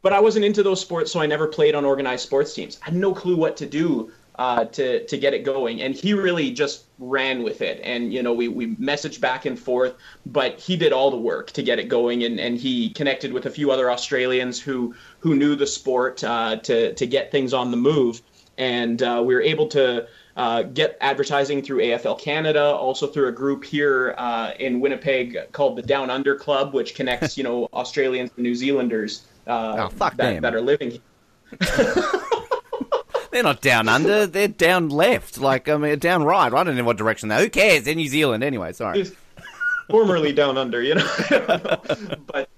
But I wasn't into those sports, so I never played on organized sports teams. I had no clue what to do. Uh, to to get it going, and he really just ran with it, and you know we we messaged back and forth, but he did all the work to get it going, and, and he connected with a few other Australians who who knew the sport uh, to to get things on the move, and uh, we were able to uh, get advertising through A F L Canada, also through a group here uh, in Winnipeg called the Down Under Club, which connects you know Australians and New Zealanders uh, oh, fuck that, that are living here. They're not down under. They're down left. Like, I mean, down right. I don't know what direction they're. Who cares? They're New Zealand anyway. Sorry. Formerly down under, you know? know. But,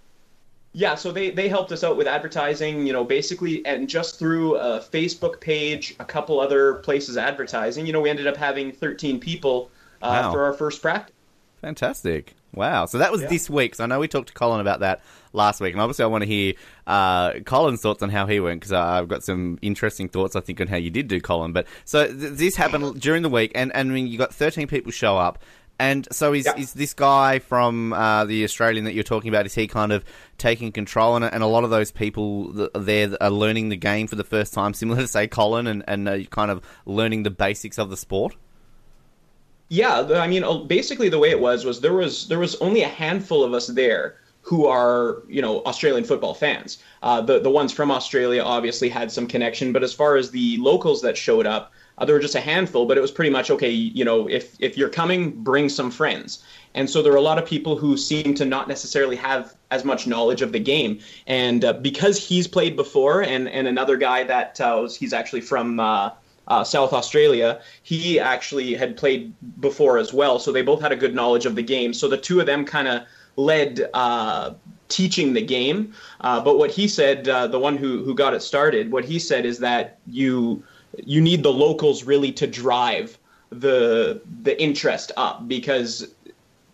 yeah, so they, they helped us out with advertising, you know, basically, and just through a Facebook page, a couple other places advertising, you know, we ended up having thirteen people uh, wow. for our first practice. Fantastic. Wow. So that was yeah. this week. So I know we talked to Colin about that last week. And obviously I want to hear uh, Colin's thoughts on how he went because uh, I've got some interesting thoughts, I think, on how you did do, Colin. But so th- this happened during the week. And, and when you got thirteen people show up, And so is, yep. is this guy from uh, the Australian that you're talking about, is he kind of taking control? And, and a lot of those people that are there that are learning the game for the first time, similar to, say, Colin, and, and uh, kind of learning the basics of the sport? Yeah, I mean, basically the way it was was there was there was only a handful of us there who are, you know, Australian football fans. Uh, the, the ones from Australia obviously had some connection, but as far as the locals that showed up, Uh, there were just a handful, but it was pretty much, okay, you know, if, if you're coming, bring some friends. And so there were a lot of people who seemed to not necessarily have as much knowledge of the game. And uh, because he's played before, and, and another guy that uh, was, he's actually from uh, uh, South Australia, he actually had played before as well. So they both had a good knowledge of the game. So the two of them kind of led uh, teaching the game. Uh, but what he said, uh, the one who, who got it started, what he said is that you... you need the locals really to drive the the interest up, because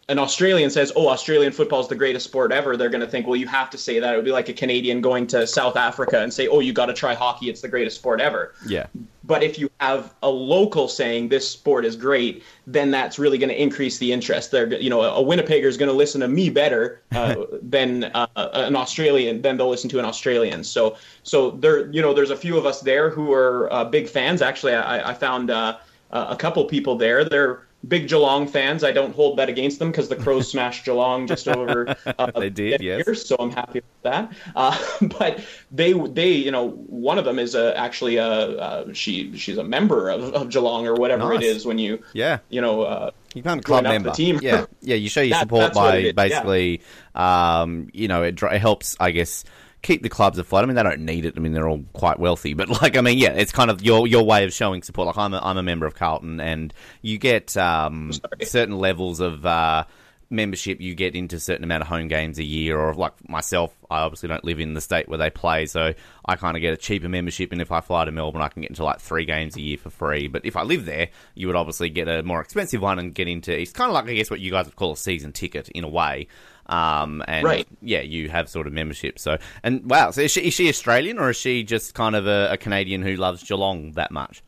an Australian says, oh, Australian football is the greatest sport ever. They're going to think, well, you have to say that. It would be like a Canadian going to South Africa and say, oh, you got to try hockey. It's the greatest sport ever. Yeah. But if you have a local saying this sport is great, then that's really going to increase the interest. They're, you know, a Winnipegger is going to listen to me better uh, than uh, an Australian, than they'll listen to an Australian. So, so there, you know, there's a few of us there who are uh, big fans. Actually, I, I found uh, a couple people there. They're big Geelong fans. I don't hold that against them, because the Crows smashed Geelong just over uh, they did, yes. years, so I'm happy with that. Uh, but they, they, you know, one of them is uh, actually a uh, she, she's a member of, of Geelong or whatever nice. It is when you, yeah, you know, uh, you become a club member. The team. Yeah, yeah, you show your that, support by basically, yeah. um, you know, it, it helps, I guess, keep the clubs afloat. I mean, they don't need it. I mean, they're all quite wealthy, but like, I mean, yeah, it's kind of your your way of showing support. Like, I'm a, I'm a member of Carlton, and you get um, certain levels of uh, membership. You get into a certain amount of home games a year, or like myself, I obviously don't live in the state where they play, so I kind of get a cheaper membership, and if I fly to Melbourne, I can get into like three games a year for free. But if I live there, you would obviously get a more expensive one and get into... It's kind of like, I guess, what you guys would call a season ticket in a way. Um, and right. yeah, you have sort of membership. So, and wow, so is she, is she Australian, or is she just kind of a, a Canadian who loves Geelong that much?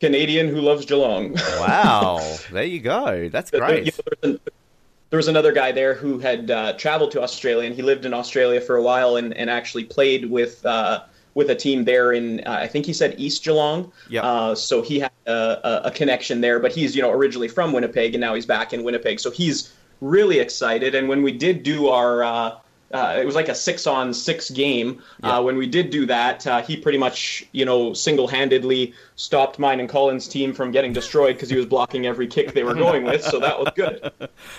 Canadian who loves Geelong. Wow, there you go. That's great. There was another guy there who had uh, traveled to Australia, and he lived in Australia for a while, and, and actually played with uh, with a team there in, uh, I think he said East Geelong. Yep. Uh, so he had a, a connection there, but he's, you know, originally from Winnipeg, and now he's back in Winnipeg. So he's really excited. And when we did do our, uh, uh, it was like a six on six game. Yeah. Uh, when we did do that, uh, he pretty much, you know, single-handedly stopped mine and Colin's team from getting destroyed, because he was blocking every kick they were going with. So that was good.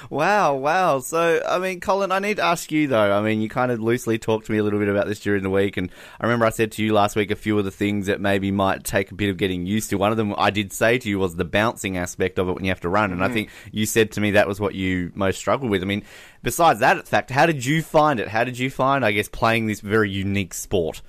Wow. Wow. So, I mean, Colin, I need to ask you though. I mean, you kind of loosely talked to me a little bit about this during the week. And I remember I said to you last week, a few of the things that maybe might take a bit of getting used to. One of them I did say to you was the bouncing aspect of it when you have to run. And mm-hmm. I think you said to me that was what you most struggled with. I mean, besides that fact, how did you find it? How did you find, I guess, playing this very unique sport?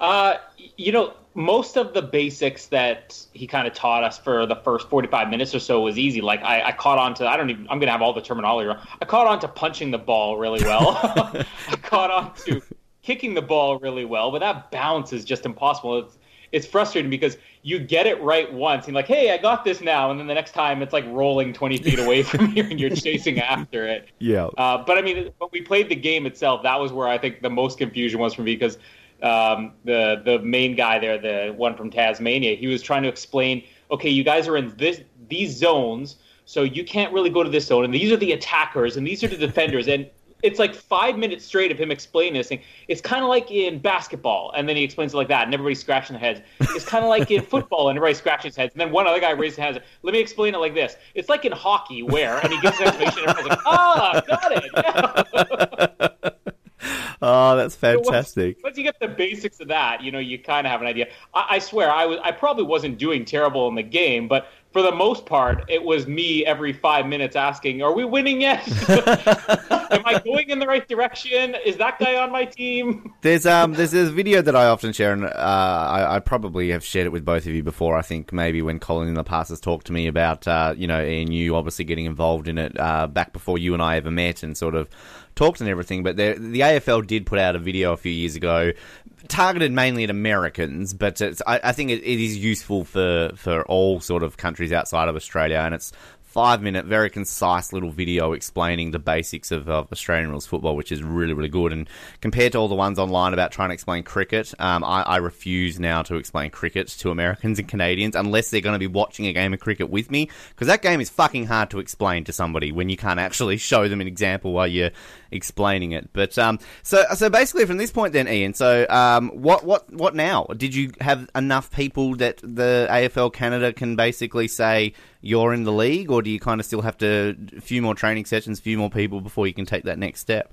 Uh, you know, most of the basics that he kind of taught us for the first forty-five minutes or so was easy. Like, I, I caught on to, I don't even, I'm going to have all the terminology wrong. I caught on to punching the ball really well. I caught on to kicking the ball really well, but that bounce is just impossible. It's, it's frustrating because you get it right once, and like, hey, I got this now, and then the next time it's like rolling twenty feet away from you, and you're chasing after it. Yeah. Uh, but I mean, when we played the game itself, that was where I think the most confusion was for me, because um, the the main guy there, the one from Tasmania, he was trying to explain, okay, you guys are in this these zones, so you can't really go to this zone, and these are the attackers, and these are the defenders, and it's like five minutes straight of him explaining this thing. It's kind of like in basketball, and then he explains it like that, and everybody's scratching their heads. It's kind of like in football, and everybody's scratching his heads, and then one other guy raises his hands. Let me explain it like this. It's like in hockey, where, and he gives an explanation, and everyone's like, ah, oh, got it. Yeah. Oh, that's fantastic. So once, once you get the basics of that, you know, you kind of have an idea. I, I swear, I was I probably wasn't doing terrible in the game, but for the most part, it was me every five minutes asking, are we winning yet? Am I going in the right direction? Is that guy on my team? There's um, there's a video that I often share, and uh, I, I probably have shared it with both of you before. I think maybe when Colin in the past has talked to me about, uh, you know, and you obviously getting involved in it uh, back before you and I ever met and sort of talked and everything. But the A F L did put out a video a few years ago targeted mainly at Americans, but it's, I, I think it, it is useful for, for all sort of countries outside of Australia, and it's five-minute, very concise little video explaining the basics of, of Australian rules football, which is really, really good. And compared to all the ones online about trying to explain cricket, um, I, I refuse now to explain cricket to Americans and Canadians unless they're going to be watching a game of cricket with me, because that game is fucking hard to explain to somebody when you can't actually show them an example while you're explaining it. But um, so so basically from this point then, Ian, so um, what, what, what now? Did you have enough people that the A F L Canada can basically say you're in the league, or do you kind of still have to a few more training sessions, a few more people before you can take that next step?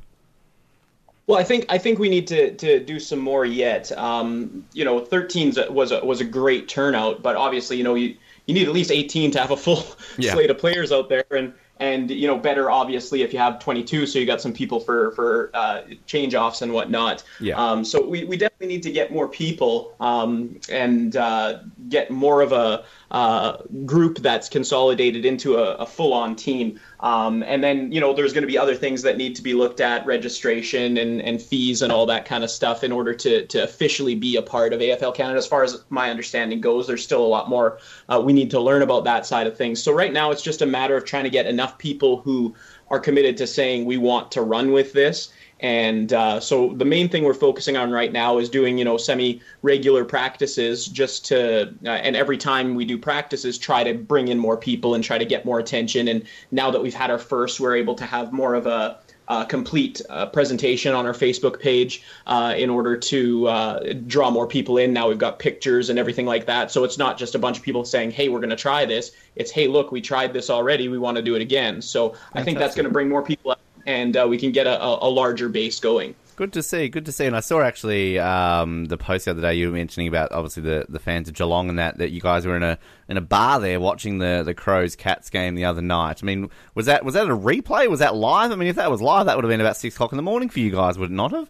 Well, I think I think we need to, to do some more yet. Um, you know, thirteen was a, was a great turnout, but obviously, you know, you, you need at least eighteen to have a full yeah. slate of players out there, and and you know, better obviously if you have twenty-two, so you got some people for for uh, change offs and whatnot. Yeah. Um, so we, we definitely need to get more people um, and uh, get more of a uh, group that's consolidated into a, a full on team. Um, and then, you know, there's going to be other things that need to be looked at, registration and, and fees and all that kind of stuff in order to, to officially be a part of A F L Canada. As far as my understanding goes, there's still a lot more uh, we need to learn about that side of things. So right now it's just a matter of trying to get enough people who are committed to saying we want to run with this. And uh, so the main thing we're focusing on right now is doing, you know, semi-regular practices just to, uh, and every time we do practices, try to bring in more people and try to get more attention. And now that we've had our first, we're able to have more of a, a complete uh, presentation on our Facebook page uh, in order to uh, draw more people in. Now we've got pictures and everything like that. So it's not just a bunch of people saying, hey, we're going to try this. It's, hey, look, we tried this already. We want to do it again. So fantastic. I think that's going to bring more people up, and uh, we can get a, a larger base going. Good to see, good to see. And I saw actually um, the post the other day you were mentioning about, obviously, the, the fans of Geelong and that, that you guys were in a in a bar there watching the, the Crows-Cats game the other night. I mean, was that was that a replay? Was that live? I mean, if that was live, that would have been about six o'clock in the morning for you guys, would it not have?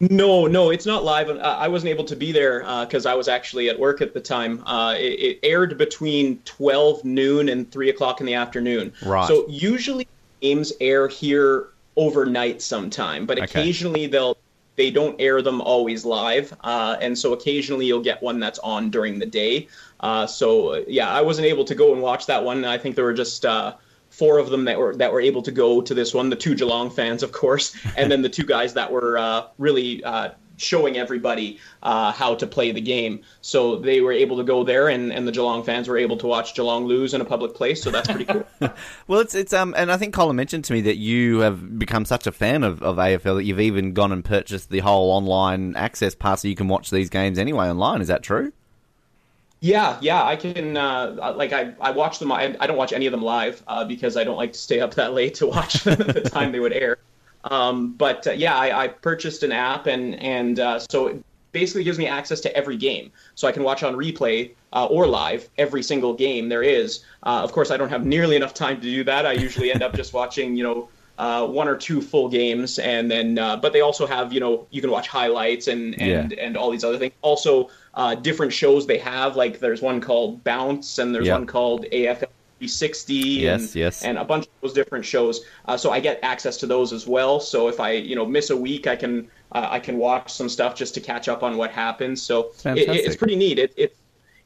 No, no, it's not live. I wasn't able to be there because uh, I was actually at work at the time. Uh, it, it aired between twelve noon and three o'clock in the afternoon. Right. So usually games air here overnight sometime, but occasionally okay. they'll they don't air them always live, uh, and so occasionally you'll get one that's on during the day. Uh, so yeah, I wasn't able to go and watch that one. I think there were just uh, four of them that were that were able to go to this one. The two Geelong fans, of course, and then the two guys that were uh, really uh, showing everybody uh, how to play the game. So they were able to go there, and, and the Geelong fans were able to watch Geelong lose in a public place, so that's pretty cool. Well, it's it's um, and I think Colin mentioned to me that you have become such a fan of, of A F L that you've even gone and purchased the whole online access pass so you can watch these games anyway online. Is that true? Yeah, yeah, I can, uh, like, I, I watch them, I, I don't watch any of them live uh, because I don't like to stay up that late to watch them at the time they would air. Um, but uh, yeah, I, I purchased an app, and and uh, so it basically gives me access to every game. So I can watch on replay uh, or live every single game there is. Uh, of course, I don't have nearly enough time to do that. I usually end up just watching, you know, uh, one or two full games, and then uh, but they also have, you know, you can watch highlights and and, yeah. and all these other things. Also, uh, different shows they have. Like there's one called Bounce, and there's yep. one called A F L. three sixty yes, and, yes. and a bunch of those different shows. Uh, so I get access to those as well. So if I, you know, miss a week, I can uh, I can watch some stuff just to catch up on what happens. So it, it's pretty neat. It, it,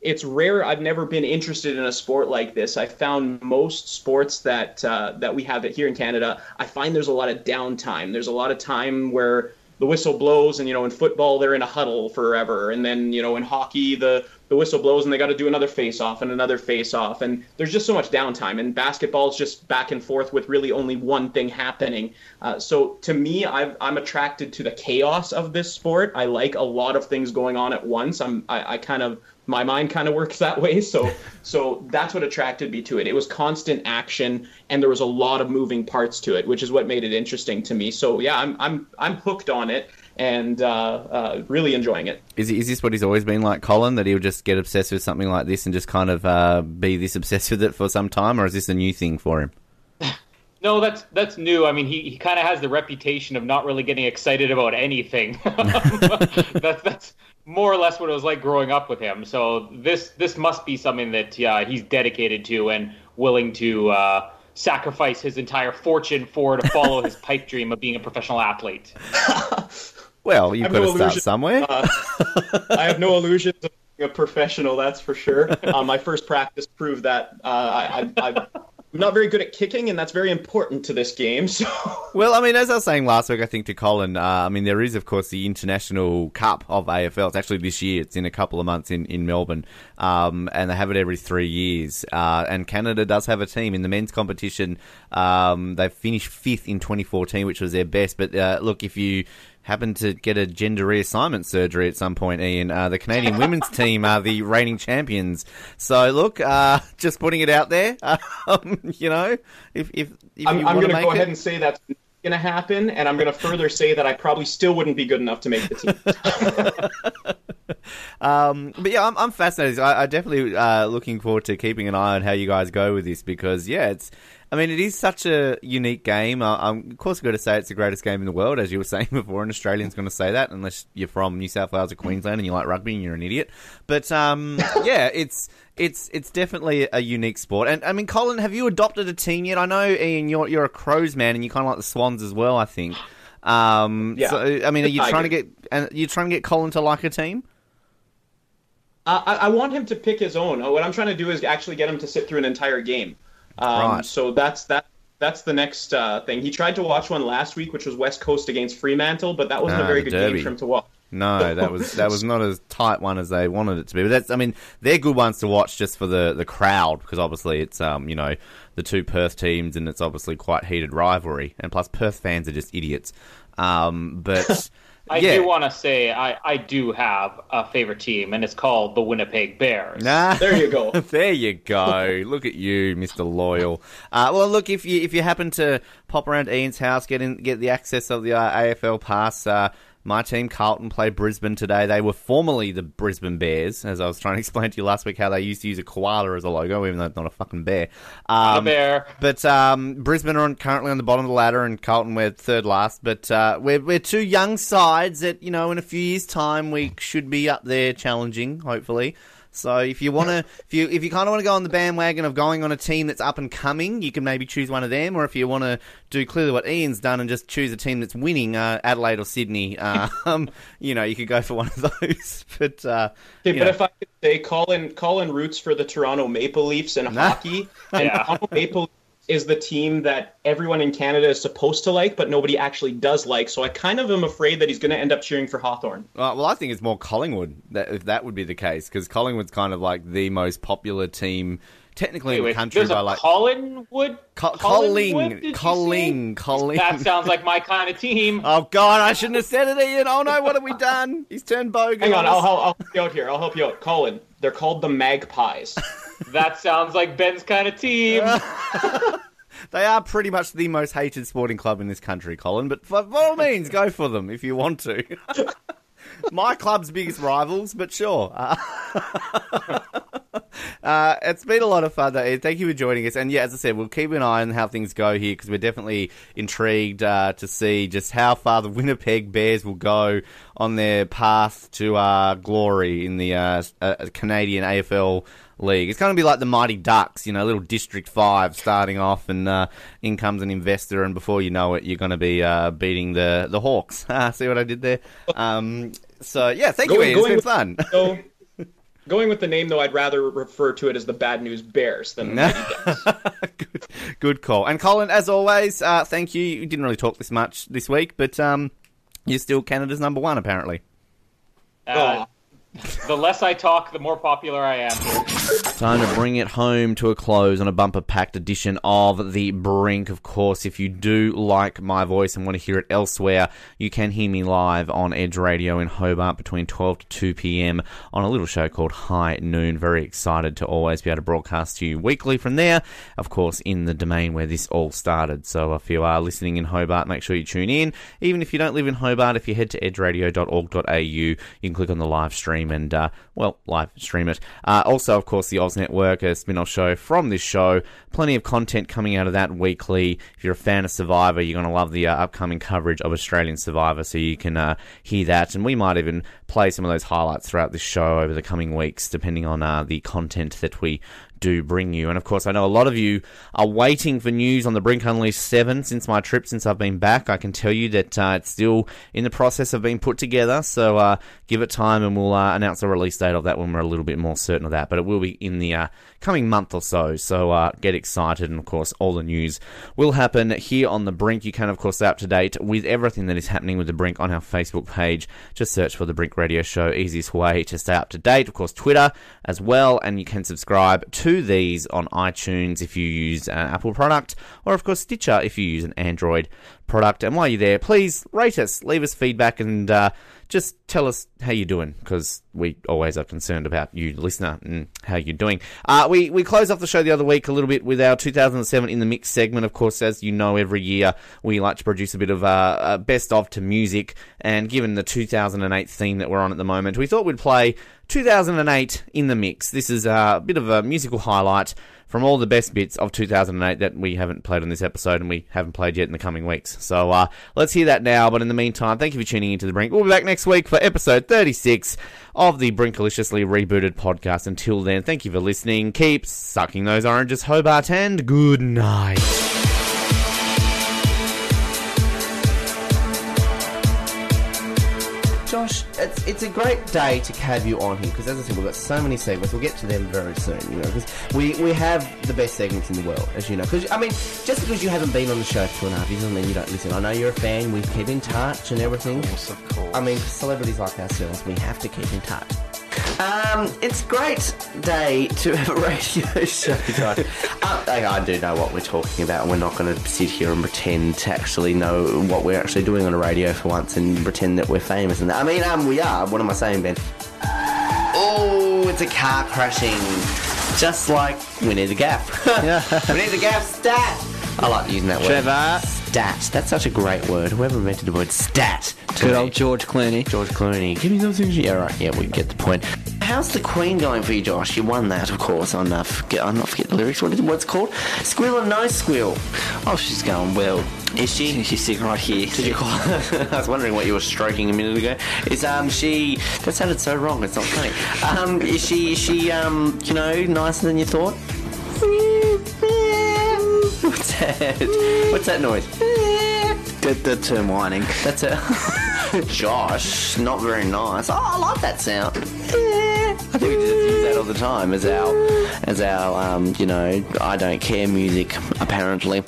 it's rare. I've never been interested in a sport like this. I found most sports that uh, that we have here in Canada, I find there's a lot of downtime. There's a lot of time where the whistle blows, and, you know, in football, they're in a huddle forever. And then, you know, in hockey, the, the whistle blows and they got to do another face-off and another face-off. And there's just so much downtime. And basketball is just back and forth with really only one thing happening. Uh, so to me, I've, I'm attracted to the chaos of this sport. I like a lot of things going on at once. I'm, I, I kind of, my mind kind of works that way. So, so that's what attracted me to it. It was constant action, and there was a lot of moving parts to it, which is what made it interesting to me. So yeah, I'm, I'm, I'm hooked on it, and uh, uh, really enjoying it. Is he, is this what he's always been like, Colin, that he'll just get obsessed with something like this and just kind of uh, be this obsessed with it for some time, or is this a new thing for him? No, that's that's new. I mean, he, he kind of has the reputation of not really getting excited about anything. that, that's more or less what it was like growing up with him. So this this must be something that yeah, he's dedicated to and willing to uh, sacrifice his entire fortune for to follow his pipe dream of being a professional athlete. Well, you've got to start somewhere. Uh, I have no illusions of being a professional, that's for sure. Uh, my first practice proved that uh, I... I, I I'm not very good at kicking, and that's very important to this game. So, well, I mean, as I was saying last week, I think to Colin, uh, I mean, there is, of course, the International Cup of A F L. It's actually this year. It's in a couple of months in, in Melbourne, um, and they have it every three years. Uh, and Canada does have a team. In the men's competition, um, they finished fifth in twenty fourteen, which was their best. But, uh, look, if you happen to get a gender reassignment surgery at some point, Ian, Uh, the Canadian women's team are the reigning champions. So, look, uh, just putting it out there, um, you know, if, if, if I'm, I'm going to go it... ahead and say that's going to happen, and I'm going to further say that I probably still wouldn't be good enough to make the team. Um, but yeah, I'm, I'm fascinated. I, I definitely uh, looking forward to keeping an eye on how you guys go with this, because yeah, it's. I mean, it is such a unique game. I, I'm of course going to say it's the greatest game in the world, as you were saying before. An Australian's going to say that unless you're from New South Wales or Queensland and you like rugby and you're an idiot. But um, yeah, it's it's it's definitely a unique sport. And I mean, Colin, have you adopted a team yet? I know, Ian, you're you're a Crows man and you kind of like the Swans as well, I think. Um, yeah. So I mean, are you trying to get and you're trying to get Colin to like a team? Uh, I, I want him to pick his own. What I'm trying to do is actually get him to sit through an entire game. Um, right. So that's that. That's the next uh, thing. He tried to watch one last week, which was West Coast against Fremantle, but that wasn't ah, a very good derby. Game for him to watch. No, that was that was not as tight one as they wanted it to be. But that's, I mean, they're good ones to watch just for the, the crowd, because obviously it's um you know the two Perth teams and it's obviously quite heated rivalry, and plus Perth fans are just idiots. Um, but. I yeah. do want to say I, I do have a favorite team, and it's called the Winnipeg Bears. Nah. There you go. There you go. Look at you, Mister Loyal. Uh, well, look, if you if you happen to pop around Ian's house, get in, get the access of the uh, A F L Pass. Uh, my team, Carlton, play Brisbane today. They were formerly the Brisbane Bears, as I was trying to explain to you last week, how they used to use a koala as a logo, even though it's not a fucking bear. Um, not a bear. But um, Brisbane are on, currently on the bottom of the ladder, and Carlton, we're third last. But uh, we're, we're two young sides that, you know, in a few years' time, we should be up there challenging, hopefully. So if you want to, if you if you kind of want to go on the bandwagon of going on a team that's up and coming, you can maybe choose one of them. Or if you want to do clearly what Ian's done and just choose a team that's winning, uh, Adelaide or Sydney, um, you know, you could go for one of those. But uh, okay, but know. if I could say, Colin Colin roots for the Toronto Maple Leafs in nah. hockey, and yeah. Toronto Maple Leafs is the team that everyone in Canada is supposed to like, but nobody actually does like. So I kind of am afraid that he's going to end up cheering for Hawthorn. Uh, well, I think it's more Collingwood, that, if that would be the case, because Collingwood's kind of like the most popular team technically anyway, in the country. There's by a like Collingwood? Co- Colling. Colling. Colling. That sounds like my kind of team. Oh, God, I shouldn't have said it, Ian. Oh, no, what have we done? He's turned bogus. Hang on, I'll, I'll, I'll help you out here. I'll help you out. Colin, they're called the Magpies. That sounds like Ben's kind of team. They are pretty much the most hated sporting club in this country, Colin, but by all means, go for them if you want to. My club's biggest rivals, but sure. Uh, uh, it's been a lot of fun, though. Thank you for joining us. And yeah, as I said, we'll keep an eye on how things go here, because we're definitely intrigued uh, to see just how far the Winnipeg Bears will go on their path to uh, glory in the uh, uh, Canadian A F L League. It's going to be like the Mighty Ducks, you know, little District five starting off, and uh, in comes an investor, and before you know it, you're going to be uh, beating the, the Hawks. See what I did there? Um, so, yeah, thank going, you, Ian. It's been with, fun. So, going with the name, though, I'd rather refer to it as the Bad News Bears than the Mighty Ducks. good, good call. And, Colin, as always, uh, thank you. You didn't really talk this much this week, but um, you're still Canada's number one, apparently. Uh, the less I talk, the more popular I am here. Time to bring it home to a close on a bumper-packed edition of The Brink. Of course, if you do like my voice and want to hear it elsewhere, you can hear me live on Edge Radio in Hobart between twelve to two p.m. on a little show called High Noon. Very excited to always be able to broadcast to you weekly from there, of course, in the domain where this all started. So if you are listening in Hobart, make sure you tune in. Even if you don't live in Hobart, if you head to edge radio dot org dot a u, you can click on the live stream and, uh, well, live stream it. Uh, also, of course, the Oz Network, a spin-off show from this show. Plenty of content coming out of that weekly. If you're a fan of Survivor, you're going to love the uh, upcoming coverage of Australian Survivor, so you can uh, hear that. And we might even play some of those highlights throughout this show over the coming weeks, depending on uh, the content that we do bring you. And of course, I know a lot of you are waiting for news on The Brink Unleashed seven since my trip, since I've been back. I can tell you that uh, it's still in the process of being put together, so uh, give it time and we'll uh, announce the release date of that when we're a little bit more certain of that, but it will be in the uh, coming month or so, so uh, get excited. And of course, all the news will happen here on The Brink. You can, of course, stay up to date with everything that is happening with The Brink on our Facebook page. Just search for The Brink Radio Show, easiest way to stay up to date. Of course, Twitter as well, and you can subscribe to these on iTunes if you use an Apple product, or of course Stitcher if you use an Android product. And while you're there, please rate us, leave us feedback, and uh, just tell us how you're doing, because we always are concerned about you, listener, and how you're doing. Uh, we, we closed off the show the other week a little bit with our two thousand seven In The Mix segment. Of course, as you know, every year we like to produce a bit of uh, best of to music, and given the two thousand eight theme that we're on at the moment, we thought we'd play two thousand eight In The Mix. This is a bit of a musical highlight from all the best bits of two thousand eight that we haven't played on this episode, and we haven't played yet in the coming weeks. So uh, let's hear that now. But in the meantime, thank you for tuning into The Brink. We'll be back next week for episode thirty-six of the Brinkaliciously Rebooted podcast. Until then, thank you for listening. Keep sucking those oranges, Hobart, and good night. Josh, it's it's a great day to have you on here, because as I said, we've got so many segments. We'll get to them very soon, you know, because we, we have the best segments in the world, as you know. Because I mean, just because you haven't been on the show for two and a half years doesn't mean you don't listen. I know you're a fan. We keep in touch and everything. Of course, of course. I mean, celebrities like ourselves, we have to keep in touch. Um, it's a great day to have a radio show, guys. uh, I, I do know what we're talking about, and we're not going to sit here and pretend to actually know what we're actually doing on a radio for once and pretend that we're famous and that. I mean, um, we are. What am I saying, Ben? Oh, it's a car crashing. Just like, we need a gap. We need a gap stat. I like using that word. Trevor. Stat. That's such a great word. Whoever invented the word stat. Good old George Clooney. George Clooney. Give me something. Yeah, right. Yeah, we get the point. How's the Queen going for you, Josh? You won that, of course. I'm not forget, I'm not forget the lyrics. What is, what's it called? Squeal or no squeal? Oh, she's going well. Is she? She's sitting right here. Did you call her? I was wondering what you were stroking a minute ago. Is um she? That sounded so wrong. It's not funny. Um, is she? Is she um you know nicer than you thought? What's that? What's that noise? That, that's her whining. That's her. Josh, not very nice. Oh, I like that sound. I think we just use that all the time as our, as our, um, you know, I don't care music, apparently.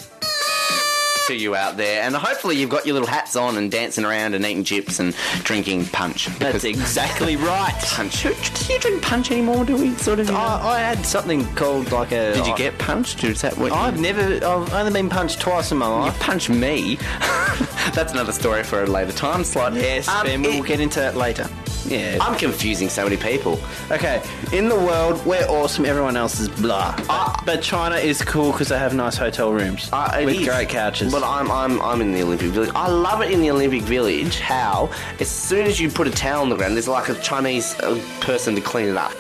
To you out there, and hopefully you've got your little hats on and dancing around and eating chips and drinking punch. That's exactly right. Punch. Do you drink punch anymore? Do we sort of? You know? I, I had something called like a. Did you get punched? Is that what? I've you... never. I've only been punched twice in my life. You punched me. That's another story for a later time slot. Yes, um, Ben. We'll it... get into that later. Yeah. I'm confusing so many people. Okay, in the world, we're awesome. Everyone else is blah. Uh, but China is cool because they have nice hotel rooms uh, with is. great couches. But I'm I'm I'm in the Olympic Village. I love it in the Olympic Village. How as soon as you put a towel on the ground, there's like a Chinese uh, person to clean it up.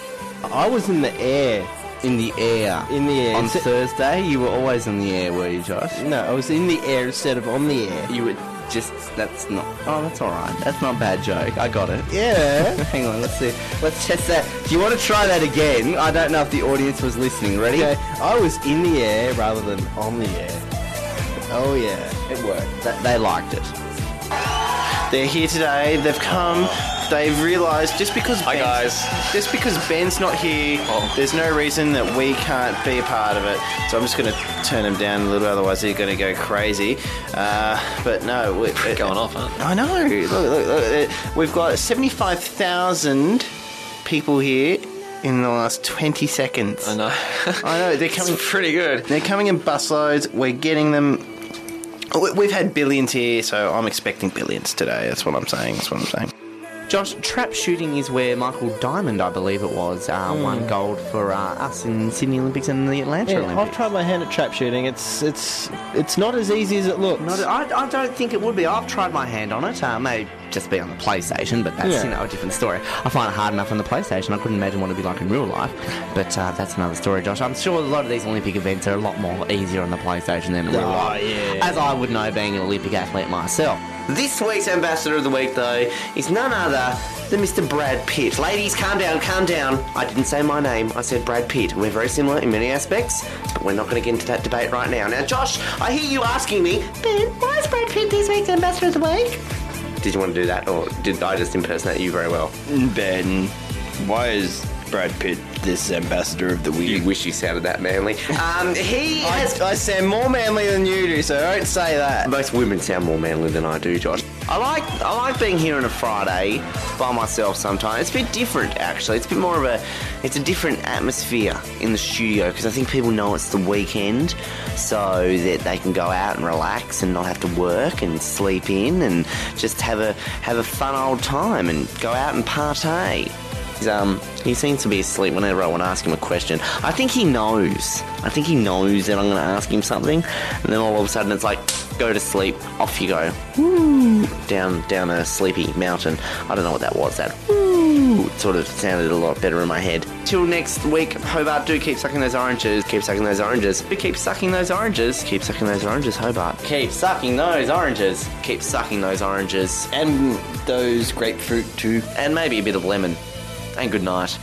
I was in the air. In the air. In the air. On so, Thursday, you were always in the air, were you, Josh? No, I was in the air instead of on the air. You were. Just, that's not... Oh, that's alright. That's not a bad joke. I got it. Yeah. Hang on, let's see. Let's test that. Do you want to try that again? I don't know if the audience was listening. Ready? Okay. I was in the air rather than on the air. Oh, yeah. It worked. Th- they liked it. They're here today. They've come... They've realised just because Hi Ben's, guys. just because Ben's not here, oh. there's no reason that we can't be a part of it. So I'm just going to turn him down a little, otherwise they're going to go crazy. Uh, but no, we're it, going it, off. Aren't I know. Look, look, look it, we've got seventy-five thousand people here in the last twenty seconds. I know. I know. They're coming it's pretty good. They're coming in busloads. We're getting them. We've had billions here, so I'm expecting billions today. That's what I'm saying. That's what I'm saying. Josh, trap shooting is where Michael Diamond, I believe it was, uh, mm. won gold for uh, us in Sydney Olympics and the Atlanta yeah, Olympics. I've tried my hand at trap shooting. It's it's it's not as easy as it looks. Not, I, I don't think it would be. I've tried my hand on it. Uh, maybe just be on the PlayStation, but that's yeah. you know, a different story. I find it hard enough on the PlayStation. I couldn't imagine what it'd be like in real life. But uh, that's another story, Josh. I'm sure a lot of these Olympic events are a lot more easier on the PlayStation than in real oh, life. Yeah. As I would know, being an Olympic athlete myself. This week's Ambassador of the Week, though, is none other than Mister Brad Pitt. Ladies, calm down, calm down. I didn't say my name, I said Brad Pitt. We're very similar in many aspects, but we're not going to get into that debate right now. Now, Josh, I hear you asking me, Ben, why is Brad Pitt this week's Ambassador of the Week? Did you want to do that, or did I just impersonate you very well? Ben, why is Brad Pitt this Ambassador of the Week? You wish you sounded that manly. Um, he I, has... I sound more manly than you do, so don't say that. Most women sound more manly than I do, Josh. I like I like being here on a Friday by myself sometimes. It's a bit different, actually. It's a bit more of a... It's a different atmosphere in the studio, because I think people know it's the weekend, so that they can go out and relax and not have to work and sleep in and just have a, have a fun old time and go out and partay. Um, he seems to be asleep whenever I want to ask him a question. I think he knows. I think he knows that I'm going to ask him something, and then all of a sudden it's like, go to sleep, off you go. Woo! Down, down a sleepy mountain. I don't know what that was, that woo sort of sounded a lot better in my head. Till next week, Hobart, do keep sucking those oranges. Keep sucking those oranges. Do keep sucking those oranges. Keep sucking those oranges, Hobart. Keep sucking those oranges. Keep sucking those oranges. And those grapefruit too. And maybe a bit of lemon. And good night.